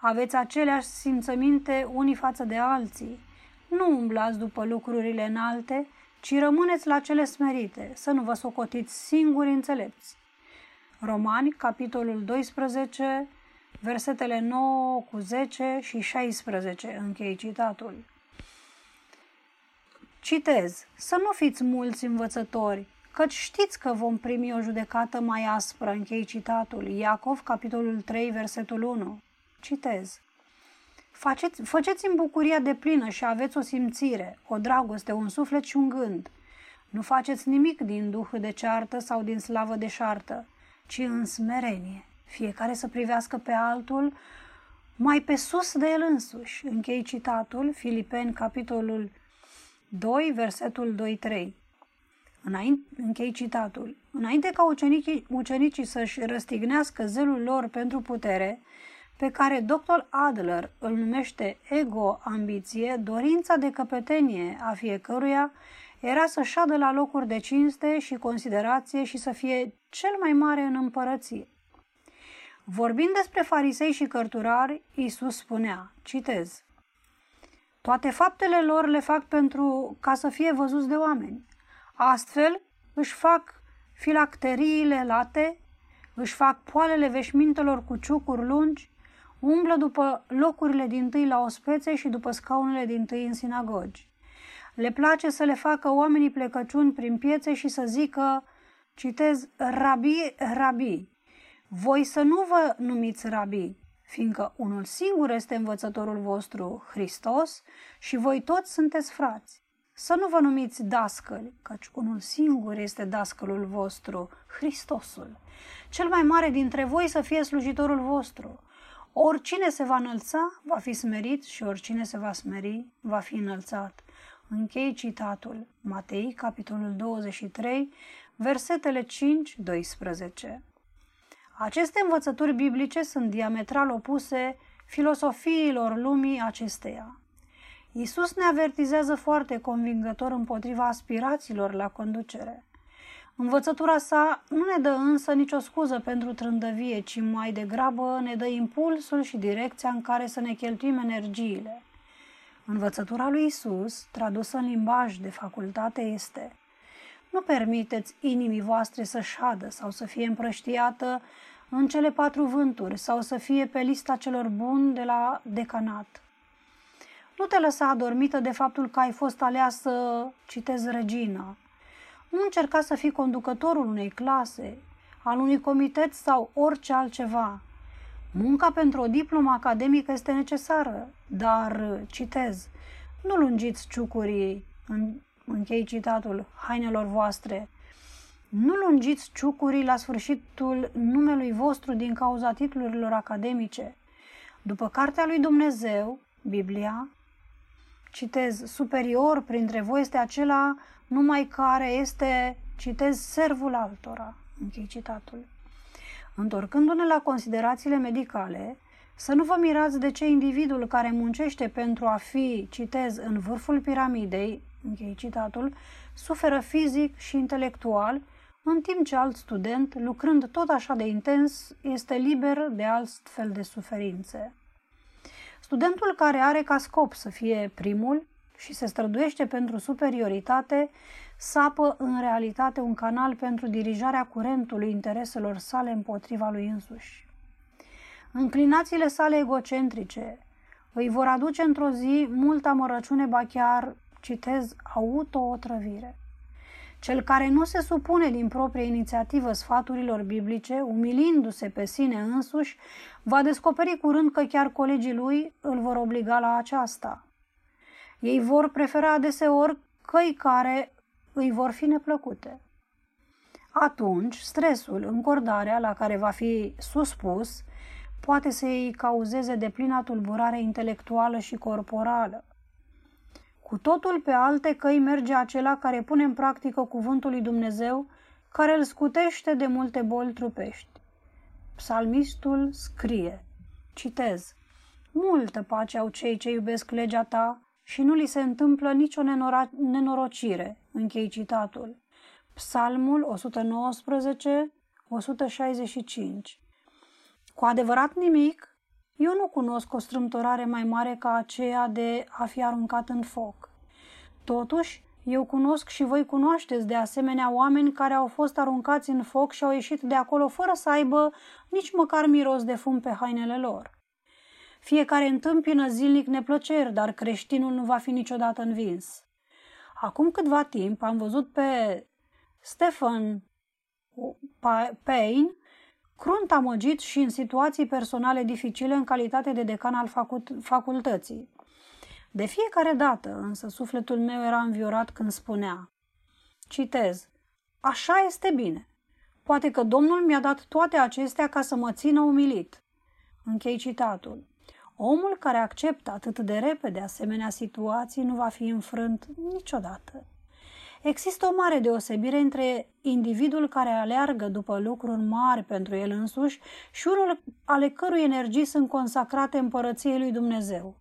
Aveți aceleași simțăminte unii față de alții. Nu umblați după lucrurile înalte, ci rămâneți la cele smerite, să nu vă socotiți singuri înțelepți. Romani, capitolul doisprezece, versetele nouă cu zece și șaisprezece, închei citatul. Citez: să nu fiți mulți învățători, căci știți că vom primi o judecată mai aspră, închei citatul, Iacov, capitolul trei, versetul unu. Citez: Faceți, făceți-mi bucuria deplină și aveți o simțire, o dragoste, un suflet și un gând. Nu faceți nimic din duh de ceartă sau din slavă de șartă, ci în smerenie, fiecare să privească pe altul mai pe sus de el însuși. Închei citatul, Filipeni, capitolul doi, versetul doi trei. Înainte, închei citatul. Înainte ca ucenicii, ucenicii să-și răstignească zelul lor pentru putere, pe care doctor Adler îl numește ego-ambiție, dorința de căpetenie a fiecăruia era să șadă la locuri de cinste și considerație și să fie cel mai mare în împărăție. Vorbind despre farisei și cărturari, Iisus spunea, citez: toate faptele lor le fac pentru ca să fie văzuți de oameni. Astfel își fac filacteriile late, își fac poalele veșmintelor cu ciucuri lungi, umblă după locurile dintâi la ospețe și după scaunele dintâi în sinagogi. Le place să le facă oamenii plecăciuni prin piețe și să zică, citez, rabi, rabi. Voi să nu vă numiți rabi, fiindcă unul singur este învățătorul vostru, Hristos, și voi toți sunteți frați. Să nu vă numiți dascăli, căci unul singur este dascălul vostru, Hristosul. Cel mai mare dintre voi să fie slujitorul vostru. Oricine se va înălța, va fi smerit și oricine se va smeri, va fi înălțat. Închei citatul, Matei, capitolul douăzeci și trei, versetele cinci doisprezece. Aceste învățături biblice sunt diametral opuse filosofiilor lumii acesteia. Iisus ne avertizează foarte convingător împotriva aspirațiilor la conducere. Învățătura sa nu ne dă însă nicio scuză pentru trândăvie, ci mai degrabă ne dă impulsul și direcția în care să ne cheltuim energiile. Învățătura lui Iisus, tradusă în limbaj de facultate, este: nu permiteți inimii voastre să șadă sau să fie împrăștiată în cele patru vânturi sau să fie pe lista celor buni de la decanat. Nu te lăsa adormită de faptul că ai fost aleasă, citez, regină. Nu încerca să fii conducătorul unei clase, al unui comitet sau orice altceva. Munca pentru o diplomă academică este necesară, dar, citez, nu lungiți ciucurii, închei citatul, hainelor voastre. Nu lungiți ciucurii la sfârșitul numelui vostru din cauza titlurilor academice. După cartea lui Dumnezeu, Biblia, citez, superior printre voi este acela numai care este, citez, servul altora, închei citatul. Întorcându-ne la considerațiile medicale, să nu vă mirați de ce individul care muncește pentru a fi, citez, în vârful piramidei, închei citatul, suferă fizic și intelectual, în timp ce alt student, lucrând tot așa de intens, este liber de altfel de suferințe. Studentul care are ca scop să fie primul și se străduiește pentru superioritate, sapă în realitate un canal pentru dirijarea curentului intereselor sale împotriva lui însuși. Înclinațiile sale egocentrice îi vor aduce într-o zi multă amărăciune, ba chiar, citez, auto-otrăvire. Cel care nu se supune din proprie inițiativă sfaturilor biblice, umilindu-se pe sine însuși, va descoperi curând că chiar colegii lui îl vor obliga la aceasta. Ei vor prefera adeseori căi care îi vor fi neplăcute. Atunci, stresul, încordarea la care va fi suspus, poate să îi cauzeze deplina tulburare intelectuală și corporală. Cu totul pe alte căi merge acela care pune în practică cuvântul lui Dumnezeu, care îl scutește de multe boli trupești. Psalmistul scrie, citez, multă pace au cei ce iubesc legea ta și nu li se întâmplă nicio nenora- nenorocire, închei citatul. Psalmul o sută nouăsprezece, o sută șaizeci și cinci. Cu adevărat nimic, eu nu cunosc o strâmtorare mai mare ca aceea de a fi aruncat în foc. Totuși, eu cunosc și voi cunoașteți de asemenea oameni care au fost aruncați în foc și au ieșit de acolo fără să aibă nici măcar miros de fum pe hainele lor. Fiecare întâmpină zilnic neplăceri, dar creștinul nu va fi niciodată învins. Acum câtva timp am văzut pe Stephen Payne, crunt amăgit și în situații personale dificile în calitate de decan al facu- facultății. De fiecare dată, însă, sufletul meu era înviorat când spunea, citez, așa este bine, poate că Domnul mi-a dat toate acestea ca să mă țină umilit. Închei citatul. Omul care acceptă atât de repede asemenea situații nu va fi înfrânt niciodată. Există o mare deosebire între individul care aleargă după lucruri mari pentru el însuși și unul ale cărui energii sunt consacrate împărăției lui Dumnezeu.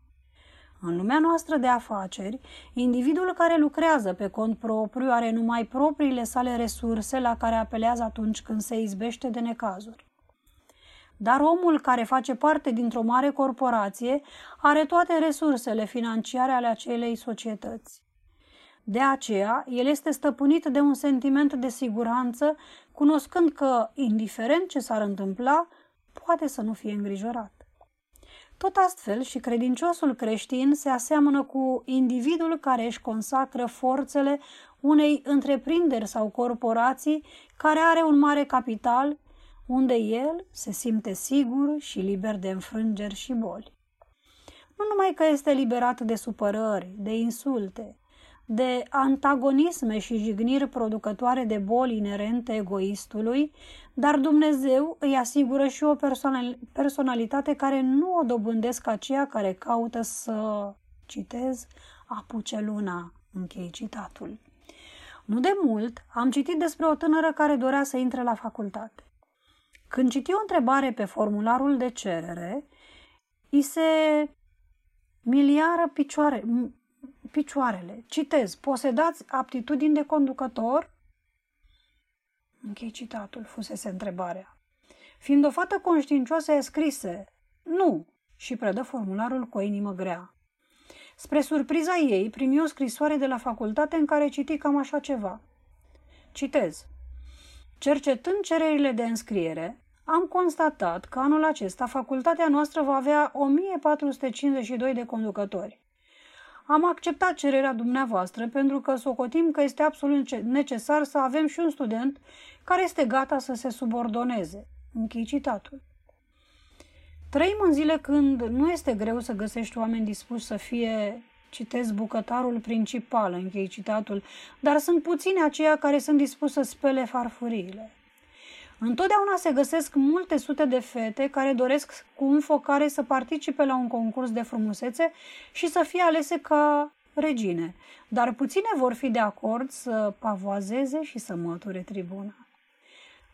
În lumea noastră de afaceri, individul care lucrează pe cont propriu are numai propriile sale resurse la care apelează atunci când se izbește de necazuri. Dar omul care face parte dintr-o mare corporație are toate resursele financiare ale acelei societăți. De aceea, el este stăpânit de un sentiment de siguranță, cunoscând că, indiferent ce s-ar întâmpla, poate să nu fie îngrijorat. Tot astfel și credinciosul creștin se aseamănă cu individul care își consacră forțele unei întreprinderi sau corporații care are un mare capital, unde el se simte sigur și liber de înfrângeri și boli. Nu numai că este liberat de supărări, de insulte, de antagonisme și jigniri producătoare de boli inerente egoistului, dar Dumnezeu îi asigură și o personalitate care nu o dobândesc aceia care caută să, citez, apuce luna, închei citatul. Nu de mult am citit despre o tânără care dorea să intre la facultate. Când citi o întrebare pe formularul de cerere, i se miliară picioare... picioarele. Citez, posedați aptitudini de conducător? Închei citatul, fusese întrebarea. Fiind o fată conștiincioasă, ea scrise, nu, și predă formularul cu o inimă grea. Spre surpriza ei, primi o scrisoare de la facultate în care citi cam așa ceva. Citez, cercetând cererile de înscriere, am constatat că anul acesta facultatea noastră va avea o mie patru sute cincizeci și doi de conducători. Am acceptat cererea dumneavoastră pentru că socotim că este absolut necesar să avem și un student care este gata să se subordoneze. Închei citatul. Trăim în zile când nu este greu să găsești oameni dispuși să fie, citez, bucătarul principal, închei citatul, dar sunt puțini aceia care sunt dispuși să spele farfuriile. Întotdeauna se găsesc multe sute de fete care doresc cu înfocare să participe la un concurs de frumusețe și să fie alese ca regine, dar puține vor fi de acord să pavoazeze și să măture tribuna.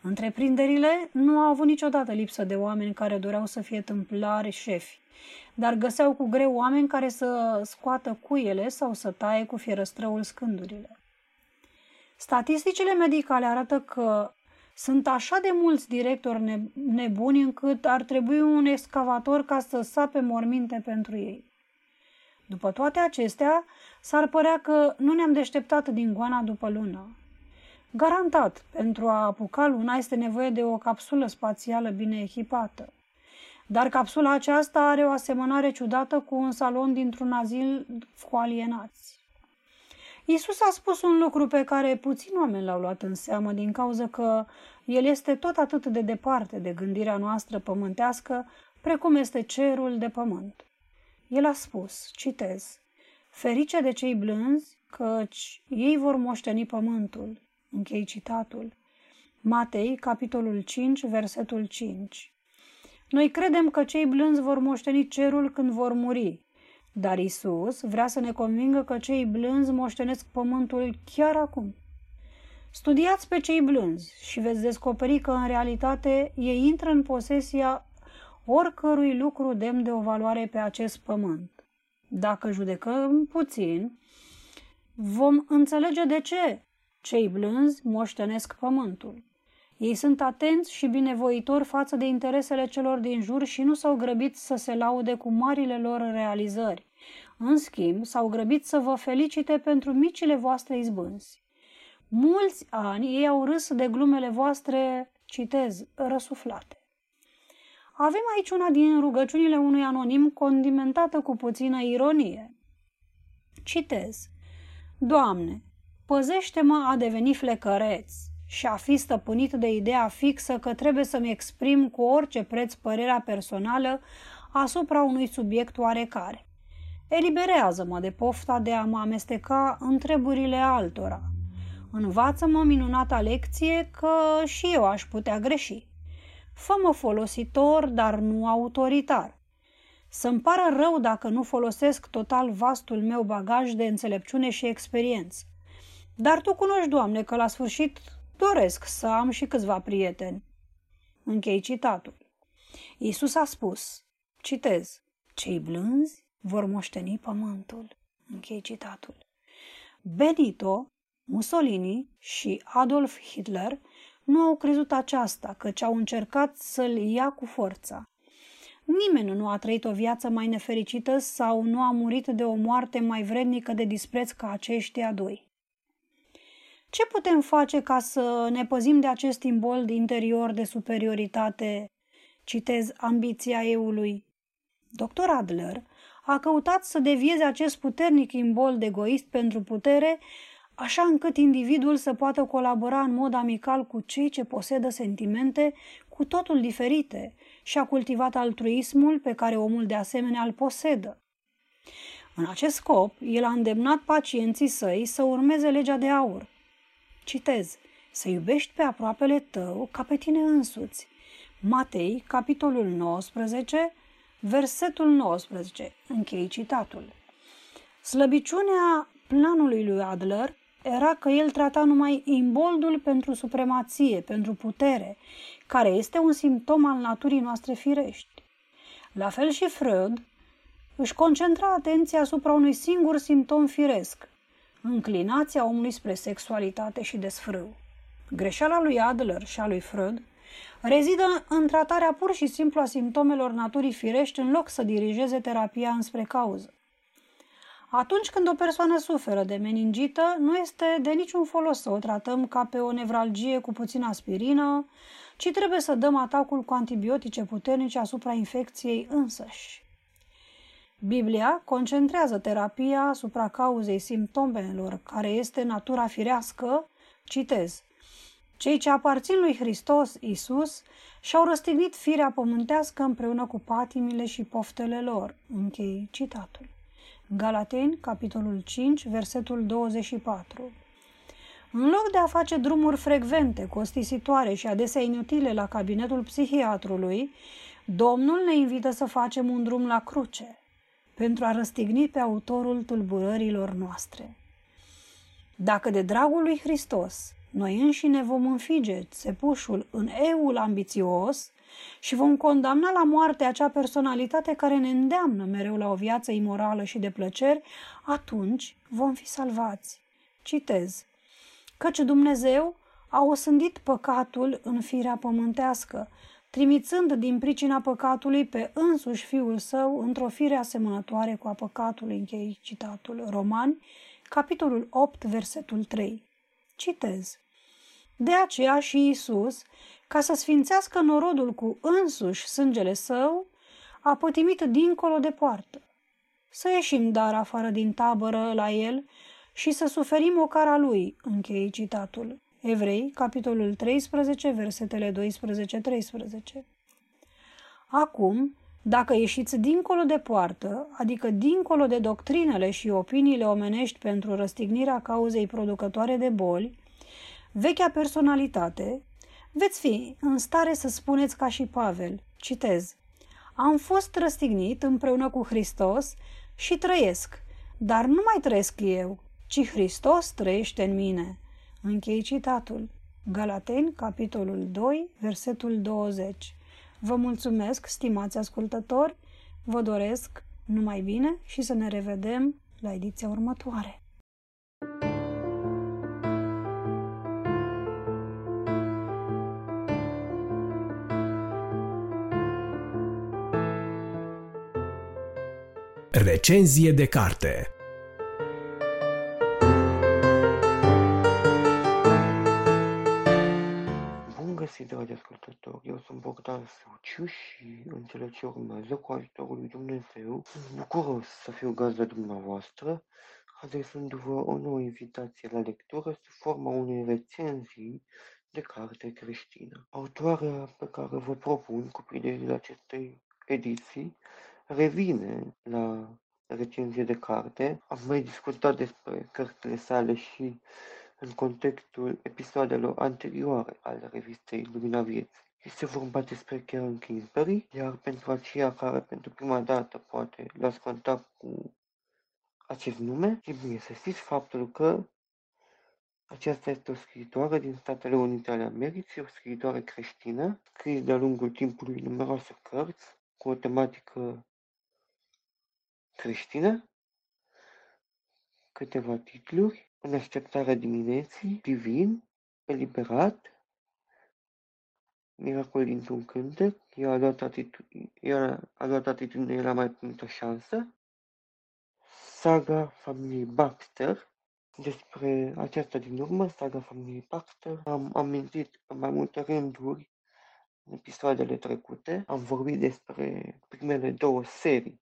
Întreprinderile nu au avut niciodată lipsă de oameni care doreau să fie tâmplari șefi, dar găseau cu greu oameni care să scoată cuiele sau să taie cu fierăstrăul scândurile. Statisticile medicale arată că sunt așa de mulți directori nebuni încât ar trebui un excavator ca să sape morminte pentru ei. După toate acestea, s-ar părea că nu ne-am deșteptat din goana după lună. Garantat, pentru a apuca luna este nevoie de o capsulă spațială bine echipată. Dar capsula aceasta are o asemănare ciudată cu un salon dintr-un azil cu alienați. Iisus a spus un lucru pe care puțini oameni l-au luat în seamă din cauza că el este tot atât de departe de gândirea noastră pământească, precum este cerul de pământ. El a spus, citez, ferice de cei blânzi, căci ei vor moșteni pământul. Închei citatul. Matei, capitolul cinci, versetul cinci. Noi credem că cei blânzi vor moșteni cerul când vor muri, dar Iisus vrea să ne convingă că cei blânzi moștenesc pământul chiar acum. Studiați pe cei blânzi și veți descoperi că, în realitate, ei intră în posesia oricărui lucru demn de o valoare pe acest pământ. Dacă judecăm puțin, vom înțelege de ce cei blânzi moștenesc pământul. Ei sunt atenți și binevoitori față de interesele celor din jur și nu s-au grăbit să se laude cu marile lor realizări. În schimb, s-au grăbit să vă felicite pentru micile voastre izbânzi. Mulți ani ei au râs de glumele voastre, citez, răsuflate. Avem aici una din rugăciunile unui anonim condimentată cu puțină ironie. Citez, Doamne, păzește-mă a deveni flecăreț și a fi stăpânit de ideea fixă că trebuie să-mi exprim cu orice preț părerea personală asupra unui subiect oarecare. Eliberează-mă de pofta de a mă amesteca în treburile altora. Învață-mă minunata lecție că și eu aș putea greși. Fă-mă folositor, dar nu autoritar. Să-mi pară rău dacă nu folosesc total vastul meu bagaj de înțelepciune și experiență. Dar Tu cunoști, Doamne, că la sfârșit doresc să am și câțiva prieteni. Închei citatul. Iisus a spus, citez, cei blânzi vor moșteni pământul. Închei citatul. Benito Mussolini și Adolf Hitler nu au crezut aceasta, căci au încercat să-l ia cu forța. Nimeni nu a trăit o viață mai nefericită sau nu a murit de o moarte mai vrednică de dispreț ca aceștia doi. Ce putem face ca să ne păzim de acest imbold interior de superioritate? Citez ambiția euului. Doctor Adler a căutat să devieze acest puternic imbold egoist pentru putere, așa încât individul să poată colabora în mod amical cu cei ce posedă sentimente cu totul diferite și a cultivat altruismul pe care omul de asemenea îl posedă. În acest scop, el a îndemnat pacienții săi să urmeze legea de aur. Citez, să iubești pe aproapele tău ca pe tine însuți. Matei, capitolul nouăsprezece, versetul nouăsprezece. Închei citatul. Slăbiciunea planului lui Adler era că el trata numai imboldul pentru supremație, pentru putere, care este un simptom al naturii noastre firești. La fel și Freud își concentra atenția asupra unui singur simptom firesc, înclinația omului spre sexualitate și desfrâu. Greșeala lui Adler și a lui Freud rezidă în tratarea pur și simplu a simptomelor naturii firești în loc să dirigeze terapia înspre cauză. Atunci când o persoană suferă de meningită, nu este de niciun folos să o tratăm ca pe o nevralgie cu puțină aspirină, ci trebuie să dăm atacul cu antibiotice puternice asupra infecției însăși. Biblia concentrează terapia asupra cauzei simptomelor, care este natura firească, citez, cei ce aparțin lui Hristos, Iisus, și-au răstignit firea pământească împreună cu patimile și poftele lor, închei citatul. Galateni, capitolul cinci, versetul douăzeci și patru. În loc de a face drumuri frecvente, costisitoare și adesea inutile la cabinetul psihiatrului, Domnul ne invită să facem un drum la cruce, pentru a răstigni pe autorul tulburărilor noastre. Dacă de dragul lui Hristos Noi înșine vom înfige țepușul în eul ambițios și vom condamna la moarte acea personalitate care ne îndeamnă mereu la o viață imorală și de plăceri, atunci vom fi salvați. Citez. Căci Dumnezeu a osândit păcatul în firea pământească, trimițând din pricina păcatului pe însuși Fiul Său într-o fire asemănătoare cu a păcatului, închei citatul. Romani, capitolul opt, versetul trei. Citez. De aceea și Iisus, ca să sfințească norodul cu însuși sângele Său, a pătimit dincolo de poartă. Să ieșim dar afară din tabără la El și să suferim ocara Lui, închei citatul. Evrei, capitolul treisprezece, versetele doisprezece-treisprezece. Acum, dacă ieșiți dincolo de poartă, adică dincolo de doctrinele și opiniile omenești pentru răstignirea cauzei producătoare de boli, vechea personalitate, veți fi în stare să spuneți ca și Pavel, citez, am fost răstignit împreună cu Hristos și trăiesc, dar nu mai trăiesc eu, ci Hristos trăiește în mine. Închei citatul. Galateni, capitolul doi, versetul douăzeci. Vă mulțumesc, stimați ascultători, vă doresc numai bine și să ne revedem la ediția următoare. Recenzie de carte. Dragi ascultători, eu sunt Bogdan Suciu și în cele ce urmează, cu ajutorul lui Dumnezeu, sunt bucuros să fiu gazda dumneavoastră, adresându-vă o nouă invitație la lectură sub forma unei recenzii de carte creștină. Autoarea pe care vă propun cu prilejul acestei ediții revine la recenzie de carte. Am mai discutat despre cărțile sale și în contextul episoadelor anterioare ale revistei Lumina Vieții. Este vorba despre Karen Kingsbury, iar pentru aceia care pentru prima dată poate luați contact cu acest nume, e bine să știți faptul că aceasta este o scriitoare din Statele Unite ale Americii, o scriitoare creștină, scris de-a lungul timpului numeroase cărți cu o tematică creștină, câteva titluri, În așteptarea dimineții, Divin, Eliberat, Miracol dintr-un cântec, Ea a luat atitudine, ea a luat atitudine, el a mai primit o șansă, Saga familiei Baxter. Despre aceasta din urmă, Saga familiei Baxter, am amintit în mai multe rânduri în episoadele trecute. Am vorbit despre primele două serii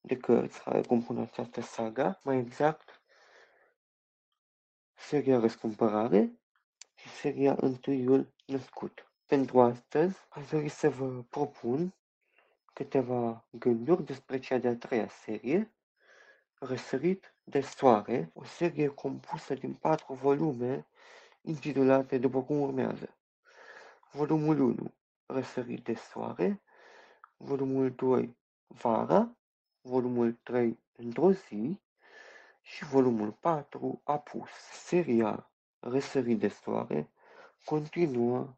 de cărți care compun această saga, mai exact seria Răscumpărare și seria Întâiul Născut. Pentru astăzi, aș dori să vă propun câteva gânduri despre cea de-a treia serie, Răsărit de Soare, o serie compusă din patru volume intitulate după cum urmează. Volumul unu, Răsărit de Soare, volumul doi, Vara, volumul trei, Într-o zi, și volumul patru, Apus. Seria Răsărit de Soare continuă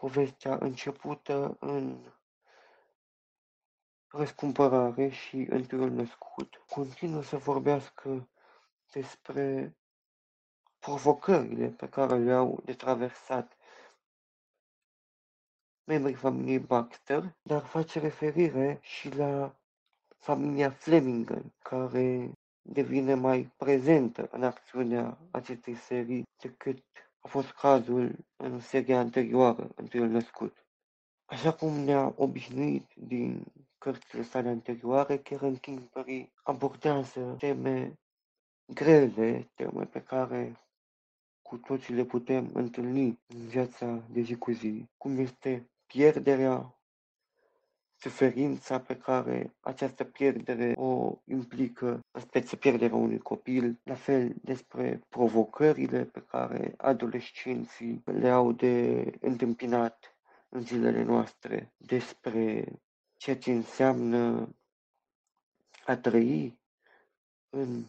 povestea începută în Răscumpărare și Întâiul Născut. Continuă să vorbească despre provocările pe care le-au de traversat membrii familiei Baxter, dar face referire și la familia Flemington, care devine mai prezentă în acțiunea acestei serii decât a fost cazul în seria anterioară, Întâiul Născut. Așa cum ne-a obișnuit din cărțile sale anterioare, Karen Kingsbury abordează teme grele, teme pe care cu toții le putem întâlni în viața de zi cu zi, cum este pierderea, suferința pe care această pierdere o implică, în speță pierderea unui copil, la fel despre provocările pe care adolescenții le au de întâmpinat în zilele noastre, despre ceea ce înseamnă a trăi în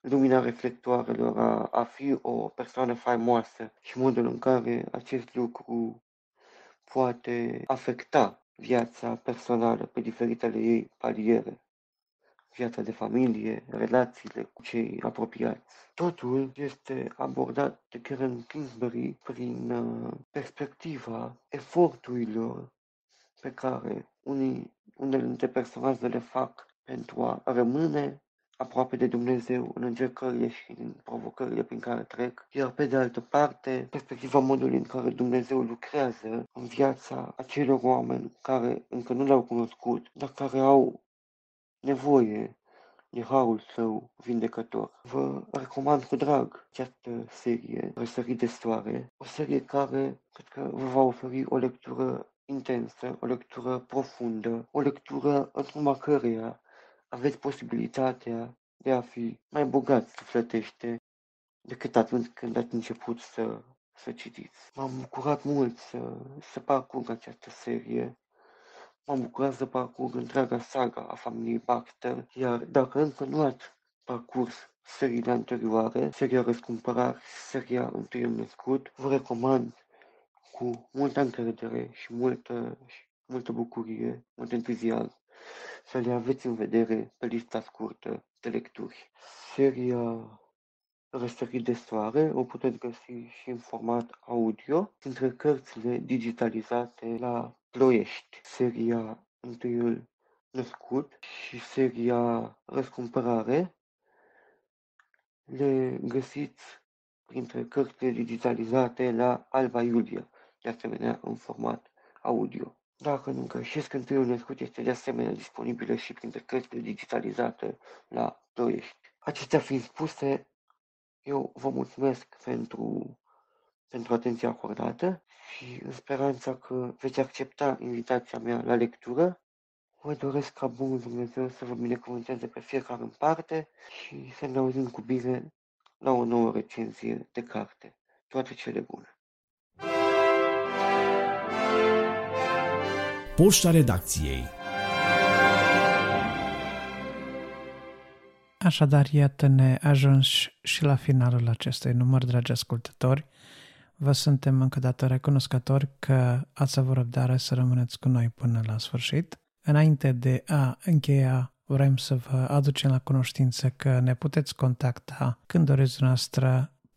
lumina reflectoarelor, a, a fi o persoană faimoasă și modul în care acest lucru poate afecta viața personală pe diferitele ei paliere, viața de familie, relațiile cu cei apropiați. Totul este abordat de Karen Kingsbury prin perspectiva eforturilor pe care unii, unele dintre personaje le fac pentru a rămâne aproape de Dumnezeu în încercările și în provocările prin care trec, iar pe de altă parte, perspectiva modului în care Dumnezeu lucrează în viața acelor oameni care încă nu l-au cunoscut, dar care au nevoie de harul său vindecător. Vă recomand cu drag această serie, Răsărit de Soare, o serie care cred că vă va oferi o lectură intensă, o lectură profundă, o lectură în urma căreia aveți posibilitatea de a fi mai bogați sufletește decât atunci când ați început să, să citiți. M-am bucurat mult să, să parcurg această serie. M-am bucurat să parcurg întreaga saga a familiei Baxter, iar dacă încă nu ați parcurs seriile anterioare, seria Răscumpărare și seria Întâi Om Născut, vă recomand cu multă încredere și multă, și multă bucurie, mult entuziasm să le aveți în vedere pe lista scurtă de lecturi. Seria Răsărit de Soare o puteți găsi și în format audio, între cărțile digitalizate la Ploiești. Seria Întâiul Născut și seria Răscumpărare le găsiți printre cărțile digitalizate la Alba Iulia, de asemenea în format audio. Dacă nu greșesc, Întâiul Născut este de asemenea disponibilă și printre cărțile digitalizate la Ploiești. Acestea fiind spuse, eu vă mulțumesc pentru, pentru atenția acordată și în speranța că veți accepta invitația mea la lectură, vă doresc ca bunul Dumnezeu să vă binecuvânteze pe fiecare în parte și să ne auzim cu bine la o nouă recenzie de carte. Toate cele bune! Poșta redacției. Așadar, iată, ne ajungi și la finalul acestui număr, dragi ascultători. Vă suntem încă o dată recunoscători că ați avut răbdare să rămâneți cu noi până la sfârșit. Înainte de a încheia, vrem să vă aducem la cunoștință că ne puteți contacta când doriți noastră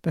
pe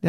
de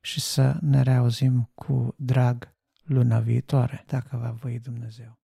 și să ne reauzim cu drag luna viitoare, dacă va voi Dumnezeu.